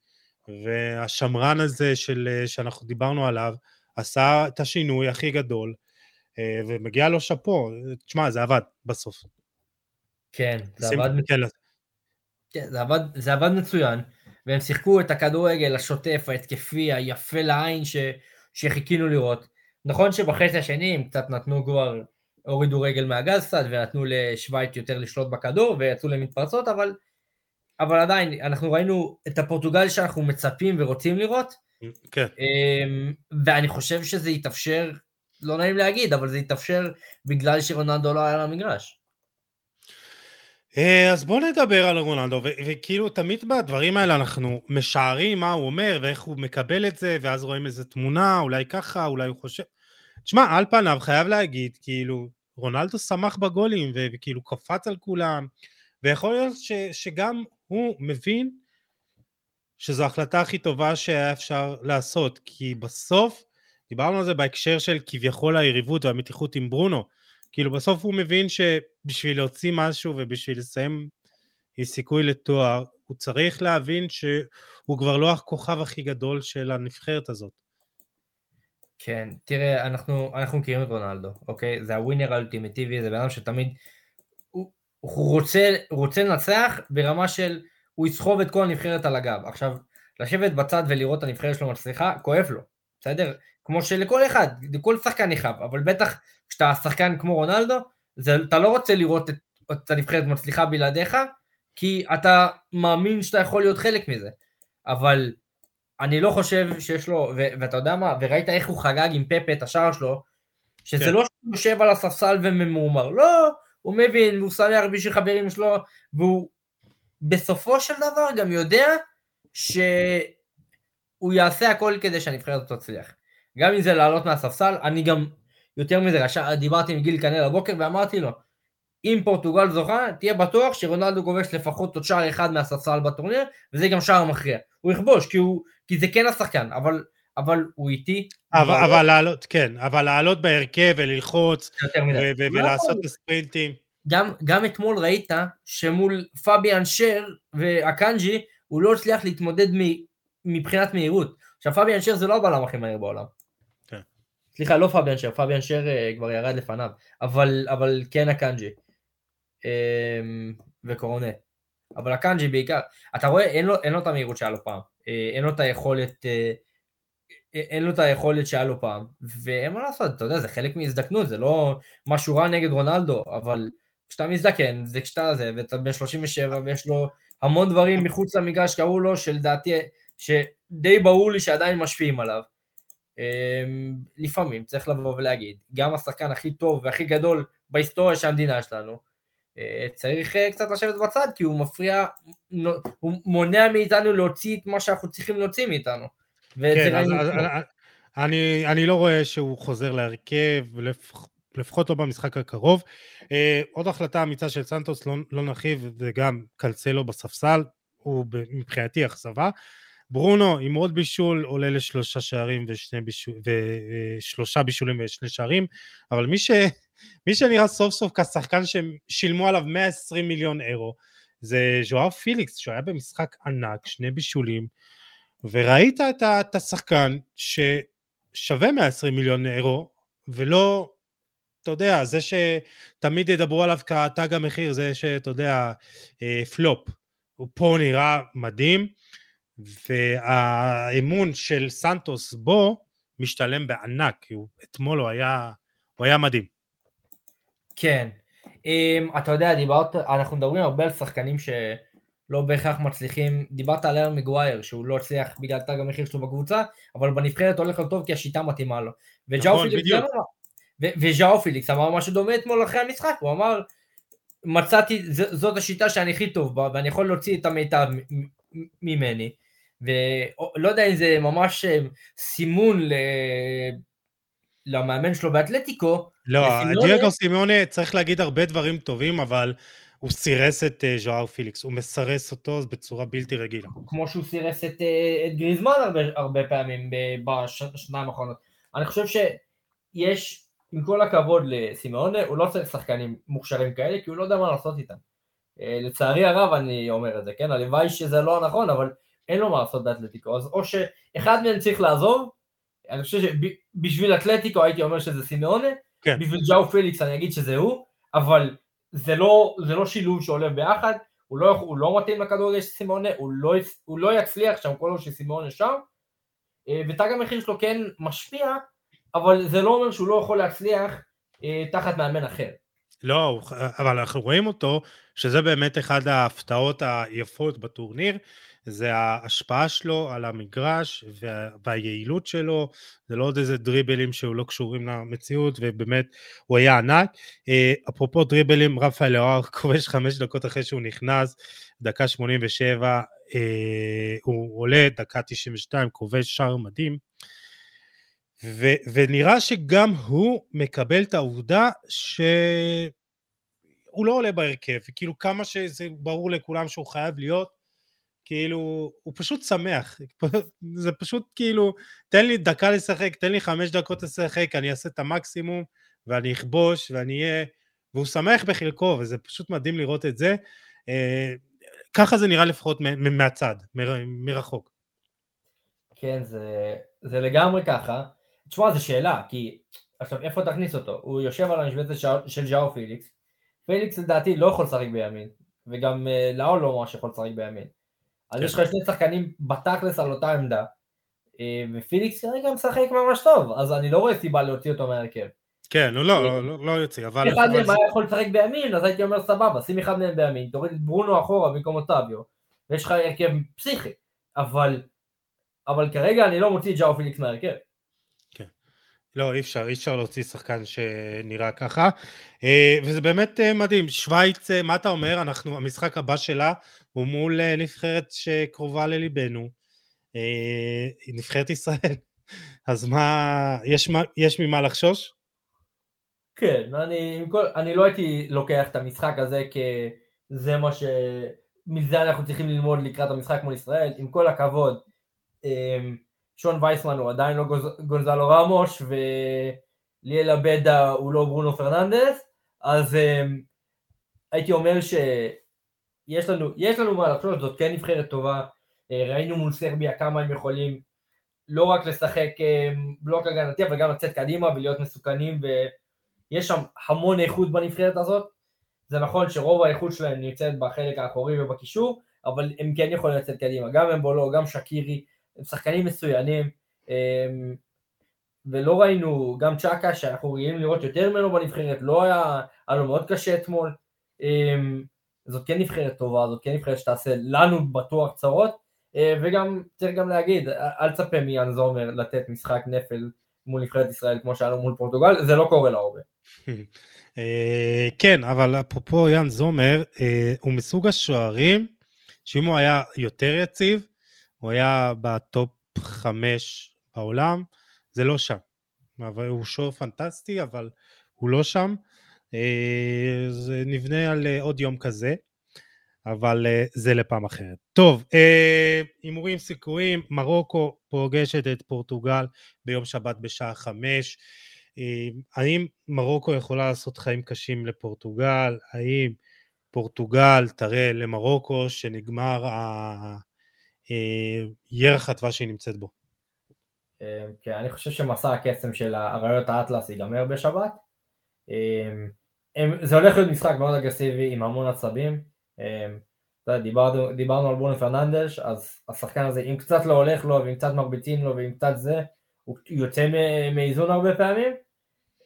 והשמרן הזה שאנחנו דיברנו עליו, עשה את השינוי הכי גדול, ומגיע לו שפו. תשמע, זה עבד בסוף. כן, זה עבד מצוין. כן, זה עבד, זה עבד מצוין, והם שיחקו את הכדורגל השוטף, ההתקפי, היפה לעין ש, שחיכינו לראות. נכון שבחצי השני הם קצת נתנו כבר, הורידו רגל מהגז קצת, ונתנו לשוויץ יותר לשלוט בכדור, ויצאו למתפרצות, אבל, אבל עדיין, אנחנו ראינו את הפורטוגל שאנחנו מצפים ורוצים לראות, כן. ואני חושב שזה יתאפשר, לא נעים להגיד, אבל זה יתאפשר בגלל שרונלדו לא היה על המגרש. אז בואו נדבר על רונלדו, וכאילו תמיד בדברים האלה אנחנו משערים מה הוא אומר, ואיך הוא מקבל את זה, ואז רואים איזו תמונה, אולי ככה, אולי הוא חושב. תשמע, על פניו חייב להגיד, כאילו, רונלדו שמח בגולים, וכאילו קפץ על כולם, ויכול להיות שגם הוא מבין שזו ההחלטה הכי טובה שהיה אפשר לעשות, כי בסוף, דיברנו על זה בהקשר של כביכול היריבות והמתיחות עם ברונו, כאילו בסוף הוא מבין שבשביל להוציא משהו ובשביל לסיים יש סיכוי לתואר, הוא צריך להבין שהוא כבר לא הכוכב הכי גדול של הנבחרת הזאת. כן, תראה, אנחנו, אנחנו מכירים את רונלדו, אוקיי? זה הווינר האולטימטיבי, זה בן אדם שתמיד הוא, הוא רוצה, רוצה לנצח ברמה של הוא יסחוב את כל הנבחרת על הגב. עכשיו, לשבת בצד ולראות את הנבחרת שלו מצליחה, כואב לו, בסדר? כמו שלכל אחד, לכל שחקן יחב, אבל בטח כשאתה שחקן כמו רונלדו, זה, אתה לא רוצה לראות את, את הנבחרת מצליחה בלעדיך, כי אתה מאמין שאתה יכול להיות חלק מזה, אבל אני לא חושב שיש לו, ו, ואתה יודע מה, וראית איך הוא חגג עם פפה את השער שלו, שזה כן. לא שהוא יושב על הספסל וממורמר, לא, הוא מבין, הוא סלח בשביל חברים שלו, והוא בסופו של דבר גם יודע שהוא יעשה הכל כדי שהנבחרת תצליח. גם אם זה לעלות מהספסל, אני גם יותר מזה, דיברתי עם גיל קנל הבוקר ואמרתי לו, אם פורטוגל זוכה, תהיה בטוח שרונלדו גובש לפחות עוד שער אחד מהספסל בטורניר, וזה גם שער מכריע. הוא יכבוש, כי, הוא, כי זה כן השחקן, אבל, אבל הוא איתי. אבל, אבל לעלות, כן, אבל לעלות בהרכב וללחוץ, ו- ו- ולעשות את הספרינטים. גם, גם אתמול ראית שמול פאביאן שר והקנג'י, הוא לא הצליח להתמודד מבחינת מהירות. עכשיו פאביאן שר זה לא הבעלם הכי מהיר בעולם. סליחה, לא פאביאן שר, פאביאן שר כבר ירד לפניו, אבל, אבל כן הקנג'י, וקורונה, אבל הקנג'י בעיקר, אתה רואה, אין לו, אין לו את המהירות שהיה לו פעם, אין לו את היכולת, אין לו את היכולת שהיה לו פעם, ואין מה לעשות, אתה יודע, זה חלק מהזדקנות, זה לא משהו רע נגד רונלדו, אבל כשאתה מזדקן, זה כשאתה זה, ואתה בן שלושים ושבע, ויש לו המון דברים מחוץ למגרש שקרו לו, שלדעתי, שדי ברור לי שעדיין משפיעים עליו, לפעמים צריך לבוא ולהגיד, גם השחקן הכי טוב והכי גדול בהיסטוריה של המדינה שלנו, צריך קצת לשבת בצד, כי הוא מפריע, הוא מונע מאיתנו להוציא את מה שאנחנו צריכים להוציא מאיתנו. כן, אני לא רואה שהוא חוזר להרכב, לפחות לא במשחק הקרוב. עוד החלטה אמיצה של סנטוס, לא נרחיב, זה גם קלצלו בספסל, הוא מבחינתי אכזבה, ברונו עם עוד בישול עולה לשלושה שערים ושני בישול, ושלושה בישולים ושני שערים, אבל מי ש מי שנראה סוף סוף כשחקן ששילמו עליו מאה ועשרים מיליון אירו, זה ז'ואאו פיליקס, שהוא היה במשחק ענק, שני בישולים, וראית את, את השחקן ששווה מאה ועשרים מיליון אירו, ולא, אתה יודע, זה שתמיד ידברו עליו כתג המחיר, זה שאתה יודע, פלופ, הוא פה נראה מדהים, והאמון של סנטוס בו משתלם בענק, כי הוא, אתמול הוא היה, הוא היה מדהים. כן, um, אתה יודע, דיברת, אנחנו מדברים הרבה על שחקנים שלא בהכרח מצליחים, דיברת על אלן מגווייר, שהוא לא הצליח בגלל תג המחיר שלו בקבוצה, אבל בנבחרת הולך לו טוב כי השיטה מתאימה לו. נכון, בדיוק. וז'או פיליקס אמר משהו דומה אתמול אחרי המשחק, הוא אמר, מצאתי, זאת השיטה שאני הכי טוב בה, ואני יכול להוציא את המיטב ממני. ולא יודע אם זה ממש סימון ל... למאמן שלו באתלטיקו. לא, דיאגו סימיוני צריך להגיד הרבה דברים טובים, אבל הוא סירס את ז'ואאו פיליקס, הוא מסרס אותו בצורה בלתי רגילה. כמו שהוא סירס את, את גריזמן הרבה, הרבה פעמים בשניים האחרונות. אני חושב שיש, עם כל הכבוד לסימאונה, הוא לא צריך שחקנים מוכשרים כאלה, כי הוא לא יודע מה לעשות איתם. לצערי הרב אני אומר את זה, כן? הלוואי שזה לא נכון, אבל אין לו מה לעשות באתלטיקו. אז או שאחד מהם צריך לעזוב, אני חושב שבשביל אתלטיקו הייתי אומר שזה סימאונה, כן. בשביל ז'ואאו פיליקס אני אגיד שזה הוא, אבל זה לא, זה לא שילוב שעולה ביחד, הוא לא, הוא לא מתאים לכדורגל של סימאונה, הוא לא, הוא לא יצליח שם כל עוד שסימאונה שם, ותג המחיר שלו כן משפיע, אבל זה לא אומר שהוא לא יכול להצליח תחת מאמן אחר. לא, אבל אנחנו רואים אותו, שזה באמת אחד ההפתעות היפות בטורניר, זה ההשפעה שלו על המגרש והיעילות שלו, זה לא עוד איזה דריבלים שהוא לא קשורים למציאות, ובאמת הוא היה ענק. אפרופו דריבלים, רפאל לאואר כובש חמש דקות אחרי שהוא נכנס, דקה שמונים ושבע, הוא עולה, דקה תשעים ושתיים, כובש שער מדהים, ו- ונראה שגם הוא מקבל את העובדה ש... הוא לא עולה בהרכב, וכאילו כמה שזה ברור לכולם שהוא חייב להיות, כאילו, הוא פשוט שמח, זה פשוט כאילו, תן לי דקה לשחק, תן לי חמש דקות לשחק, אני אעשה את המקסימום, ואני אכבוש, ואני אהיה, והוא שמח בחלקו, וזה פשוט מדהים לראות את זה, ככה זה נראה לפחות מהצד, מרחוק. כן, זה, זה לגמרי ככה, תשמע, זו שאלה, כי, עכשיו, איפה תכניס אותו? הוא יושב על המשבצת של ז'ואאו פיליקס, פיליקס לדעתי לא יכול לשחק בימין, וגם לאו לא ממש יכול לשחק בימין. אז יש לך שני שחקנים בתכלס על אותה עמדה, ופיליקס כרגע משחק ממש טוב, אז אני לא רואה סיבה להוציא אותו מהרכב. כן, הוא לא יוציא, אבל... אחד מהם היה יכול לשחק בימין, אז הייתי אומר סבבה, שים אחד מהם בימין, תוריד את ברונו אחורה במקום אוטביו, ויש לך הרכב פסיכי, אבל כרגע אני לא מוציא את ז'ואאו פיליקס מהרכב. לא, אי אפשר, אי אפשר להוציא שחקן שנראה ככה, וזה באמת מדהים. שוויץ, מה אתה אומר? אנחנו, המשחק הבא שלה הוא מול נבחרת שקרובה לליבנו, נבחרת ישראל, אז מה, יש, יש ממה לחשוש? כן, אני, אני לא הייתי לוקח את המשחק הזה כזה מה ש... מזה אנחנו צריכים ללמוד לקראת המשחק מול ישראל, עם כל הכבוד. שון וייסמן הוא עדיין לא גונזלו רמוש, וליאל אבדה הוא לא ברונו פרננדס, אז um, הייתי אומר שיש לנו, יש לנו מה לחשוב, זאת כן נבחרת טובה, ראינו מול סרביה כמה הם יכולים, לא רק לשחק בלוק הגנתי, אבל גם לצאת קדימה ולהיות מסוכנים, ויש שם המון איכות בנבחרת הזאת, זה נכון שרוב האיכות שלהם נמצאת בחלק האחורי ובקישור, אבל הם כן יכולים לצאת קדימה, גם אמבולו, גם שקירי, הם שחקנים מצוינים, ולא ראינו, גם צ'אקה, שאנחנו רגילים לראות יותר ממנו בנבחרת, לא היה, היה לו מאוד קשה אתמול, זאת כן נבחרת טובה, זאת כן נבחרת שתעשה לנו בטוח צרות, וגם צריך גם להגיד, אל תצפה מיאן זומר לתת משחק נפל מול נבחרת ישראל, כמו שהיה לו מול פורטוגל, זה לא קורה להרבה. כן, אבל אפרופו יאן זומר, הוא מסוג השוערים, שאם הוא היה יותר יציב, הוא היה בטופ חמש בעולם, זה לא שם. הוא שור פנטסטי, אבל הוא לא שם. זה נבנה על עוד יום כזה, אבל זה לפעם אחרת. טוב, אימורים סיכויים, מרוקו פוגשת את פורטוגל ביום שבת בשעה חמש. האם מרוקו יכולה לעשות חיים קשים לפורטוגל? האם פורטוגל תראה למרוקו שנגמר ה... ירח התווה שהיא נמצאת בו? כן, אני חושב שמסע הקסם של האריות האטלס ייגמר בשבת. זה הולך להיות משחק מאוד אגרסיבי עם המון עצבים. דיברנו, דיברנו על ברונו פרננדש, אז השחקן הזה, אם קצת לא הולך לו, ואם קצת מרביצים לו, ואם קצת זה, הוא יוצא מאיזון הרבה פעמים.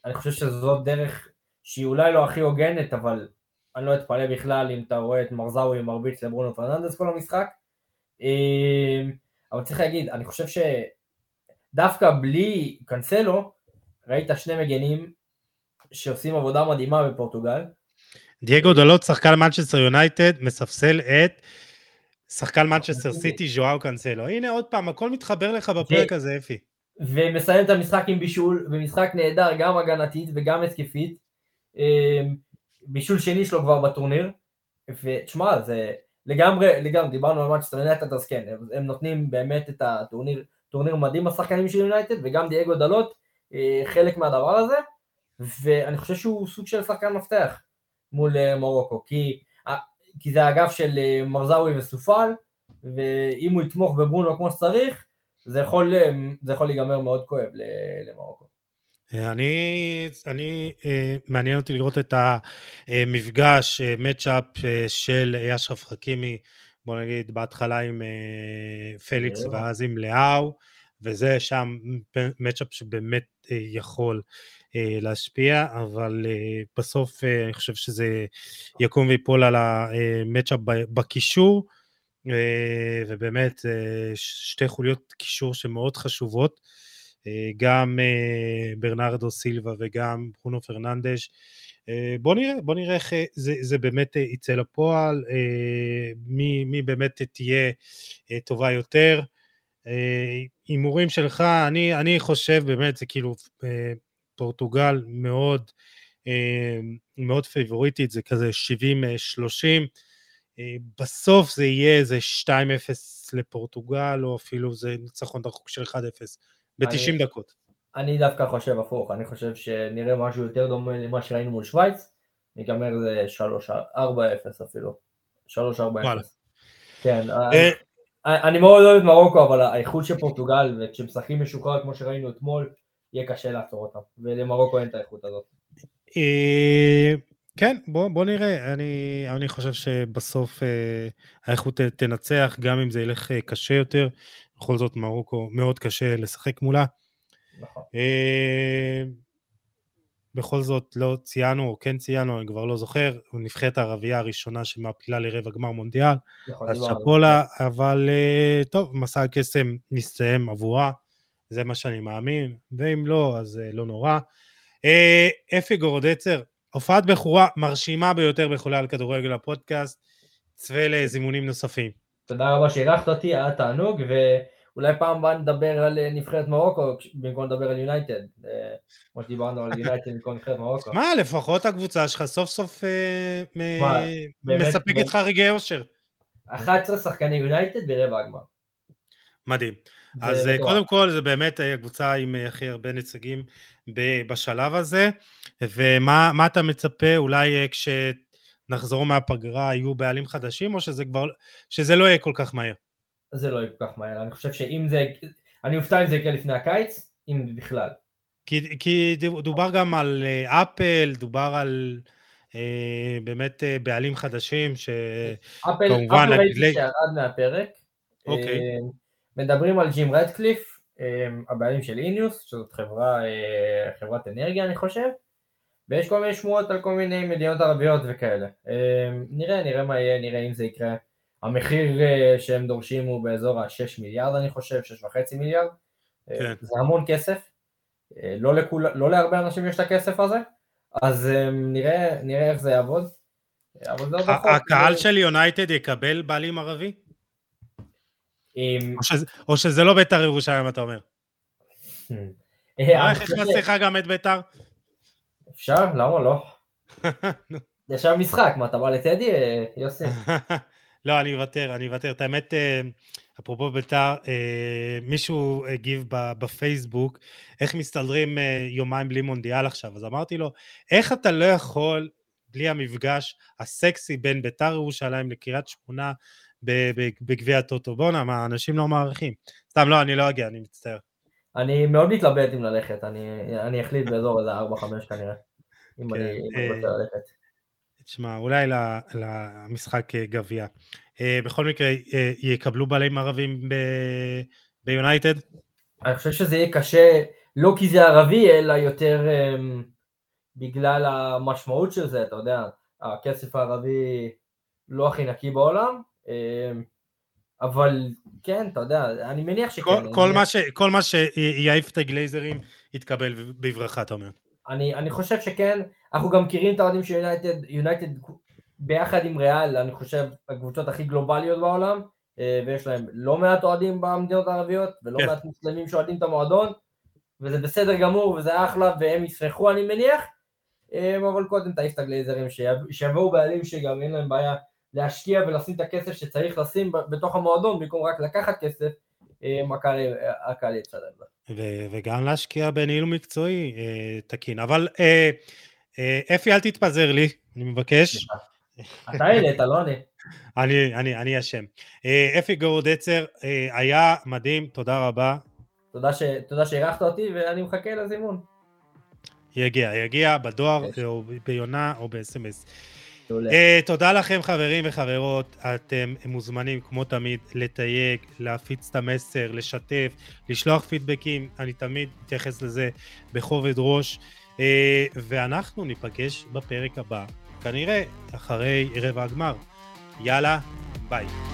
אני חושב שזאת דרך שהיא אולי לא הכי הוגנת, אבל אני לא אתפלא בכלל אם אתה רואה את מרזאוי מרביץ לברונו פרננדש כל המשחק. אבל צריך להגיד, אני חושב שדווקא בלי קנסלו ראית שני מגנים שעושים עבודה מדהימה בפורטוגל. דייגו דלות, שחקן מנצ'סטר יונייטד, מספסל את שחקן מנצ'סטר סיטי ז'ואאו קנסלו. הנה עוד פעם, הכל מתחבר לך בפרק הזה, אפי. ומסיים את המשחק עם בישול, ומשחק נהדר גם הגנתית וגם התקפית, בישול שני שלו כבר בטורניר, ותשמע, זה לגמרי, לגמרי, דיברנו על מנצ'סטר יונייטד, אז כן, הם, הם נותנים באמת את הטורניר, טורניר מדהים השחקנים של יונייטד, וגם דייגו דלות, חלק מהדבר הזה, ואני חושב שהוא סוג של שחקן מפתח מול מרוקו, כי, כי זה האגף של מרזאווי וסופל, ואם הוא יתמוך בברונו כמו שצריך, זה יכול, זה יכול להיגמר מאוד כואב למרוקו. אני, אני, מעניין אותי לראות את המפגש, מאץ'אפ של אשרף חכימי, בוא נגיד בהתחלה עם פליקס ואז עם לאו, וזה שם מאץ'אפ שבאמת יכול להשפיע, אבל בסוף אני חושב שזה יקום ויפול על המאץ'אפ בקישור, ובאמת שתי חוליות קישור שמאוד חשובות, גם ברנרדו סילבה וגם ברונו פרננדש. בוא נראה, בוא נראה איך זה, זה באמת יצא לפועל, מי, מי באמת תהיה טובה יותר. אימורים שלך, אני, אני חושב באמת זה כאילו פורטוגל מאוד, מאוד פייבוריטית, זה כזה שבעים שלושים, בסוף זה יהיה איזה שתיים אפס לפורטוגל, או אפילו זה ניצחון דחוק של אחד אפס, ב-תשעים דקות. אני דווקא חושב הפוך, אני חושב שנראה משהו יותר דומה למה שראינו מול שוויץ, ניגמר זה שלוש ארבע אפס אפילו, שלוש ארבע אפס. כן, אני מאוד אוהב את מרוקו, אבל האיכות של פורטוגל, וכשמשחקים משוחרר כמו שראינו אתמול, יהיה קשה לעצור אותם, ולמרוקו אין את האיכות הזאת. כן, בוא, בוא נראה, אני, אני חושב שבסוף אה, האיכות תנצח, גם אם זה ילך אה, קשה יותר, בכל זאת מרוקו מאוד קשה לשחק מולה. נכון. אה, בכל זאת לא ציינו, או כן ציינו, אני כבר לא זוכר, הוא נבחרת הערבייה הראשונה שמעפילה לרבע גמר מונדיאל, נכון, אז שפולה, נכון. אבל אה, טוב, מסע הקסם נסתיים עבורה, זה מה שאני מאמין, ואם לא, אז אה, לא נורא. אה, אפי גורדצר, הופעת בחורה מרשימה ביותר בחולה על כדורגל הפודקאסט, צווה לזימונים נוספים. תודה רבה שהירחת אותי, היה תענוג, ואולי פעם באה נדבר על נבחרת מרוקו, במקום נדבר על יונייטד, כמו שדיברנו על יונייטד במקום נבחרת מרוקו. מה, לפחות הקבוצה שלך סוף סוף מספקת לך רגעי אושר. אחד עשר שחקני יונייטד ברבע הגמר. מדהים. אז קודם כל זה באמת הקבוצה עם הכי הרבה נציגים בשלב הזה, ומה אתה מצפה, אולי כשנחזור מהפגרה יהיו בעלים חדשים, או שזה כבר, שזה לא יהיה כל כך מהר? זה לא יהיה כל כך מהר, אני חושב שאם זה, אני אופתע אם זה יקרה לפני הקיץ, אם בכלל. כי דובר גם על אפל, דובר על באמת בעלים חדשים, שכמובן... אפל ראיתי שערד מהפרק, אוקיי. מדברים על ג'ים רדקליף, הבעלים של איניוס, שזאת חברה, חברת אנרגיה אני חושב, ויש כל מיני שמועות על כל מיני מדינות ערביות וכאלה. נראה, נראה מה יהיה, נראה אם זה יקרה. המחיר שהם דורשים הוא באזור ה-שישה מיליארד אני חושב, שישה וחצי מיליארד. כן. זה המון כסף, לא, לכול, לא להרבה אנשים יש את הכסף הזה, אז נראה, נראה איך זה יעבוד. זה הקהל לא... של יונייטד יקבל בעלים ערבי? או שזה, או שזה לא ביתר ירושלים, אתה אומר. איך נצליחה גם את ביתר? אפשר? למה לא? יש שם משחק, מה אתה בא לטדי, יוסי? לא, אני אוותר, אני אוותר. את האמת, אפרופו ביתר, מישהו הגיב בפייסבוק, איך מסתדרים יומיים בלי מונדיאל עכשיו, אז אמרתי לו, איך אתה לא יכול בלי המפגש הסקסי בין ביתר ירושלים לקריית שמונה, בגביע הטוטו, בוא נאמר, אנשים לא מעריכים. סתם לא, אני לא אגיע, אני מצטער. אני מאוד מתלבט אם ללכת, אני אחליט באזור איזה ארבע חמש כנראה, אם אני רוצה ללכת. תשמע, אולי למשחק גביע. בכל מקרה, יקבלו בעלים ערבים ביונייטד? אני חושב שזה יהיה קשה, לא כי זה ערבי, אלא יותר בגלל המשמעות של זה, אתה יודע, הכסף הערבי לא הכי נקי בעולם, אבל כן, אתה יודע, אני מניח שכן. כל מה שיעיף את הגלייזרים יתקבל בברכה, אתה אומר. אני חושב שכן, אנחנו גם מכירים את האוהדים של יונייטד ביחד עם ריאל, אני חושב הקבוצות הכי גלובליות בעולם, ויש להם לא מעט אוהדים במדינות הערביות, ולא מעט מוסלמים שאוהדים את המועדון, וזה בסדר גמור, וזה אחלה, והם יסרחו, אני מניח, אבל קודם תעיף את הגלייזרים, שיבואו בעלים שגם אין להם בעיה להשקיע ולשים את הכסף שצריך לשים בתוך המועדון, במקום רק לקחת כסף, הקהל יצא להם. וגם להשקיע בניהול מקצועי, תקין. אבל אפי, אל תתפזר לי, אני מבקש. אתה הילד, לא אני. אני, אני, אני אשם. אפי גורדצר, היה מדהים, תודה רבה. תודה שהערכת אותי, ואני מחכה לזימון. יגיע, יגיע בדואר, ביונה או ב-אס אם אס. תודה לכם חברים וחברות, אתם מוזמנים כמו תמיד לתייג, להפיץ את המסר, לשתף, לשלוח פידבקים, אני תמיד אתייחס לזה בכובד ראש, ואנחנו ניפגש בפרק הבא, כנראה אחרי רבע הגמר. יאללה, ביי.